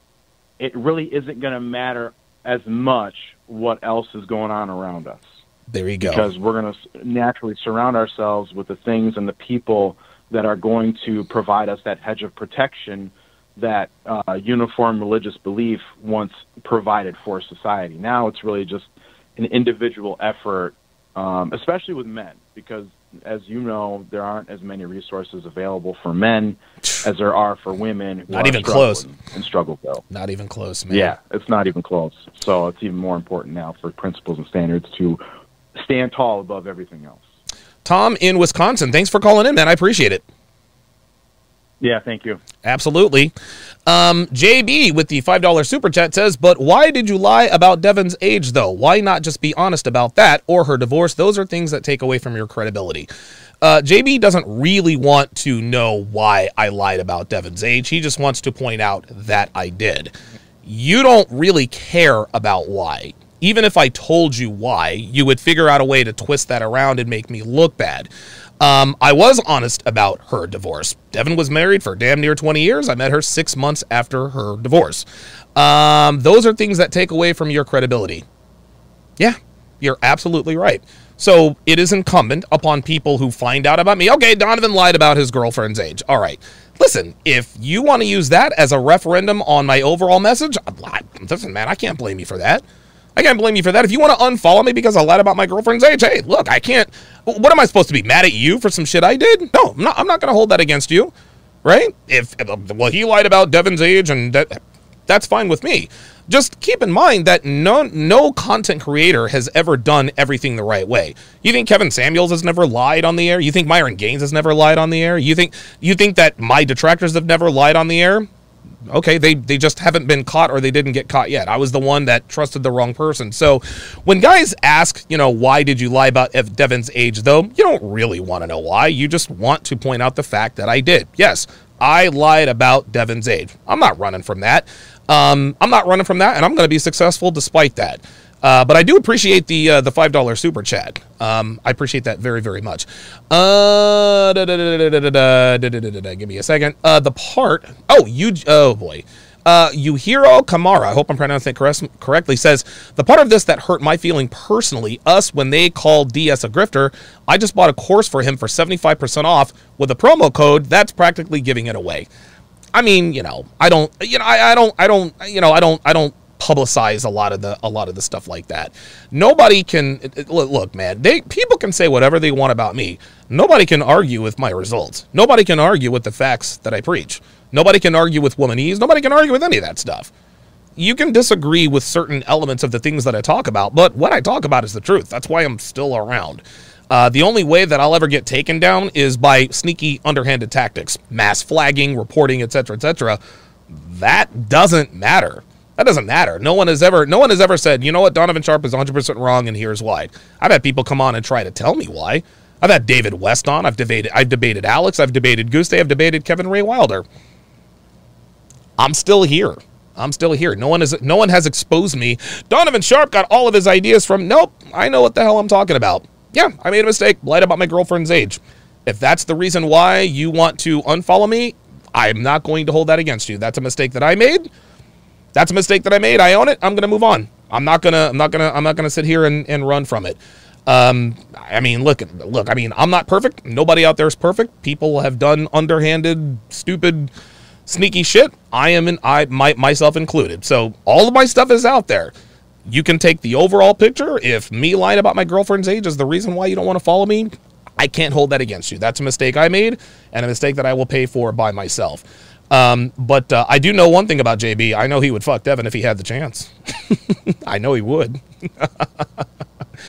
it really isn't going to matter as much what else is going on around us. There you go. Because we're going to naturally surround ourselves with the things and the people that are going to provide us that hedge of protection that uh, uniform religious belief once provided for society. Now it's really just an individual effort, um, especially with men, because as you know, there aren't as many resources available for men as there are for women. Who not even close. And struggle though. Not even close, man. Yeah, it's not even close. So it's even more important now for principles and standards to stand tall above everything else. Tom in Wisconsin, thanks for calling in, man. I appreciate it. Yeah, thank you. Absolutely. Um, J B with the five dollar Super Chat says, but why did you lie about Devin's age, though? Why not just be honest about that or her divorce? Those are things that take away from your credibility. Uh, J B doesn't really want to know why I lied about Devin's age. He just wants to point out that I did. You don't really care about why. Even if I told you why, you would figure out a way to twist that around and make me look bad. Um, I was honest about her divorce. Devin was married for damn near twenty years. I met her six months after her divorce. Um, those are things that take away from your credibility. Yeah, you're absolutely right. So it is incumbent upon people who find out about me. Okay, Donovan lied about his girlfriend's age. All right. Listen, if you want to use that as a referendum on my overall message, I, listen, man, I can't blame you for that. I can't blame you for that. If you want to unfollow me because I lied about my girlfriend's age, hey, look, I can't. What am I supposed to be mad at you for some shit I did? No, I'm not, I'm not going to hold that against you, right? If well, he lied about Devin's age, and that, that's fine with me. Just keep in mind that no no content creator has ever done everything the right way. You think Kevin Samuels has never lied on the air? You think Myron Gaines has never lied on the air? You think you think that my detractors have never lied on the air? Okay, they, they just haven't been caught, or they didn't get caught yet. I was the one that trusted the wrong person. So when guys ask, you know, why did you lie about Devin's age, though, you don't really want to know why. You just want to point out the fact that I did. Yes, I lied about Devin's age. I'm not running from that. Um, I'm not running from that, and I'm going to be successful despite that. Uh, but I do appreciate the uh, the five dollar super chat. Um, I appreciate that very, very much. Uh, da, da, da, da, da, da, da, da, da, give me a second. Uh, the part. Oh, you. Oh boy. Uh, Yuhiro Kamara, I hope I'm pronouncing it correct, correctly, says, the part of this that hurt my feeling personally, us, when they called D S a grifter, I just bought a course for him for seventy-five percent off with a promo code. That's practically giving it away. I mean, you know, I don't, you know, I, I don't, I don't, you know, I don't, I don't publicize a lot of the, a lot of the stuff like that. Nobody can, look, man, they, people can say whatever they want about me. Nobody can argue with my results. Nobody can argue with the facts that I preach. Nobody can argue with womanese. Nobody can argue with any of that stuff. You can disagree with certain elements of the things that I talk about, but what I talk about is the truth. That's why I'm still around. Uh, the only way that I'll ever get taken down is by sneaky, underhanded tactics, mass flagging, reporting, et cetera, et cetera. That doesn't matter. That doesn't matter. No one has ever, no one has ever said, you know what, Donovan Sharp is one hundred percent wrong, and here's why. I've had people come on and try to tell me why. I've had David West on. I've debated. I've debated Alex. I've debated Goose. I've debated Kevin Ray Wilder. I'm still here. I'm still here. No one is. No one has exposed me. Donovan Sharp got all of his ideas from. Nope. I know what the hell I'm talking about. Yeah, I made a mistake. Lied about my girlfriend's age. If that's the reason why you want to unfollow me, I'm not going to hold that against you. That's a mistake that I made. That's a mistake that I made. I own it. I'm gonna move on. I'm not gonna. I'm not gonna. I'm not gonna sit here and, and run from it. Um, I mean, look, look, I mean, I'm not perfect. Nobody out there is perfect. People have done underhanded, stupid, sneaky shit. I am in, I, my, myself included. So all of my stuff is out there. You can take the overall picture. If me lying about my girlfriend's age is the reason why you don't want to follow me, I can't hold that against you. That's a mistake I made and a mistake that I will pay for by myself. Um, but, uh, I do know one thing about J B. I know he would fuck Devin if he had the chance. I know he would.